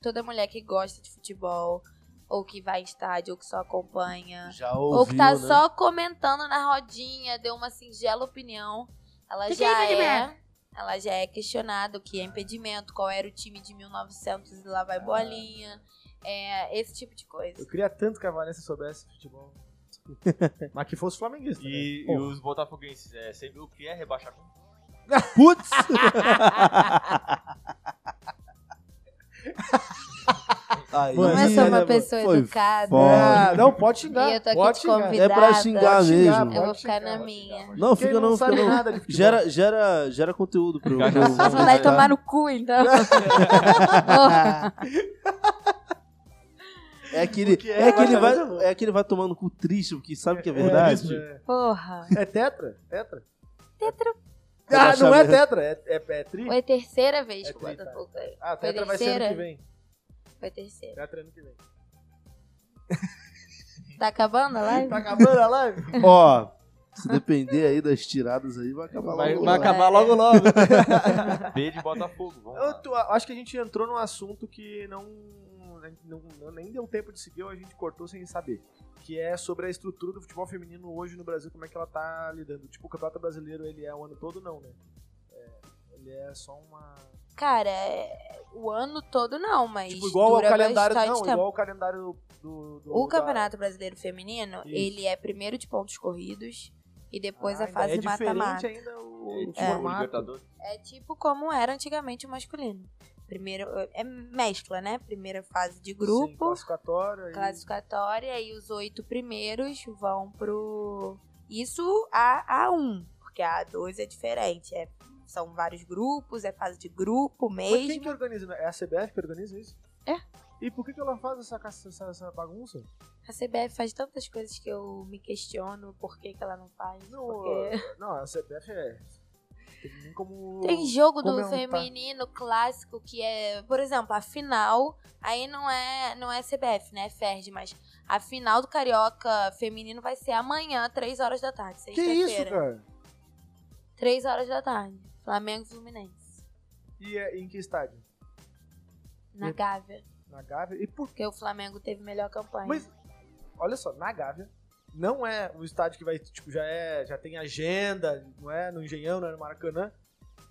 toda mulher que gosta de futebol, ou que vai em estádio, ou que só acompanha, já ouviu, ou que tá, né, só comentando na rodinha, deu uma singela opinião, ela que já que é... é Ela já é questionada o que é impedimento, qual era o time de mil e novecentos e lá vai bolinha, é, esse tipo de coisa. Eu queria tanto que a Vanessa soubesse futebol, mas que fosse flamenguista. E, né? E os botafoguenses, é, você viu o que é rebaixar com... Putz! Mas é uma pessoa foi educada. Foda. Não, pode xingar. Eu tô aqui pode te convidada. É pra xingar pode mesmo. Xingar, eu vou ficar xingar, na minha. Não, fica não, não, fica nada de gera, gera, gera conteúdo pro... Os moleques tomar no cu, então. É que ele, é, é, que ele vai, é que ele vai tomando cu triste, porque sabe que é verdade. É, é. Porra. É tetra? Tetra? Tetra. Ah, não é tetra, é, é, é tri. Foi a terceira vez é que o Botafogo ganhou. Ah, tetra vai ser ano que vem. Foi terceiro. Tá treinando que vem. Tá acabando a live? Tá acabando a live? Ó, se depender aí das tiradas aí, vai acabar vai, logo. Vai logo. acabar logo logo. B de Botafogo. Eu tô, acho que a gente entrou num assunto que não, não, não nem deu tempo de seguir, ou a gente cortou sem saber. Que é sobre a estrutura do futebol feminino hoje no Brasil, como é que ela tá lidando. Tipo, o Campeonato Brasileiro, ele é o ano todo, não, né? É, ele é só uma... Cara, o ano todo não, mas tipo, igual dura ao calendário, não, tempo. Igual o calendário do... do o da... Campeonato Brasileiro Feminino, isso. Ele é primeiro de pontos corridos e depois ah, a fase mata-mata. É diferente ainda o, é, o Libertadores. É tipo como era antigamente o masculino. Primeiro, é mescla, né? Primeira fase de grupo. Sim, classificatória. E... Classificatória e os oito primeiros vão pro... Isso a A um, porque a A dois é diferente, é... São vários grupos, é fase de grupo mesmo. Mas quem que organiza? É a C B F que organiza isso? É. E por que que ela faz essa, essa, essa bagunça? A C B F faz tantas coisas que eu me questiono por que que ela não faz. Não, porque... não a C B F é... Tem, como... Tem jogo como do é um feminino tá. clássico que é... Por exemplo, a final, aí não é, não é C B F, né? É F E R J, mas a final do Carioca feminino vai ser amanhã, três horas da tarde, sexta-feira. Que isso, cara? três horas da tarde. Flamengo e Fluminense. E em que estádio? Na Gávea. Na Gávea? E por quê? Porque o Flamengo teve melhor campanha. Mas, olha só, na Gávea, não é o estádio que vai, tipo, já é, já tem agenda, não é no Engenhão, não é no Maracanã.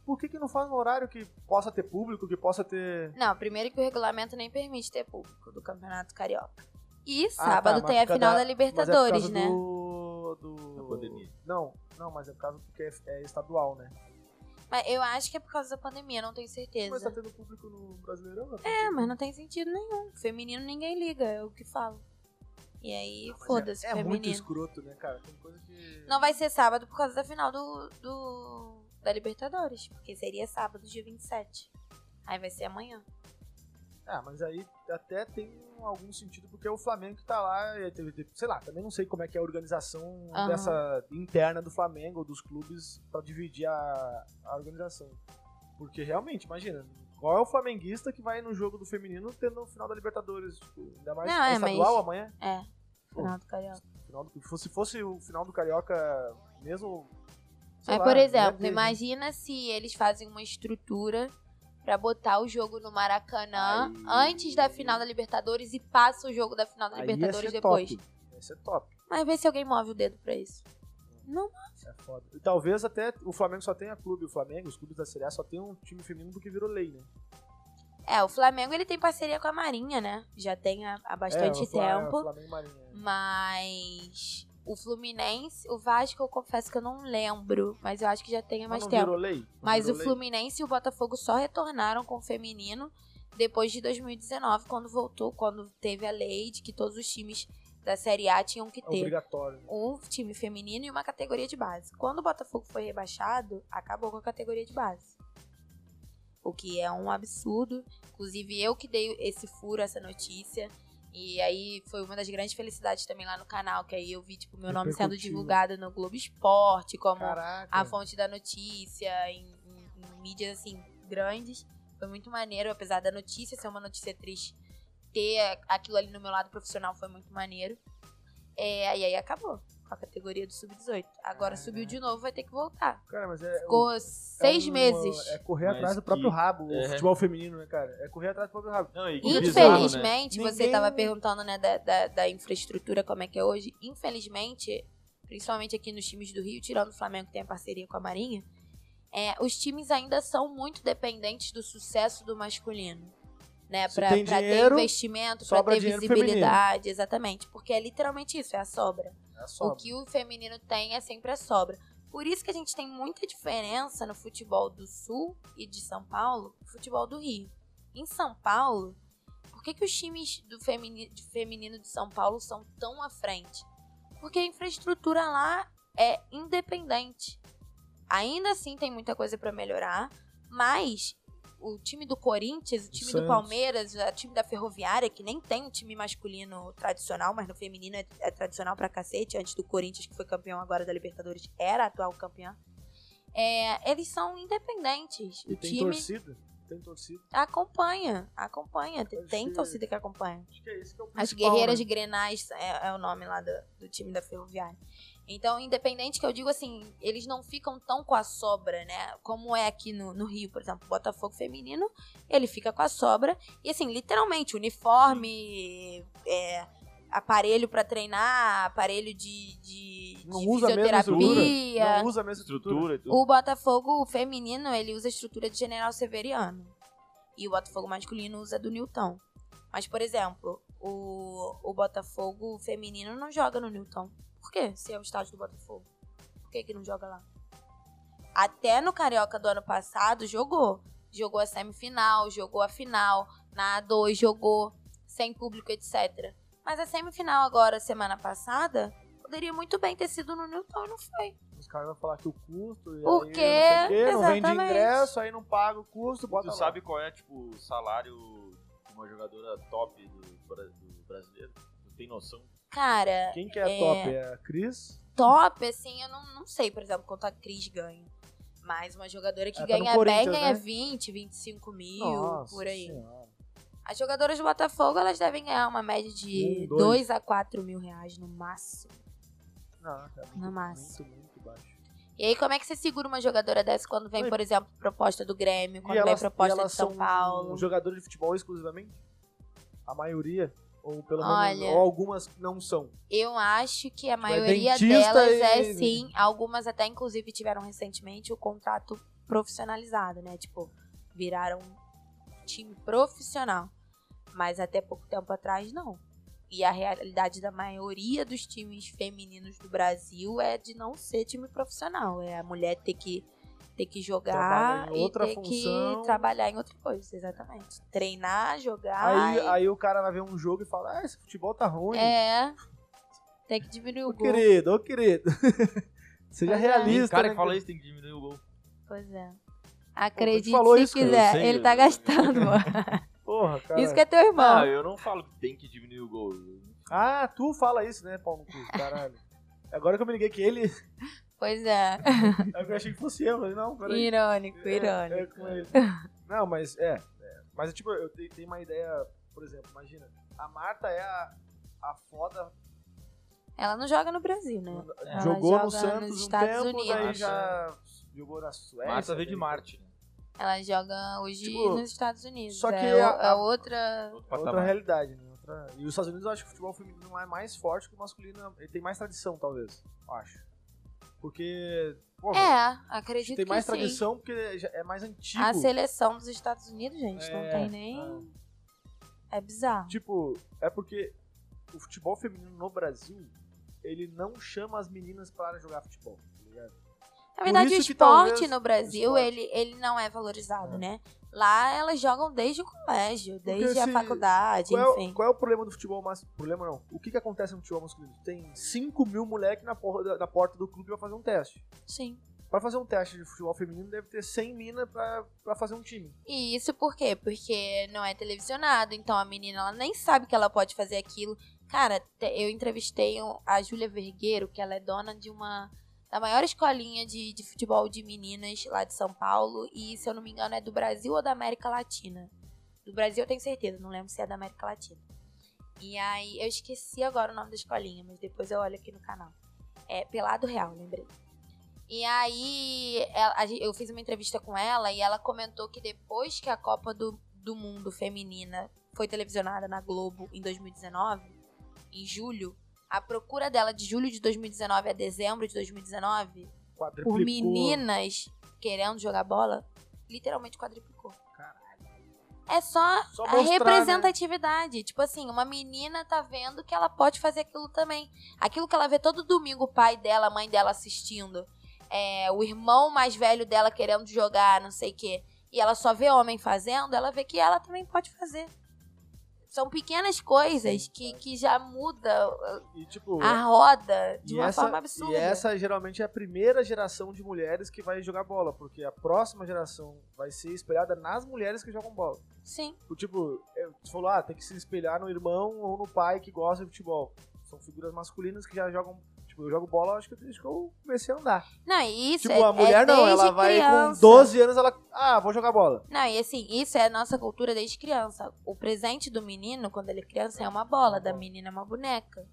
Por que que não faz um horário que possa ter público, que possa ter... Não, primeiro que o regulamento nem permite ter público do Campeonato Carioca. E sábado ah, tá, tem a final da, da Libertadores, mas é por causa né? Do, do... Da pandemia. Não, não, mas é por causa porque é, é estadual, né? Mas eu acho que é por causa da pandemia, não tenho certeza. Mas tá tendo público no Brasileirão? Não é, mas não tem sentido nenhum. Feminino ninguém liga, é o que falo. E aí, não, foda-se, é, é feminino. É muito escroto, né, cara? Tem coisa que... Não vai ser sábado por causa da final do, do da Libertadores, porque seria sábado, dia vinte e sete. Aí vai ser amanhã. Ah, mas aí até tem algum sentido, porque o Flamengo que tá lá, sei lá, também não sei como é que é a organização uhum. dessa interna do Flamengo, ou dos clubes, pra dividir a, a organização. Porque realmente, imagina, qual é o flamenguista que vai no jogo do feminino tendo o final da Libertadores? Tipo, ainda mais não, é, estadual mas... amanhã? É, final do Carioca. Final do, se fosse o final do Carioca mesmo, sei mas, lá, por exemplo, né, imagina se eles fazem uma estrutura... Pra botar o jogo no Maracanã aí... antes da final da Libertadores e passa o jogo da final da aí Libertadores ia ser depois. Top. Ia ser top. Mas vê se alguém move o dedo pra isso. Não move. É foda. E talvez até o Flamengo só tenha clube. O Flamengo, os clubes da Série A só tem um time feminino porque virou lei, né? É, o Flamengo ele tem parceria com a Marinha, né? Já tem há, há bastante é, o Flamengo, tempo. É, o Flamengo e Marinha. Mas o Fluminense, o Vasco eu confesso que eu não lembro, mas eu acho que já tem há mais tempo. Mas o Fluminense e o Botafogo só retornaram com o feminino depois de dois mil e dezenove, quando voltou, quando teve a lei de que todos os times da Série A tinham que ter obrigatório um time feminino e uma categoria de base. Quando o Botafogo foi rebaixado, acabou com a categoria de base, o que é um absurdo. Inclusive eu que dei esse furo, essa notícia, e aí foi uma das grandes felicidades também lá no canal, que aí eu vi tipo meu nome sendo divulgado no Globo Esporte como Caraca. a fonte da notícia, em, em, em mídias assim grandes. Foi muito maneiro, apesar da notícia ser uma notícia triste, ter aquilo ali no meu lado profissional foi muito maneiro. É, e aí acabou com a categoria do sub dezoito. Agora ah, subiu de novo, vai ter que voltar. Cara, mas é, ficou o, seis é uma, meses. É correr atrás mas do próprio que, rabo, é. o futebol feminino, né, cara? É correr atrás do próprio rabo. Não, e infelizmente, bizarro, né? você Ninguém... tava perguntando, né, da, da, da infraestrutura, como é que é hoje. Infelizmente, principalmente aqui nos times do Rio, tirando o Flamengo, que tem a parceria com a Marinha, é, os times ainda são muito dependentes do sucesso do masculino. Né, pra, dinheiro, pra ter investimento, pra ter visibilidade, feminino. Exatamente, porque é literalmente isso, é a sobra. É a sobra. O que o feminino tem é sempre a sobra. Por isso que a gente tem muita diferença no futebol do Sul e de São Paulo e futebol do Rio. Em São Paulo, por que, que os times do feminino, do feminino de São Paulo são tão à frente? Porque a infraestrutura lá é independente. Ainda assim tem muita coisa pra melhorar, mas o time do Corinthians, o time Santos. do Palmeiras, o time da Ferroviária, que nem tem um time masculino tradicional, mas no feminino é, é tradicional pra cacete, antes do Corinthians, que foi campeão agora da Libertadores, era atual campeão. É, eles são independentes. E o tem time torcida? Tem torcida? Acompanha, acompanha. Acho tem que... torcida que acompanha. Acho que é isso que é o principal. As Guerreiras, né? Grenais é, é o nome lá do, do time da Ferroviária. Então, independente, que eu digo assim, eles não ficam tão com a sobra, né? Como é aqui no, no Rio, por exemplo, o Botafogo feminino, ele fica com a sobra. E assim, literalmente, uniforme, é, aparelho pra treinar, aparelho de, de, de não fisioterapia. Usa não usa a mesma estrutura. O Botafogo feminino, ele usa a estrutura de General Severiano. E o Botafogo masculino usa a do Newton. Mas, por exemplo, o, o Botafogo feminino não joga no Newton. Por que se é o estádio do Botafogo? Por que que não joga lá? Até no Carioca do ano passado, jogou. Jogou a semifinal, jogou a final, na A dois jogou, sem público, etcétera. Mas a semifinal agora, semana passada, poderia muito bem ter sido no Newton e não foi. Os caras vão falar que o custo... Por quê? Não, quê, não vende ingresso, aí não paga o custo, bota lá. Tu sabe qual é, tipo, o salário de uma jogadora top do, do brasileiro? Não tem noção. Cara, quem que é, é top? É a Cris? Top, assim, eu não, não sei, por exemplo, quanto a Cris ganha. Mas uma jogadora que ela ganha dez, tá, ganha, né? vinte, vinte e cinco mil, nossa, por aí. Senhora. As jogadoras do Botafogo, elas devem ganhar uma média de um, dois a quatro mil reais no máximo. Ah, cara, no muito, máximo. Muito, muito baixo. E aí, como é que você segura uma jogadora dessa quando vem, por exemplo, proposta do Grêmio, quando elas, vem proposta de São Paulo? Um jogador de futebol exclusivamente? A maioria... Ou pelo menos, Olha, ou algumas não são. Eu acho que a maioria é delas e... é sim. Algumas até, inclusive, tiveram recentemente o contrato profissionalizado, né? Tipo, viraram um time profissional. Mas até pouco tempo atrás, não. E a realidade da maioria dos times femininos do Brasil é de não ser time profissional. É a mulher ter que, ter que jogar e ter função. que trabalhar em outra coisa, exatamente. Treinar, jogar... Aí, e... aí o cara vai ver um jogo e fala, ah, esse futebol tá ruim. É, tem que diminuir o ô, gol. Ô querido, ô querido. Seja pois realista. É. O cara né, que fala isso tem que diminuir o gol. Pois é. Acredite se isso, quiser, sei, ele tá eu... gastando. Porra, cara. Isso que é teu irmão. Ah, eu não falo que tem que diminuir o gol. Ah, tu fala isso, né, Paulo? Caralho. Agora que eu me liguei que ele... Pois é. Eu achei que fosse eu, mas não, peraí. Irônico, é, irônico. É, é não, mas é, é. Mas tipo, eu tenho uma ideia, por exemplo, imagina, a Marta é a, a foda... Ela não joga no Brasil, né? Ela jogou joga no Santos nos Estados um tempo, Unidos. Aí já jogou na Suécia. Marta veio de Marte, né? Ela joga hoje tipo, nos Estados Unidos. Só que é a, a, a outra... É outra realidade, né? Outra... E os Estados Unidos, eu acho que o futebol feminino não é mais forte que o masculino. Ele tem mais tradição, talvez, eu acho. Porque, pô, é, acredito que tem mais que tradição, sim. Porque é mais antigo. A seleção dos Estados Unidos, gente, é, não tem nem... É. é bizarro. Tipo, é porque o futebol feminino no Brasil, ele não chama as meninas para jogar futebol, tá ligado? Na verdade, o esporte talvez, no Brasil, esporte. Ele, ele não é valorizado, é. né? Lá elas jogam desde o colégio, desde se, a faculdade, qual enfim. É, qual é o problema do futebol masculino? Problema não. O que, que acontece no futebol masculino? Tem cinco mil moleques na, na porta do clube pra fazer um teste. Sim. Pra fazer um teste de futebol feminino, deve ter cem minas pra, pra fazer um time. E isso por quê? Porque não é televisionado, então a menina ela nem sabe que ela pode fazer aquilo. Cara, eu entrevistei a Júlia Vergueiro, que ela é dona de uma... da maior escolinha de, de futebol de meninas lá de São Paulo. E, se eu não me engano, é do Brasil ou da América Latina. Do Brasil eu tenho certeza, não lembro se é da América Latina. E aí, eu esqueci agora o nome da escolinha, mas depois eu olho aqui no canal. É Pelado Real, lembrei. E aí, ela, eu fiz uma entrevista com ela e ela comentou que depois que a Copa do, do Mundo Feminina foi televisionada na Globo em dois mil e dezenove, em julho, a procura dela de julho de dois mil e dezenove a dezembro de dois mil e dezenove, quadriplicou. Por meninas querendo jogar bola, literalmente quadriplicou. Caralho. É só, só mostrar, a representatividade. Né? Tipo assim, uma menina tá vendo que ela pode fazer aquilo também. Aquilo que ela vê todo domingo, o pai dela, a mãe dela assistindo, é, o irmão mais velho dela querendo jogar, não sei o quê. E ela só vê homem fazendo, ela vê que ela também pode fazer. São pequenas coisas que, que já mudam e, tipo, a roda de uma essa, forma absurda. E essa geralmente é a primeira geração de mulheres que vai jogar bola, porque a próxima geração vai ser espelhada nas mulheres que jogam bola. Sim. Tipo, você falou, ah, tem que se espelhar no irmão ou no pai que gosta de futebol. São figuras masculinas que já jogam... Eu jogo bola, acho que desde que eu comecei a andar. Não, isso tipo, é, a mulher é não, ela vai criança. Com doze anos, ela... Ah, vou jogar bola. Não, e assim, isso é a nossa cultura desde criança. O presente do menino, quando ele é criança, é uma bola. É. Da menina é uma boneca.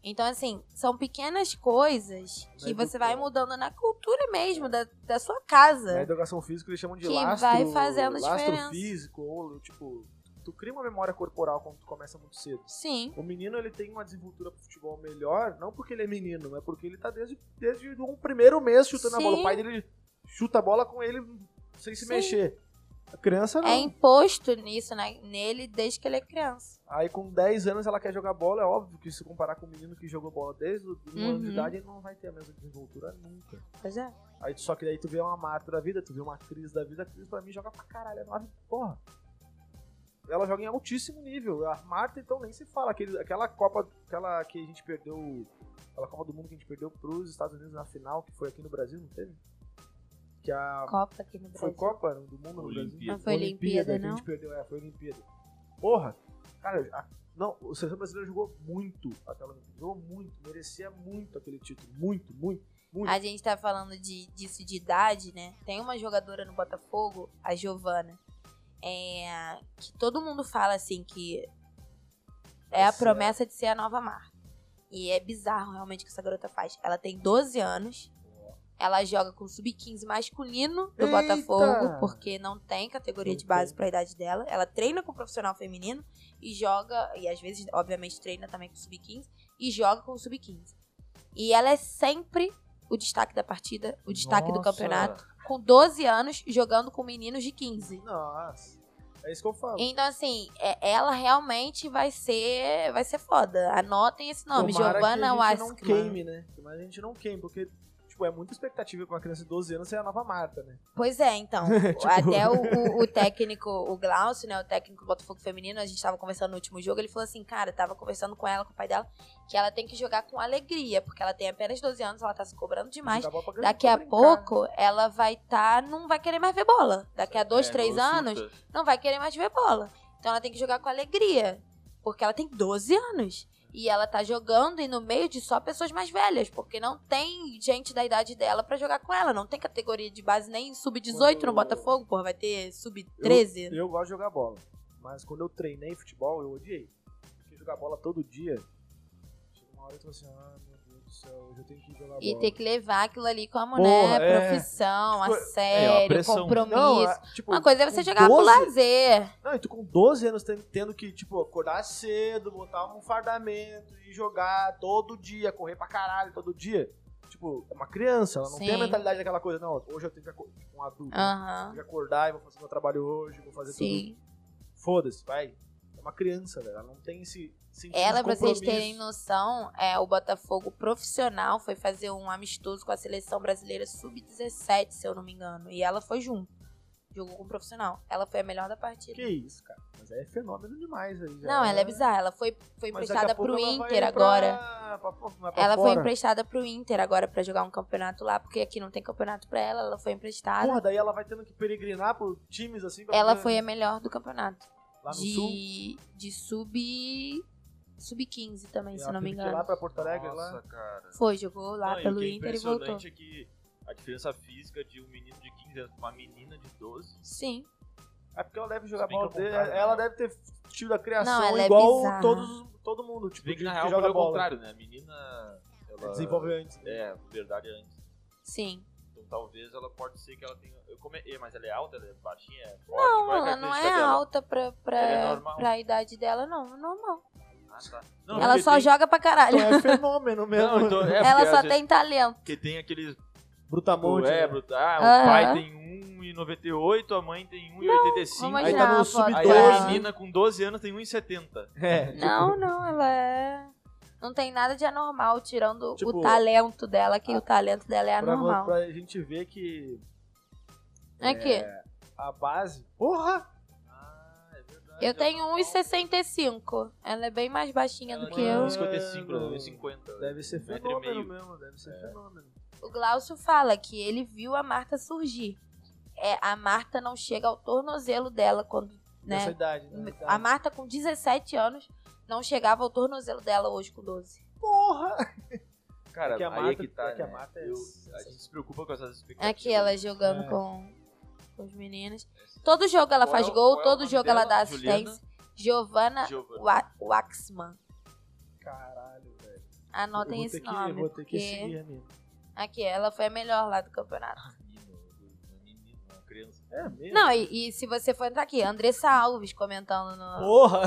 Então, assim, são pequenas coisas na que educação. Você vai mudando na cultura mesmo, da, da sua casa. Na educação física, eles chamam de que lastro. Que vai fazendo lastro diferença. Lastro físico, ou tipo... Tu cria uma memória corporal quando tu começa muito cedo. Sim. O menino, ele tem uma desenvoltura pro futebol melhor, não porque ele é menino, mas porque ele tá desde, desde o primeiro mês chutando. Sim. A bola. O pai dele chuta a bola com ele sem se. Sim. Mexer. A criança não. É imposto nisso, né? Nele desde que ele é criança. Aí com dez anos ela quer jogar bola, é óbvio que se comparar com o menino que jogou bola desde o um uhum. ano de idade, ele não vai ter a mesma desenvoltura nunca. Pois é. Aí, só que daí tu vê uma Marta da vida, tu vê uma Cris da vida, a Cris pra mim joga pra caralho, é nove, porra. Ela joga em altíssimo nível. A Marta, então, nem se fala. Aquele, aquela Copa aquela que a gente perdeu, aquela Copa do Mundo que a gente perdeu pros Estados Unidos na final, que foi aqui no Brasil, não teve? Que a... Copa aqui no Brasil. Foi Copa do Mundo no Brasil? Não foi Olimpíada, Olimpíada não? A gente perdeu, é, foi Olimpíada. Porra, cara, a, não, o seleção brasileira jogou muito aquela Olimpíada. Jogou muito, merecia muito aquele título. Muito, muito, muito. A gente tá falando de, disso de idade, né? Tem uma jogadora no Botafogo, a Giovana. É, que todo mundo fala assim que é a promessa de ser a nova Marta. E é bizarro realmente o que essa garota faz. Ela tem doze anos, ela joga com sub quinze masculino do Eita! Botafogo, porque não tem categoria de base para a idade dela. Ela treina com profissional feminino e joga, e às vezes, obviamente, treina também com sub quinze e joga com sub quinze. E ela é sempre o destaque da partida, o destaque Nossa. Do campeonato. Com doze anos, jogando com meninos de quinze. Nossa, é isso que eu falo. Então, assim, é, ela realmente vai ser vai ser foda. Anotem esse nome, Giovanna Waskman. Que a gente não queime, né? Mas a gente não queime, porque tipo, é muita expectativa pra uma criança de doze anos ser a nova Marta, né? Pois é, então. tipo... Até o, o, o técnico, o Glaucio, né? O técnico do Botafogo Feminino, a gente tava conversando no último jogo, ele falou assim, cara, tava conversando com ela, com o pai dela, que ela tem que jogar com alegria, porque ela tem apenas doze anos, ela tá se cobrando demais. Daqui a pouco, ela vai tá, não vai querer mais ver bola. Daqui a dois, três anos, não vai querer mais ver bola. Então ela tem que jogar com alegria, porque ela tem doze anos. E ela tá jogando e no meio de só pessoas mais velhas, porque não tem gente da idade dela pra jogar com ela. Não tem categoria de base nem sub dezoito no Botafogo, porra, vai ter sub treze. Eu, eu gosto de jogar bola, mas quando eu treinei futebol, eu odiei. Porque jogar bola todo dia, chega uma hora e eu tô assim, ah, meu Deus do céu, hoje eu tenho que jogar bola. E ter que levar aquilo ali como, porra, né, profissão, é, tipo, a sério, é, a compromisso. Não, a, tipo, uma coisa é você jogar doze... por lazer. Não, e tu com doze anos tendo que, tipo, acordar cedo, botar um fardamento e jogar todo dia, correr pra caralho todo dia. Tipo, é uma criança, ela não Sim. tem a mentalidade daquela coisa, não, hoje eu tenho que acordar, tipo, um adulto, uh-huh. eu tenho que acordar e vou fazer meu trabalho hoje, vou fazer Sim. tudo. Foda-se, vai. É uma criança, velho, ela não tem esse... Ela, pra vocês terem noção, é, o Botafogo profissional foi fazer um amistoso com a seleção brasileira sub dezessete, se eu não me engano. E ela foi junto. Jogou com um profissional. Ela foi a melhor da partida. Que isso, cara. Mas é fenômeno demais. Aí já. Não, ela é bizarra. Ela foi, foi emprestada pro Inter agora. Pra, pra, pra, pra ela fora. Foi emprestada pro Inter agora pra jogar um campeonato lá, porque aqui não tem campeonato pra ela. Ela foi emprestada. Porra, daí ela vai tendo que peregrinar por times assim. Pra ela poder... foi a melhor do campeonato. Lá no de, sul? De sub... sub quinze também, ela se não me engano. Foi lá pra Porto Alegre? Nossa, lá. Cara. Foi, jogou lá não, pelo e Inter e voltou. É que... A diferença física de um menino de quinze anos pra uma menina de doze. Sim. É porque ela deve jogar bola. Ela deve ter tido a criação não, igual é todos, todo mundo. Tipo, que, que na real joga bola. Contrário, né? A menina... Ela desenvolve antes. Né? É, a verdade é antes. Sim. Então talvez ela pode ser que ela tenha... Eu come... Mas ela é alta, ela é baixinha, é forte? Não, é ela não é dela? Alta pra, pra, é pra idade dela, não. É normal. Ah, tá. Não, ela só tem... joga pra caralho. Então é fenômeno mesmo. Não, então é ela só gente... tem talento. Porque tem aqueles... Brutamonte. É, né? Bruta... Ah, o ah, pai ah. tem um e noventa e oito, a mãe tem um e oitenta e cinco. Aí tá no sub dois. Aí a menina com doze anos tem um e setenta. É, não, tipo... não, ela é... Não tem nada de anormal, tirando tipo, o talento dela, que a... o talento dela é anormal. Pra, pra gente ver que... É, é que? A base... Porra! Ah, é verdade. Eu é tenho um e sessenta e cinco. Ela é bem mais baixinha ela do que eu. um e cinquenta e cinco, um e cinquenta. Deve ser fenômeno mesmo, deve ser é. fenômeno. O Glaucio fala que ele viu a Marta surgir. É, a Marta não chega ao tornozelo dela quando, né? Nessa idade, né? A Marta com dezessete anos não chegava ao tornozelo dela hoje com doze. Porra! Cara, é a Marta, aí é que tá, é que a, Marta é... Eu, a gente se preocupa com essas expectativas. Aqui ela jogando é. com, com os meninos. Todo jogo ela faz gol, todo jogo ela dá assistência. Giovanna Waxman. Caralho, velho. Anotem esse nome. Eu vou ter que seguir, amigo. Aqui, ela foi a melhor lá do campeonato. É mesmo? Não, e, e se você for entrar aqui, Andressa Alves comentando no... Porra!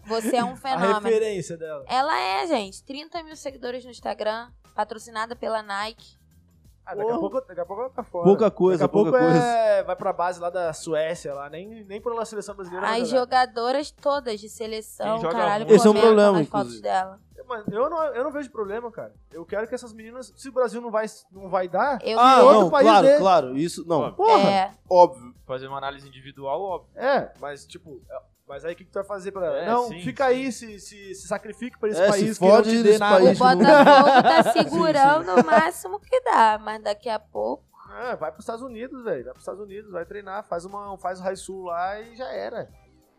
No, você é um fenômeno. A referência dela. Ela é, gente. trinta mil seguidores no Instagram, patrocinada pela Nike. Ah, daqui, a pouco, daqui a pouco ela tá fora. Pouca coisa, daqui a pouca pouco coisa. É, vai pra base lá da Suécia, lá. Nem, nem pela seleção brasileira. As jogadoras todas de seleção, caralho, comentam é um problema, nas fotos dela. Mano, eu não, eu não vejo problema, cara. Eu quero que essas meninas, se o Brasil não vai, não vai dar, eu ah, não, outro país claro, dele. claro, isso não. Óbvio. Porra, é. óbvio. Fazer uma análise individual, óbvio. É, mas tipo, mas aí o que, que tu vai fazer pra ela? É, não, sim, fica sim. aí, se, se, se sacrifique pra esse é, país que não te dê nada. O Botafogo tá segurando sim, sim. o máximo que dá, mas daqui a pouco... É, vai pros Estados Unidos, velho, vai pros Estados Unidos, vai treinar, faz, uma, faz o high school lá e já era.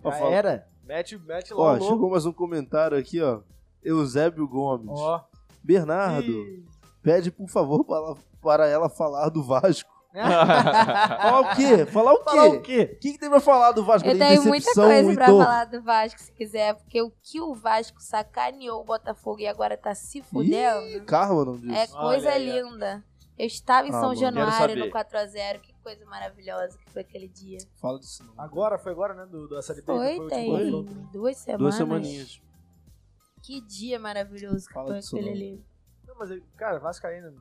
Já ó, era. Mete, mete lá ó, o logo. Chegou mais um comentário aqui, ó. Eusébio Gomes. Oh. Bernardo, Ih. pede por favor para, para ela falar do Vasco. falar o quê? Falar o quê? Falar o quê? O que, que tem pra falar do Vasco? Eu tenho muita coisa pra todo. falar do Vasco, se quiser, porque o que o Vasco sacaneou o Botafogo e agora tá se fudendo. Ih, Carmo não disse. É coisa Olha, linda. Eu estava em ah, São mano, Januário no quatro a zero, que coisa maravilhosa que foi aquele dia. Fala disso não. Agora, foi agora, né? Do, do Série B. Foi, foi tem último, né? duas semanas. Duas semaninhas. Que dia maravilhoso que Fala foi aquele ali. Não, mas, cara, Vasco ainda.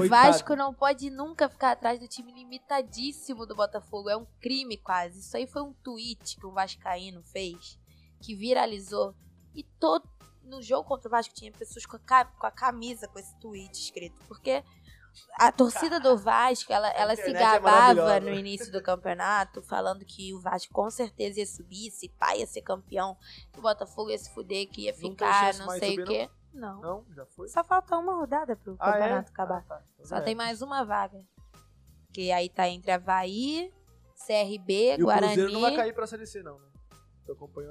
O Vasco não pode nunca ficar atrás do time limitadíssimo do Botafogo. É um crime quase. Isso aí foi um tweet que o vascaíno fez, que viralizou. E todo no jogo contra o Vasco tinha pessoas com a camisa com esse tweet escrito. Porque a torcida do Vasco, ela, ela se gabava é no início do campeonato, falando que o Vasco com certeza ia subir, se pá, ia ser campeão, que o Botafogo ia se fuder, que ia ficar, não, não sei o quê. Não. não, já foi. Só falta uma rodada pro ah, campeonato é? acabar. Ah, tá. então Só é. tem mais uma vaga. Que aí tá entre Avaí, C R B, e Guarani. O Cruzeiro não vai cair pra Série C, não, né?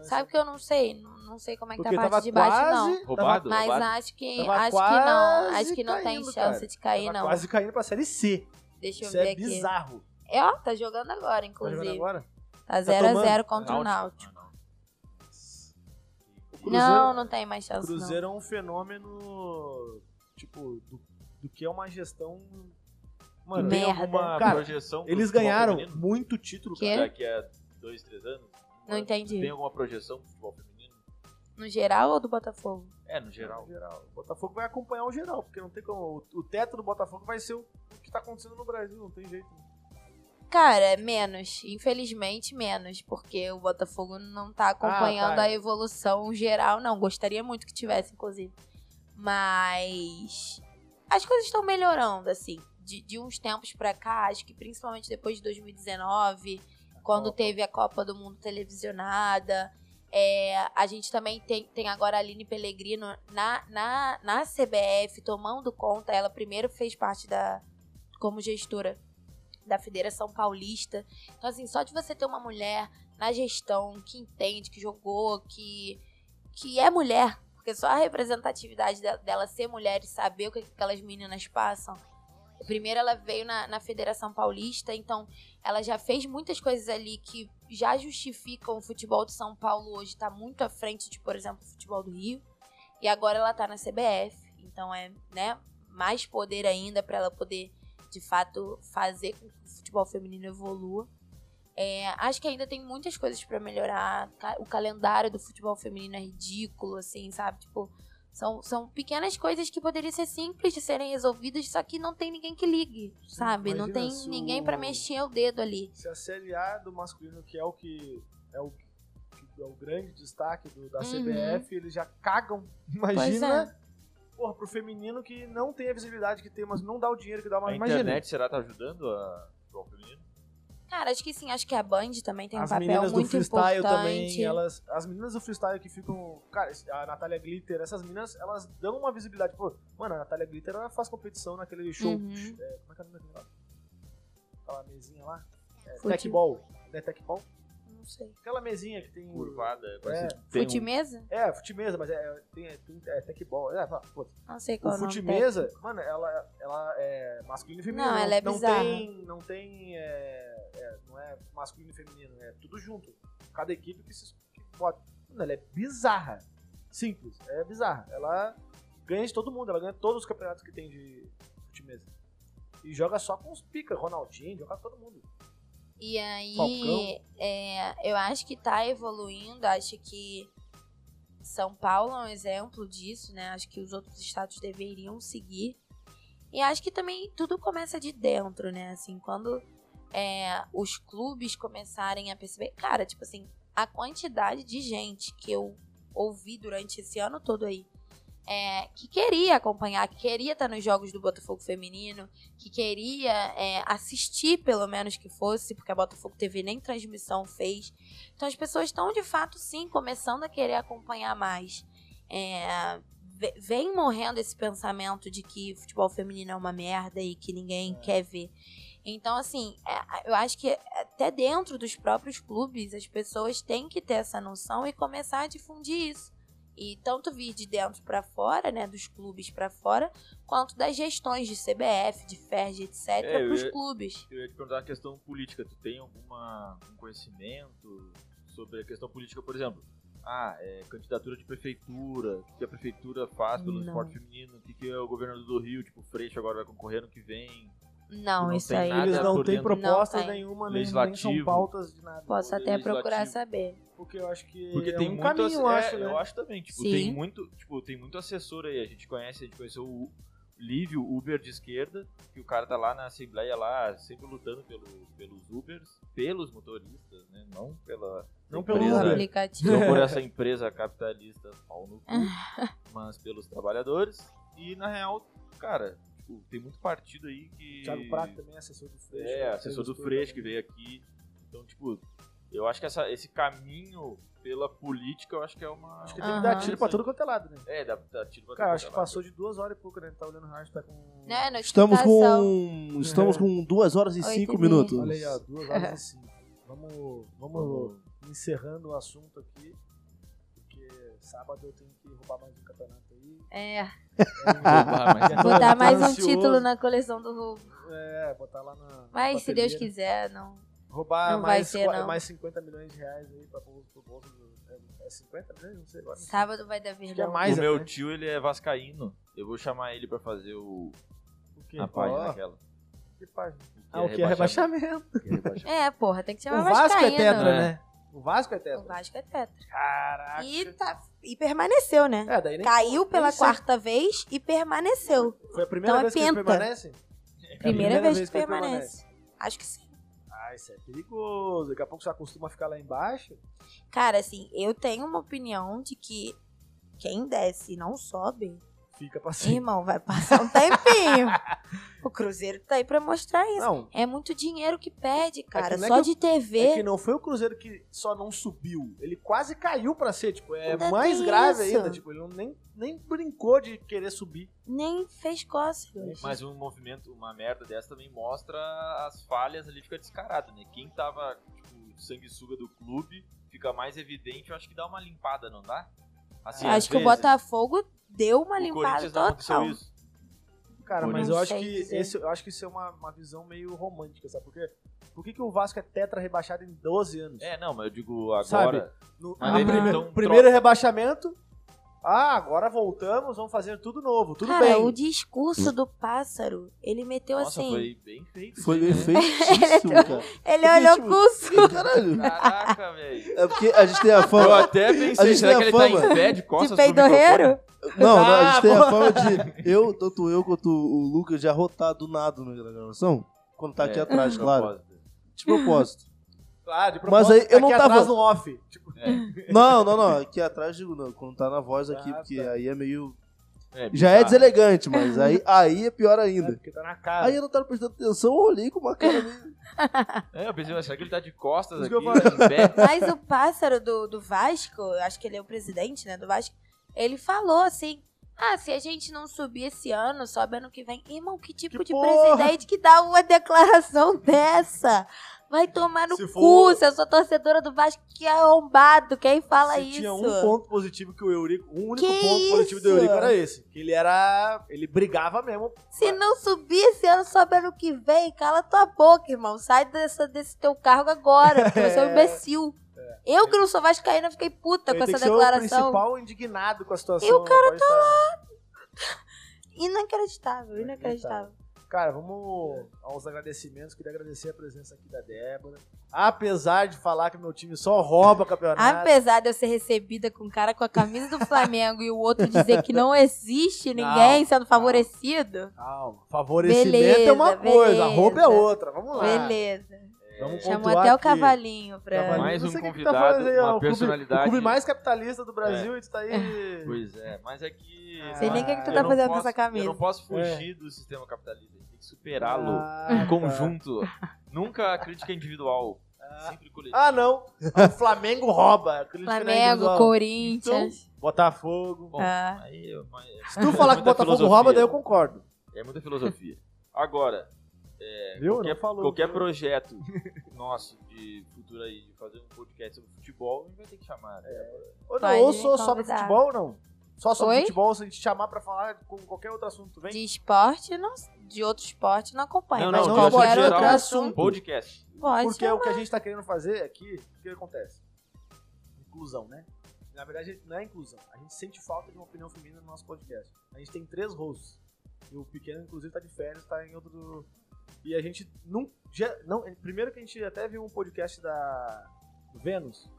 Sabe assim. que eu não sei, não, não sei como é que Porque tá a parte de baixo, quase, não. Roubado, Mas roubado. acho que acho que não. Acho que não caindo, tem chance cara. de cair, tava não. Quase caindo pra Série C. Deixa eu Isso ver é aqui. Bizarro. É, ó, tá jogando agora, inclusive. Tá jogando agora? Tá zero a zero contra o Náutico. O Cruzeiro, não, não tem mais chance. O Cruzeiro não. é um fenômeno, tipo, do, do que é uma gestão. Mano, merda. Uma cara, projeção eles ganharam muito título que? daqui a dois, três anos. Não entendi. Tem alguma projeção pro futebol feminino? No geral ou do Botafogo? É, no geral. No geral. O Botafogo vai acompanhar o geral, porque não tem como. O teto do Botafogo vai ser o que tá acontecendo no Brasil, não tem jeito. Cara, menos. Infelizmente, menos. Porque o Botafogo não tá acompanhando ah, tá. a evolução geral, não. Gostaria muito que tivesse, inclusive. Mas as coisas estão melhorando, assim. de, de uns tempos pra cá, acho que principalmente depois de dois mil e dezenove, quando teve a Copa do Mundo televisionada, é, a gente também tem, tem agora a Aline Pellegrino na, na, na C B F tomando conta. Ela primeiro fez parte da, como gestora da Federação Paulista. Então, assim, só de você ter uma mulher na gestão que entende, que jogou, que, que é mulher, porque só a representatividade dela ser mulher e saber o que aquelas meninas passam. Primeiro ela veio na, na Federação Paulista, então ela já fez muitas coisas ali que já justificam o futebol de São Paulo hoje, tá muito à frente de, por exemplo, o futebol do Rio, e agora ela tá na C B F, então é, né, mais poder ainda para ela poder, de fato, fazer com que o futebol feminino evolua. É, acho que ainda tem muitas coisas pra melhorar. O calendário do futebol feminino é ridículo, assim, sabe? Tipo, são, são pequenas coisas que poderiam ser simples de serem resolvidas, só que não tem ninguém que ligue, sim, sabe? Não tem ninguém pra mexer o dedo ali. Se a Série A do masculino, que é o que é o, que é o grande destaque do, da C B F, uhum, eles já cagam, imagina... Porra, pro feminino que não tem a visibilidade que tem, mas não dá o dinheiro que dá uma... A imagina. Internet, será que tá ajudando a... o feminino? Cara, acho que sim, acho que a Band também tem as um papel muito importante. Também, elas, as meninas do freestyle que ficam... Cara, a Natália Glitter, essas meninas, elas dão uma visibilidade. Pô, mano, a Natália Glitter, ela faz competição naquele show... Uhum. É, como é que é o nome daquele lá? Aquela mesinha lá? É, Tecball. Não é Tecball? Não sei. Aquela mesinha que tem... Curvada. É, fute-mesa? Um... É, fute-mesa, mas é, tem, tem, é Tecball. É, pô. Não sei qual o nome. Fute-mesa, mano, ela, ela é masculino e feminino. Não, ela é bizarra. Não tem... Não tem é... É, não é masculino e feminino, é tudo junto. Cada equipe que se bota. Mano, ela é bizarra. Simples, é bizarra. Ela ganha de todo mundo, ela ganha todos os campeonatos que tem de fute-mesa. E joga só com os pica, Ronaldinho, joga com todo mundo. E aí, é, eu acho que tá evoluindo, acho que São Paulo é um exemplo disso, né? Acho que os outros estados deveriam seguir. E acho que também tudo começa de dentro, né? Assim, quando... É, os clubes começarem a perceber... Cara, tipo assim, a quantidade de gente que eu ouvi durante esse ano todo aí, é, que queria acompanhar, que queria estar nos jogos do Botafogo feminino, que queria é, assistir, pelo menos que fosse, porque a Botafogo T V nem transmissão fez. Então as pessoas estão, de fato, sim, começando a querer acompanhar mais. É, vem morrendo esse pensamento de que futebol feminino é uma merda e que ninguém quer ver. Então, assim, eu acho que até dentro dos próprios clubes, as pessoas têm que ter essa noção e começar a difundir isso. E tanto vir de dentro para fora, né, dos clubes para fora, quanto das gestões de C B F, de F E R J, et cetera, é, para os clubes. Eu ia te perguntar a questão política. Tu tem alguma, algum conhecimento sobre a questão política, por exemplo? Ah, é, candidatura de prefeitura, o que a prefeitura faz pelo não. esporte feminino, o que, que é o governador do Rio, tipo, o Freixo agora vai concorrer ano que vem... Não, não, isso aí... Eles não têm proposta não nenhuma, nem, nem são pautas de nada. Posso até procurar saber. Porque eu acho que Porque é tem um muito caminho, ac... eu acho, é, né? Eu acho também, tipo, tem muito, tipo, tem muito assessor aí, a gente conhece, a gente conheceu o Lívio, Uber de esquerda, que o cara tá lá na Assembleia, lá, sempre lutando pelo, pelos Ubers, pelos motoristas, né? Não pela... Não, empresa, pelo aplicativo. Não por essa empresa capitalista, pau no cu, mas pelos trabalhadores. E, na real, cara... Tem muito partido aí que... Thiago Prato também é assessor do Freixo. É, assessor do Freixo que veio aqui. Então, tipo, eu acho que essa, esse caminho pela política, eu acho que é uma... Acho que tem que dar tiro pra tudo quanto é lado, né? É, dá, dá tiro pra tudo quanto é lado. Cara, acho que passou de duas horas e pouco, né? Tá olhando o rádio, tá com... Não, não, estamos com... Estamos com duas horas e cinco minutos. Olha aí, ó, duas horas e cinco. Vamos, vamos encerrando o assunto aqui. Sábado eu tenho que roubar mais um campeonato aí. É. é mais. Botar mais um título na coleção do roubo. É, botar lá na... Mas se Deus quiser, não... Roubar não mais, vai ter, não. mais cinquenta milhões de reais aí pra pôr pro bolso do... É cinquenta milhões? Não sei agora. Sábado vai dar verdade. É mais, o meu né? tio, ele é vascaíno. Eu vou chamar ele pra fazer o... O quê? A página aquela. Que página? Ah, o que é rebaixamento. É, porra, tem que chamar vascaíno. O Vasco é tetra, né? O Vasco é tetra? O Vasco é tetra. Caraca. E, tá, e permaneceu, né? É, daí nem Caiu nem pela sei. quarta vez e permaneceu. Foi a primeira então vez é que ele permanece? É a primeira, primeira vez, vez que, que ele permanece. permanece. Acho que sim. Ah, isso é perigoso. Daqui a pouco você acostuma a ficar lá embaixo. Cara, assim, eu tenho uma opinião de que quem desce e não sobe Fica passivo. Irmão, vai passar um tempinho. O Cruzeiro tá aí pra mostrar isso. Não. É muito dinheiro que perde, cara. É que só é que de T V. É que não foi o Cruzeiro que só não subiu. Ele quase caiu pra ser, tipo, é ainda mais grave isso. ainda. Tipo, ele não, nem, nem brincou de querer subir. Nem fez cócegas. Mas um movimento, uma merda dessa também mostra as falhas ali, fica descarado, né? Quem tava, tipo, sanguessuga do clube, fica mais evidente. Eu acho que dá uma limpada, não dá? Assim, acho que vezes, o Botafogo deu uma limpada total. Isso. Cara, mas eu acho, que esse, eu acho que isso é uma, uma visão meio romântica, sabe por quê? Por que, que o Vasco é tetra rebaixado em doze anos? É, não, mas eu digo agora... Sabe, no, ah, aí, primeiro, então, primeiro rebaixamento, ah, agora voltamos, vamos fazer tudo novo, tudo cara, bem. Cara, o discurso do pássaro, ele meteu Nossa, assim... Nossa, foi bem feito. Foi bem feitíssimo, cara. Ele olhou com o suco. Caralho. Caraca, velho. É porque a gente tem a fama... Eu até pensei, será que ele tá em pé de costas pro microfone? Não, ah, não, a gente tem a forma de eu, tanto eu quanto o Lucas, já rotar do nada na gravação, quando tá é, aqui atrás, de claro. Propósito. De propósito. Claro, de propósito. Mas aí eu não aqui tava... atrás no off. Tipo... É. Não, não, não, aqui atrás digo não, quando tá na voz aqui, ah, porque tá. aí é meio... É, já bizarro. É deselegante, mas aí, aí é pior ainda. É, porque tá na cara. Aí eu não tava prestando atenção, eu olhei com uma cara meio... É, eu pensei, mas será que ele tá de costas aqui, em pé? Mas o pássaro do, do Vasco, acho que ele é o presidente, né, do Vasco, ele falou assim, ah, se a gente não subir esse ano, sobe ano que vem. Irmão, que tipo que de porra. Presidente que dá uma declaração dessa? Vai tomar no se cu, for... se eu sou torcedora do Vasco, que é arrombado, quem fala se isso? Tinha um ponto positivo que o Eurico, o único que ponto isso? positivo do Eurico era esse, que ele era, ele brigava mesmo. Se não subir esse ano, sobe ano que vem, cala tua boca, irmão, sai dessa, desse teu cargo agora, porque você é um imbecil. Eu que não sou vascaína, fiquei puta eu com essa declaração. Ser o principal indignado com a situação. E o cara tá lá. Inacreditável, inacreditável. Cara, vamos aos agradecimentos. Queria agradecer a presença aqui da Débora. Apesar de falar que meu time só rouba campeonato. Apesar de eu ser recebida com um cara com a camisa do Flamengo e o outro dizer que não existe ninguém não, sendo favorecido. Calma, favorecimento beleza, é uma beleza. coisa, roubo é outra. Vamos lá. Beleza. Vamos Chamou até o cavalinho pra... Mais um convidado, tá aí, uma o personalidade... Clube, o clube mais capitalista do Brasil, é. Isso tá aí... Pois é, mas é que... Ah, sei nem o que, é que tu tá fazendo posso, com essa camisa. Eu não posso fugir é. do sistema capitalista, tem que superá-lo ah, em conjunto. Tá. Nunca a crítica individual, ah. sempre coletiva. Ah, não! O Flamengo rouba. A Flamengo, é Corinthians... Então, Botafogo... Bom, ah. aí, mas, se tu falar que o Botafogo filosofia. rouba, daí eu concordo. É muita filosofia. Agora... É, Viu? Qualquer, falou, qualquer projeto nosso de futuro aí, de fazer um podcast sobre futebol, a gente vai ter que chamar. Né? É. Ou, não, ou só sobre futebol, não? Só sobre Oi? futebol, se a gente chamar pra falar com qualquer outro assunto, vem? De esporte, não, de outro esporte, não acompanha. Não, não, mas não, não qualquer outro assunto. assunto. Podcast. Pode Porque chamar. O que a gente tá querendo fazer aqui, o que acontece? Inclusão, né? Na verdade, não é inclusão. A gente sente falta de uma opinião feminina no nosso podcast. A gente tem três hosts. E o pequeno, inclusive, tá de férias, tá em outro... E a gente não, já, não... Primeiro que a gente até viu um podcast da Vênus.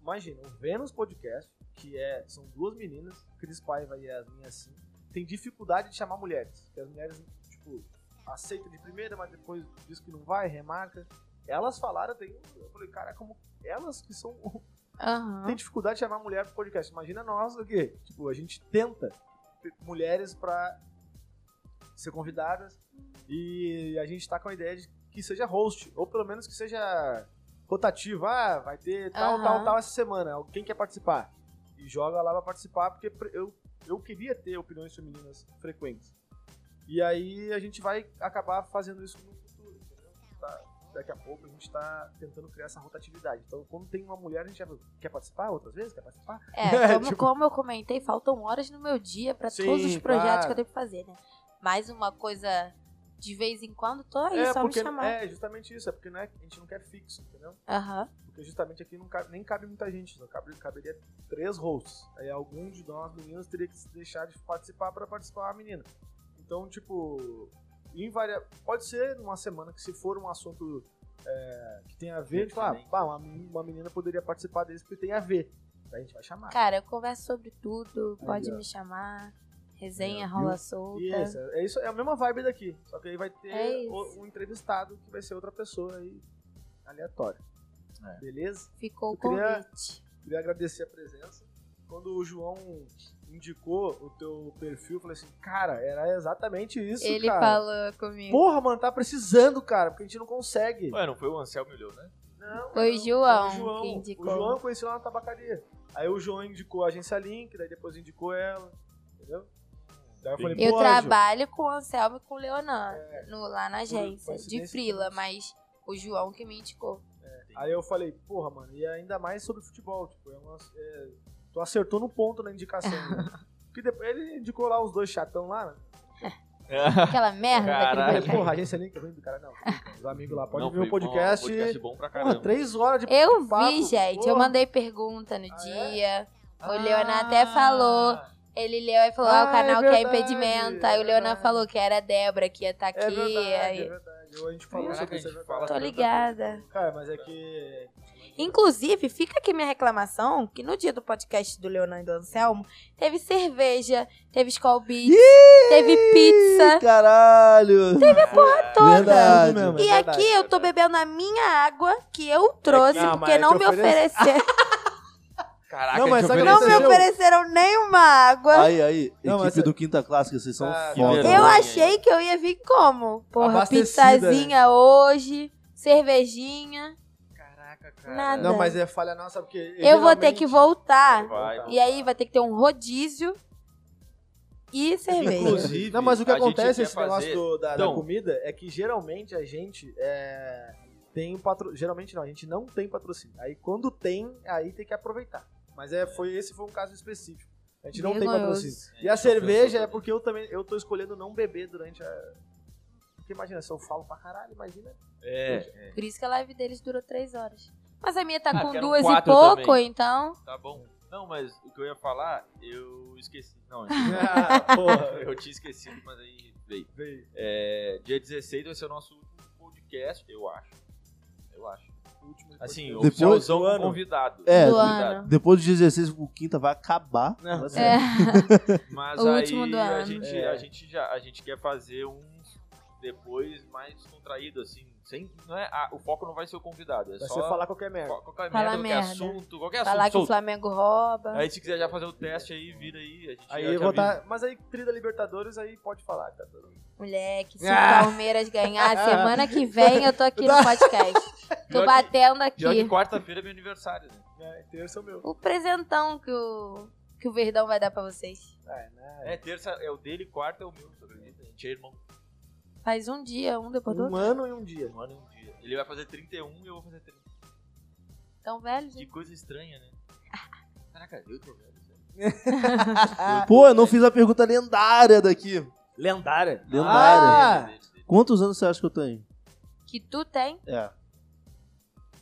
Imagina, o Vênus Podcast, que é, são duas meninas, Cris Paiva e as minhas assim, tem dificuldade de chamar mulheres. Porque as mulheres, tipo, aceitam de primeira, mas depois diz que não vai, remarca. Elas falaram, tem, eu falei, cara, como elas que são... Uhum. Tem dificuldade de chamar mulher pro podcast. Imagina nós o quê? Tipo, a gente tenta mulheres pra ser convidadas. E a gente tá com a ideia de que seja host, ou pelo menos que seja rotativo. Ah, vai ter tal, uhum. tal, tal essa semana. Quem quer participar? E joga lá pra participar, porque eu, eu queria ter opiniões femininas frequentes. E aí a gente vai acabar fazendo isso no futuro, entendeu? Tá, daqui a pouco a gente tá tentando criar essa rotatividade. Então, quando tem uma mulher, a gente já quer participar outras vezes? Quer participar? É, como, tipo... como eu comentei, faltam horas no meu dia pra Sim, todos os projetos claro. que eu tenho que fazer, né? Mais uma coisa... De vez em quando, tô aí, é, só porque, me chamar. É, justamente isso. É porque não é, a gente não quer fixo, entendeu? Uhum. Porque justamente aqui não cabe, nem cabe muita gente. Não cabe, caberia três hosts. Aí algum de nós, meninas, teria que deixar de participar pra participar a menina. Então, tipo... Invaria... Pode ser numa semana que se for um assunto é, que tem a ver... Tipo, ah, uma, uma menina poderia participar desse porque tem a ver. Daí a gente vai chamar. Cara, eu converso sobre tudo. Aí, pode ó. me chamar. Resenha, é, rola solta. Isso, é, isso, é a mesma vibe daqui. Só que aí vai ter é o, um entrevistado que vai ser outra pessoa aí, aleatória. É. Beleza? Ficou o convite. Queria agradecer a presença. quando o João indicou o teu perfil, eu falei assim, cara, era exatamente isso, ele cara. Ele falou comigo. Porra, mano, tá precisando, cara, porque a gente não consegue. Ué, não foi o Anselmo que olhou, né? Não, foi o João, foi o João que indicou. O João conheceu lá na tabacaria. Aí o João indicou a agência Link, daí depois indicou ela, entendeu? Daí eu falei, eu trabalho com o Anselmo e com o Leonardo, é, no, lá na agência, de frila, mas o João que me indicou. É. Aí eu falei, porra, mano, e ainda mais sobre futebol, tipo, é uma... É... Tu acertou no ponto na indicação. Né? Porque depois ele indicou lá os dois chatão lá. Né? Aquela merda. Caralho, daquele porra, a agência Link ruim do cara, não. Os amigos lá podem ver o podcast. Bom, podcast bom pra caramba. Porra, três horas de podcast. Eu papo, vi, gente. Porra. Eu mandei pergunta no ah, dia. É? O ah, Leonardo até falou. Ele leu e falou, ah, o canal é que é impedimento. Aí o Leonardo é falou que era a Débora que ia estar tá aqui. É verdade, aí... é verdade. Eu, a gente falou sobre isso. Tô ligada. Cara, mas é que... Inclusive, fica aqui minha reclamação, que no dia do podcast do Leonardo e do Anselmo, teve cerveja, teve Skol Beats, Iiii, teve pizza. Caralho! Teve a porra toda. Verdade, mesmo, e é aqui verdade, eu tô bebendo a minha água, que eu trouxe, é que, não, porque não me oferece... ofereceram. Caraca, não, mas ofereceu... não me ofereceram nenhuma água. Aí, aí, não, equipe mas... do Quinta Clássica, vocês são ah, foda. Eu né? achei que eu ia vir como? Porra, abastecida, pizzazinha né? hoje, cervejinha... Nada. Não, mas é falha nossa porque... Eu geralmente... vou ter que voltar. Vai, e aí vai ter que ter um rodízio e cerveja. Inclusive... Não, mas o que acontece esse fazer... negócio do, da, então, da comida é que geralmente a gente é, tem um patro... Geralmente não, a gente não tem patrocínio. Aí quando tem, aí tem que aproveitar. Mas é, foi, esse foi um caso específico. A gente não Meu tem patrocínio. É, e a cerveja é porque eu também eu tô escolhendo não beber durante a... Porque imagina, se eu falo pra caralho, imagina. É, é. Por isso que a live deles durou três horas. Mas a minha tá ah, com duas e pouco, também. Então... Tá bom. Não, mas o que eu ia falar, eu esqueci. Não, eu, ah, porra, eu tinha esquecido, mas aí veio. veio. É, dia dezesseis vai ser o nosso último podcast, eu acho. Eu acho. Último assim, oficialzão do ano. Convidado. É, do convidado. Ano. Depois do dezesseis, o quinta vai acabar. Não, assim. é. Mas o aí último do ano. A, gente, é. a, gente já, a gente quer fazer um... Depois, mais contraído, assim. Sem, não é, ah, o foco não vai ser o convidado. É vai só ser falar qualquer merda. Qualquer merda, qualquer merda. assunto. Qualquer falar assunto, que solto. O Flamengo rouba. Aí, se quiser já fazer o teste aí, vira aí. A gente aí eu vou tá, mas aí, tri da Libertadores, aí pode falar. Tá? Moleque, se ah! o Palmeiras ganhar, ah! semana que vem eu tô aqui no podcast. Tô que, batendo aqui. De quarta-feira é meu aniversário. Né? É, terça é o meu. O presentão que o, que o Verdão vai dar pra vocês. Ah, não. É, terça é o dele, quarta é o meu. A gente é irmão. Faz um dia, um depois do outro. Um ano e um dia. Um ano e um dia. Ele vai fazer trinta e um e eu vou fazer trinta. Tão velho, gente. Que coisa estranha, né? Caraca, eu tô velho. eu Pô, tô eu velho. Não fiz a pergunta lendária daqui. Lendária? Lendária. Ah, ah, quantos anos você acha que eu tenho? Que tu tem? É.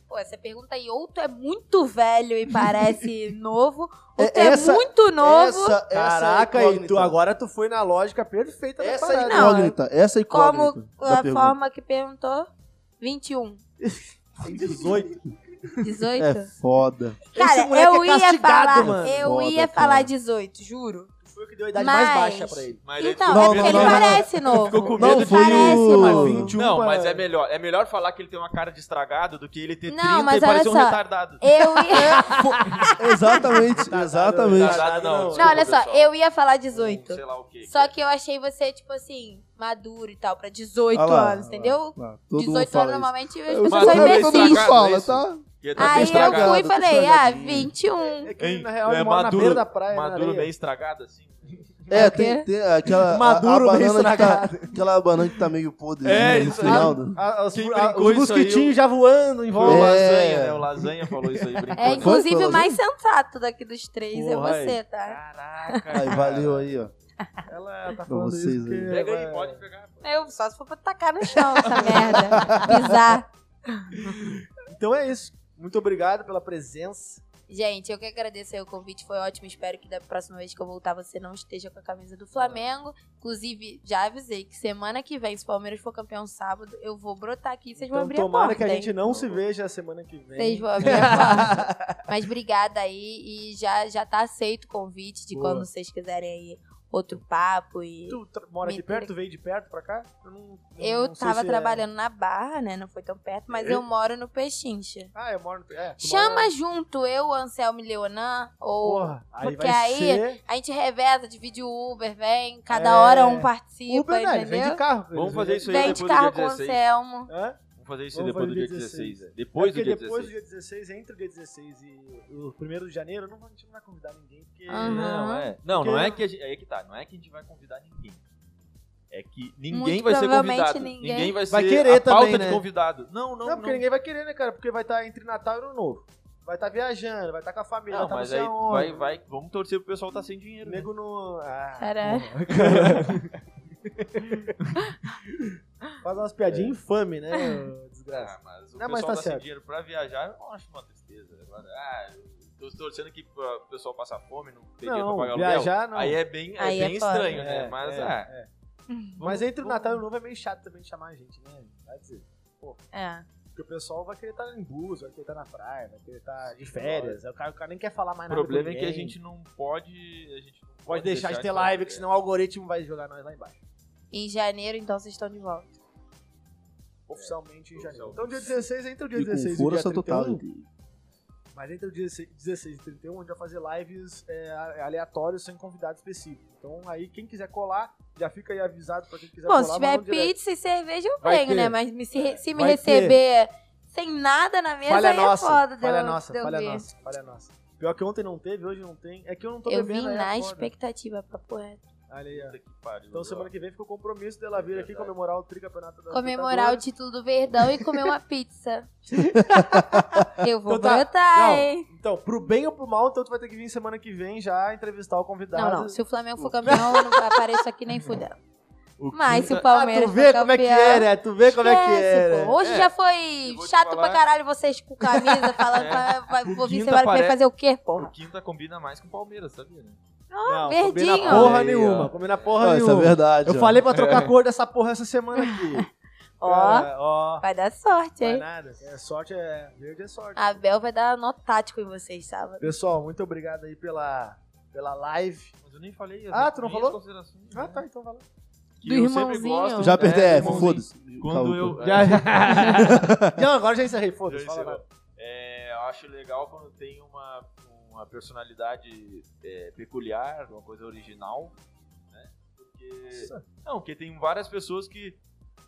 Pô, essa pergunta aí, ou tu é muito velho e parece novo, ou tu essa, é muito novo. Essa, Caraca, essa e tu, agora tu foi na lógica perfeita essa da parada. Incógnita, não, essa incógnita. Como a pergunta. Forma que perguntou, vinte e um. dezoito. dezoito? É foda. Cara, eu é ia falar, mano. Eu foda, ia cara. falar dezoito, juro. Foi o que deu a idade mas... mais baixa pra ele. Mas então, não, é porque não, ele não, parece não. novo. Ficou com medo não, foi de parece o... novo. vinte e um não, para... mas é melhor. É melhor falar que ele tem uma cara de estragado do que ele ter não, trinta mas e parecer um retardado. Eu ia... exatamente, tá, exatamente. Tá, tá, tá, não, não, não olha só, eu ia falar dezoito. Um, sei lá o quê. Só que eu achei você, tipo assim, maduro e tal, pra dezoito ah lá, anos, entendeu? Lá, lá. dezoito anos normalmente as pessoas são imbecis. Tá? Aí eu fui e falei, ah, vinte e um. É, é que Ei, na real é maduro, na beira da praia. Maduro meio estragado assim. É, tem, tem aquela maduro a, a meio estragado. Tá, aquela banana que tá meio podre. É, né, isso aí. A, a, os os mosquitinhos já voando em volta. É. O Lasanha, né? O Lasanha falou isso aí, brincando. É, inclusive foi, o mais sensato daqui dos três porra, é você, tá? Caraca. Aí, valeu aí, ó. Ela tá falando vocês isso aí. Pega aí, pode pegar. Eu, só se for pra tacar no chão essa merda. Pisar. Então é isso. Muito obrigado pela presença. Gente, eu que agradeço aí o convite, foi ótimo. Espero que da próxima vez que eu voltar você não esteja com a camisa do Flamengo. Inclusive, já avisei que semana que vem, se o Palmeiras for campeão sábado, eu vou brotar aqui e vocês então, vão abrir a porta. Tomara que a gente hein? não se veja semana que vem. Vocês vão abrir a porta. Mas obrigada aí e já, já tá aceito o convite de Boa. quando vocês quiserem aí. outro papo e... Tu mora aqui perto? Tu veio de perto pra cá? Eu, não, não, eu não tava trabalhando é... na Barra, né? Não foi tão perto, mas eu, eu moro no Pechincha. Ah, eu moro no Pechincha. É, chama mora... junto eu, Anselmo e Leonan, ou... Porra, aí porque aí ser... a gente reveza, divide o Uber, vem, cada é... hora um participa, Uber, né? Entendeu? Vem de carro. Vamos fazer isso aí depois do dia dezesseis. Vem de carro com o Anselmo. Hã? Vamos fazer isso depois do dia dezesseis. dezesseis. Depois, é do, dia depois dezesseis. Do dia dezesseis, entre o dia dezesseis e o primeiro de janeiro, não, a gente não vai convidar ninguém. Porque... Uhum. Não, é. Não, porque... não é que a gente, é que tá, não é que a gente vai convidar ninguém. É que ninguém muito vai ser convidado. Ninguém, ninguém vai ser vai querer a pauta também, né? De convidado. Não, não, não. Porque não. Ninguém vai querer, né, cara? Porque vai estar entre Natal e Ano Novo. Vai estar viajando, vai estar com a família. Não, tá, mas aí vai, vai, vamos torcer pro pessoal tá sem dinheiro. Nego né? No... Ah, caraca. Faz umas piadinhas é. Infame, né? Desgraça. Ah, mas o não, pessoal mas tá, tá sem dinheiro pra viajar, eu acho uma tristeza. Ah, tô torcendo aqui pra o pessoal passar fome, não tem não, dinheiro pra pagar viajar, aluguel. Não. Aí é bem, aí é bem é estranho, é, né? Mas, é, ah, é. Vamos, mas entre vamos... o Natal e o Novo é meio chato também de chamar a gente, né? Vai dizer. Pô. É. Porque o pessoal vai querer estar em bus, vai querer estar na praia, vai querer estar de férias. O cara, o cara nem quer falar mais nada. O problema é que a gente não pode... A gente não pode, pode deixar, deixar de ter live, porque senão o algoritmo vai jogar nós lá embaixo. Em janeiro, então, vocês estão de volta. Oficialmente é, em janeiro. Então, dia dezesseis, entre o dia e dezesseis e o dia trinta e um. De... Mas entre o dia dezesseis e trinta e um, a gente vai fazer lives é, aleatórias, sem convidado específico. Então, aí, quem quiser colar, já fica aí avisado pra quem quiser bom, colar. Bom, se tiver pizza direto. E cerveja, eu venho, né? Mas me, se, é, se me receber ter. Sem nada na mesa, falha aí nossa, é foda. Falha deu, nossa, deu falha ver. Nossa, falha nossa. Pior que ontem não teve, hoje não tem. É que eu não tô eu bebendo. Eu vim na expectativa, papo reto. Olha aí, então semana que vem fica o compromisso dela vir é aqui comemorar o tricampeonato da comemorar o título do Verdão e comer uma pizza. Eu vou então, brotar, tá. Hein? Então, pro bem ou pro mal, então tu vai ter que vir semana que vem já entrevistar o convidado. Não, não. Se o Flamengo for campeão, eu não apareço aqui nem fudendo. Mas se o Palmeiras ah, tu vê for como campeão, é que é, né? Tu vê esquece, como é que é. Pô. Hoje é. Já foi chato falar... pra caralho vocês com camisa falando é. Vou vir semana que vem fazer o quê, pô? O Quinta combina mais com o Palmeiras, sabia, né? Ah, não, verdinho. Combina porra aí, nenhuma, combina porra não, nenhuma. Isso é verdade. Eu ó. Falei pra trocar a cor dessa porra essa semana aqui. Ó, cara, ó, vai dar sorte, hein? Vai nada, é, sorte é... Verde é sorte. A Bel vai dar nó tático em vocês, sábado. Pessoal, muito obrigado aí pela, pela live. Mas eu nem falei. Eu ah, tu não falou? Ah, tá, então vai lá. Que do eu irmãozinho. Gosto, já apertei é, F, foda-se. Quando eu... eu... Já... não, agora já encerrei, foda-se. É, eu acho legal quando tem uma... uma personalidade é, peculiar, uma coisa original, né? Porque... Nossa. Não, porque tem várias pessoas que,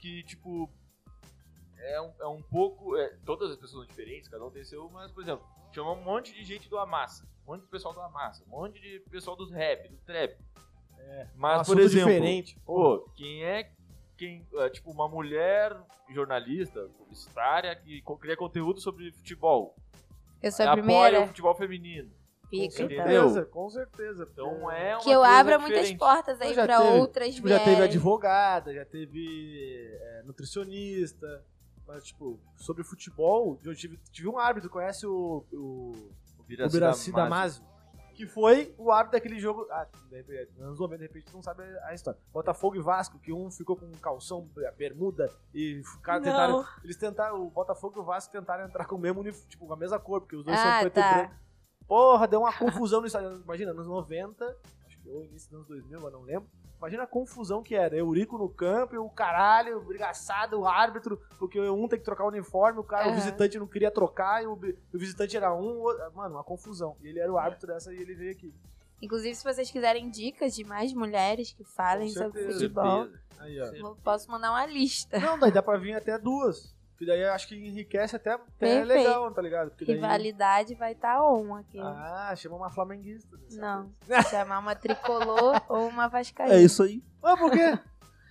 que tipo, é um, é um pouco... É, todas as pessoas são diferentes, cada um tem seu, mas, por exemplo, chama um monte de gente do Amassa, um monte de pessoal do Amassa, um monte de pessoal dos rap, do trap. É, mas, um assunto por exemplo, diferente. Pô, quem é, quem, é, tipo, uma mulher jornalista, publicitária, que cria conteúdo sobre futebol. Eu sou a primeira. Apoia o futebol feminino. Fica, com certeza, então. Com certeza. Então é uma que eu abra muitas portas aí pra teve, outras tipo, mulheres. Já teve advogada, já teve é, nutricionista. Mas, tipo, sobre futebol, eu tive, tive um árbitro, conhece o, o, o Biraci Damasio? Que foi o árbitro daquele jogo... Ah, nos anos noventa, de repente, tu não sabe a história. Botafogo e Vasco, que um ficou com um calção, bermuda, e cara, tentaram, eles tentaram... O Botafogo e o Vasco tentaram entrar com o mesmo tipo, com a mesma cor, porque os dois ah, são preto tá. e branco. Porra, deu uma confusão no estádio. Imagina, nos noventa, acho que ou início dos anos dois mil, mas não lembro. Imagina a confusão que era. Eurico no campo, e o caralho, brigaçado, o árbitro, porque um tem que trocar o uniforme, o cara, uhum. o visitante não queria trocar, e o, o visitante era um, outro, mano, uma confusão. E ele era o árbitro é. Dessa e ele veio aqui. Inclusive, se vocês quiserem dicas de mais mulheres que falem sobre futebol, aí, ó. Posso mandar uma lista. Não, daí dá pra vir até duas. Que daí eu acho que enriquece até, até legal, tá ligado? Porque daí... Rivalidade vai estar tá on aqui. Ah, chama uma flamenguista. Não, chamar uma tricolor ou uma vascaína. É isso aí. Ah, por quê?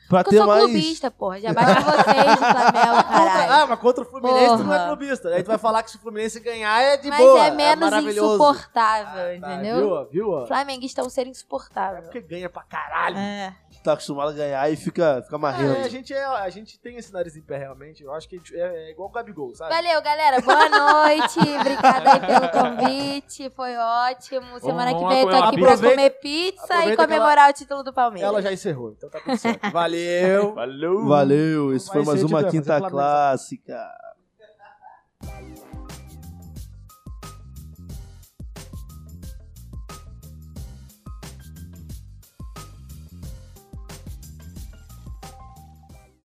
Pra porque ter eu sou mais... clubista, porra. Já bate vocês no Flamengo, caralho. Ah, mas contra o Fluminense porra. Tu não é clubista. Aí tu vai falar que se o Fluminense ganhar é de mas boa. Mas é menos é insuportável, ah, entendeu? Tá, viu, viu? Flamenguista é um ser insuportável. É porque ganha pra caralho. É. Tá acostumado a ganhar e fica, fica marrendo. É, a, gente é, a gente tem esse nariz em pé, realmente. Eu acho que é, é igual o Gabigol, sabe? Valeu, galera. Boa noite. Obrigada aí pelo convite. Foi ótimo. Semana vamos, que vem eu tô aqui pra comer pizza e comemorar ela, o título do Palmeiras. Ela já encerrou, então tá tudo certo. Valeu. Valeu. Valeu. Isso foi mais uma Quinta Clássica.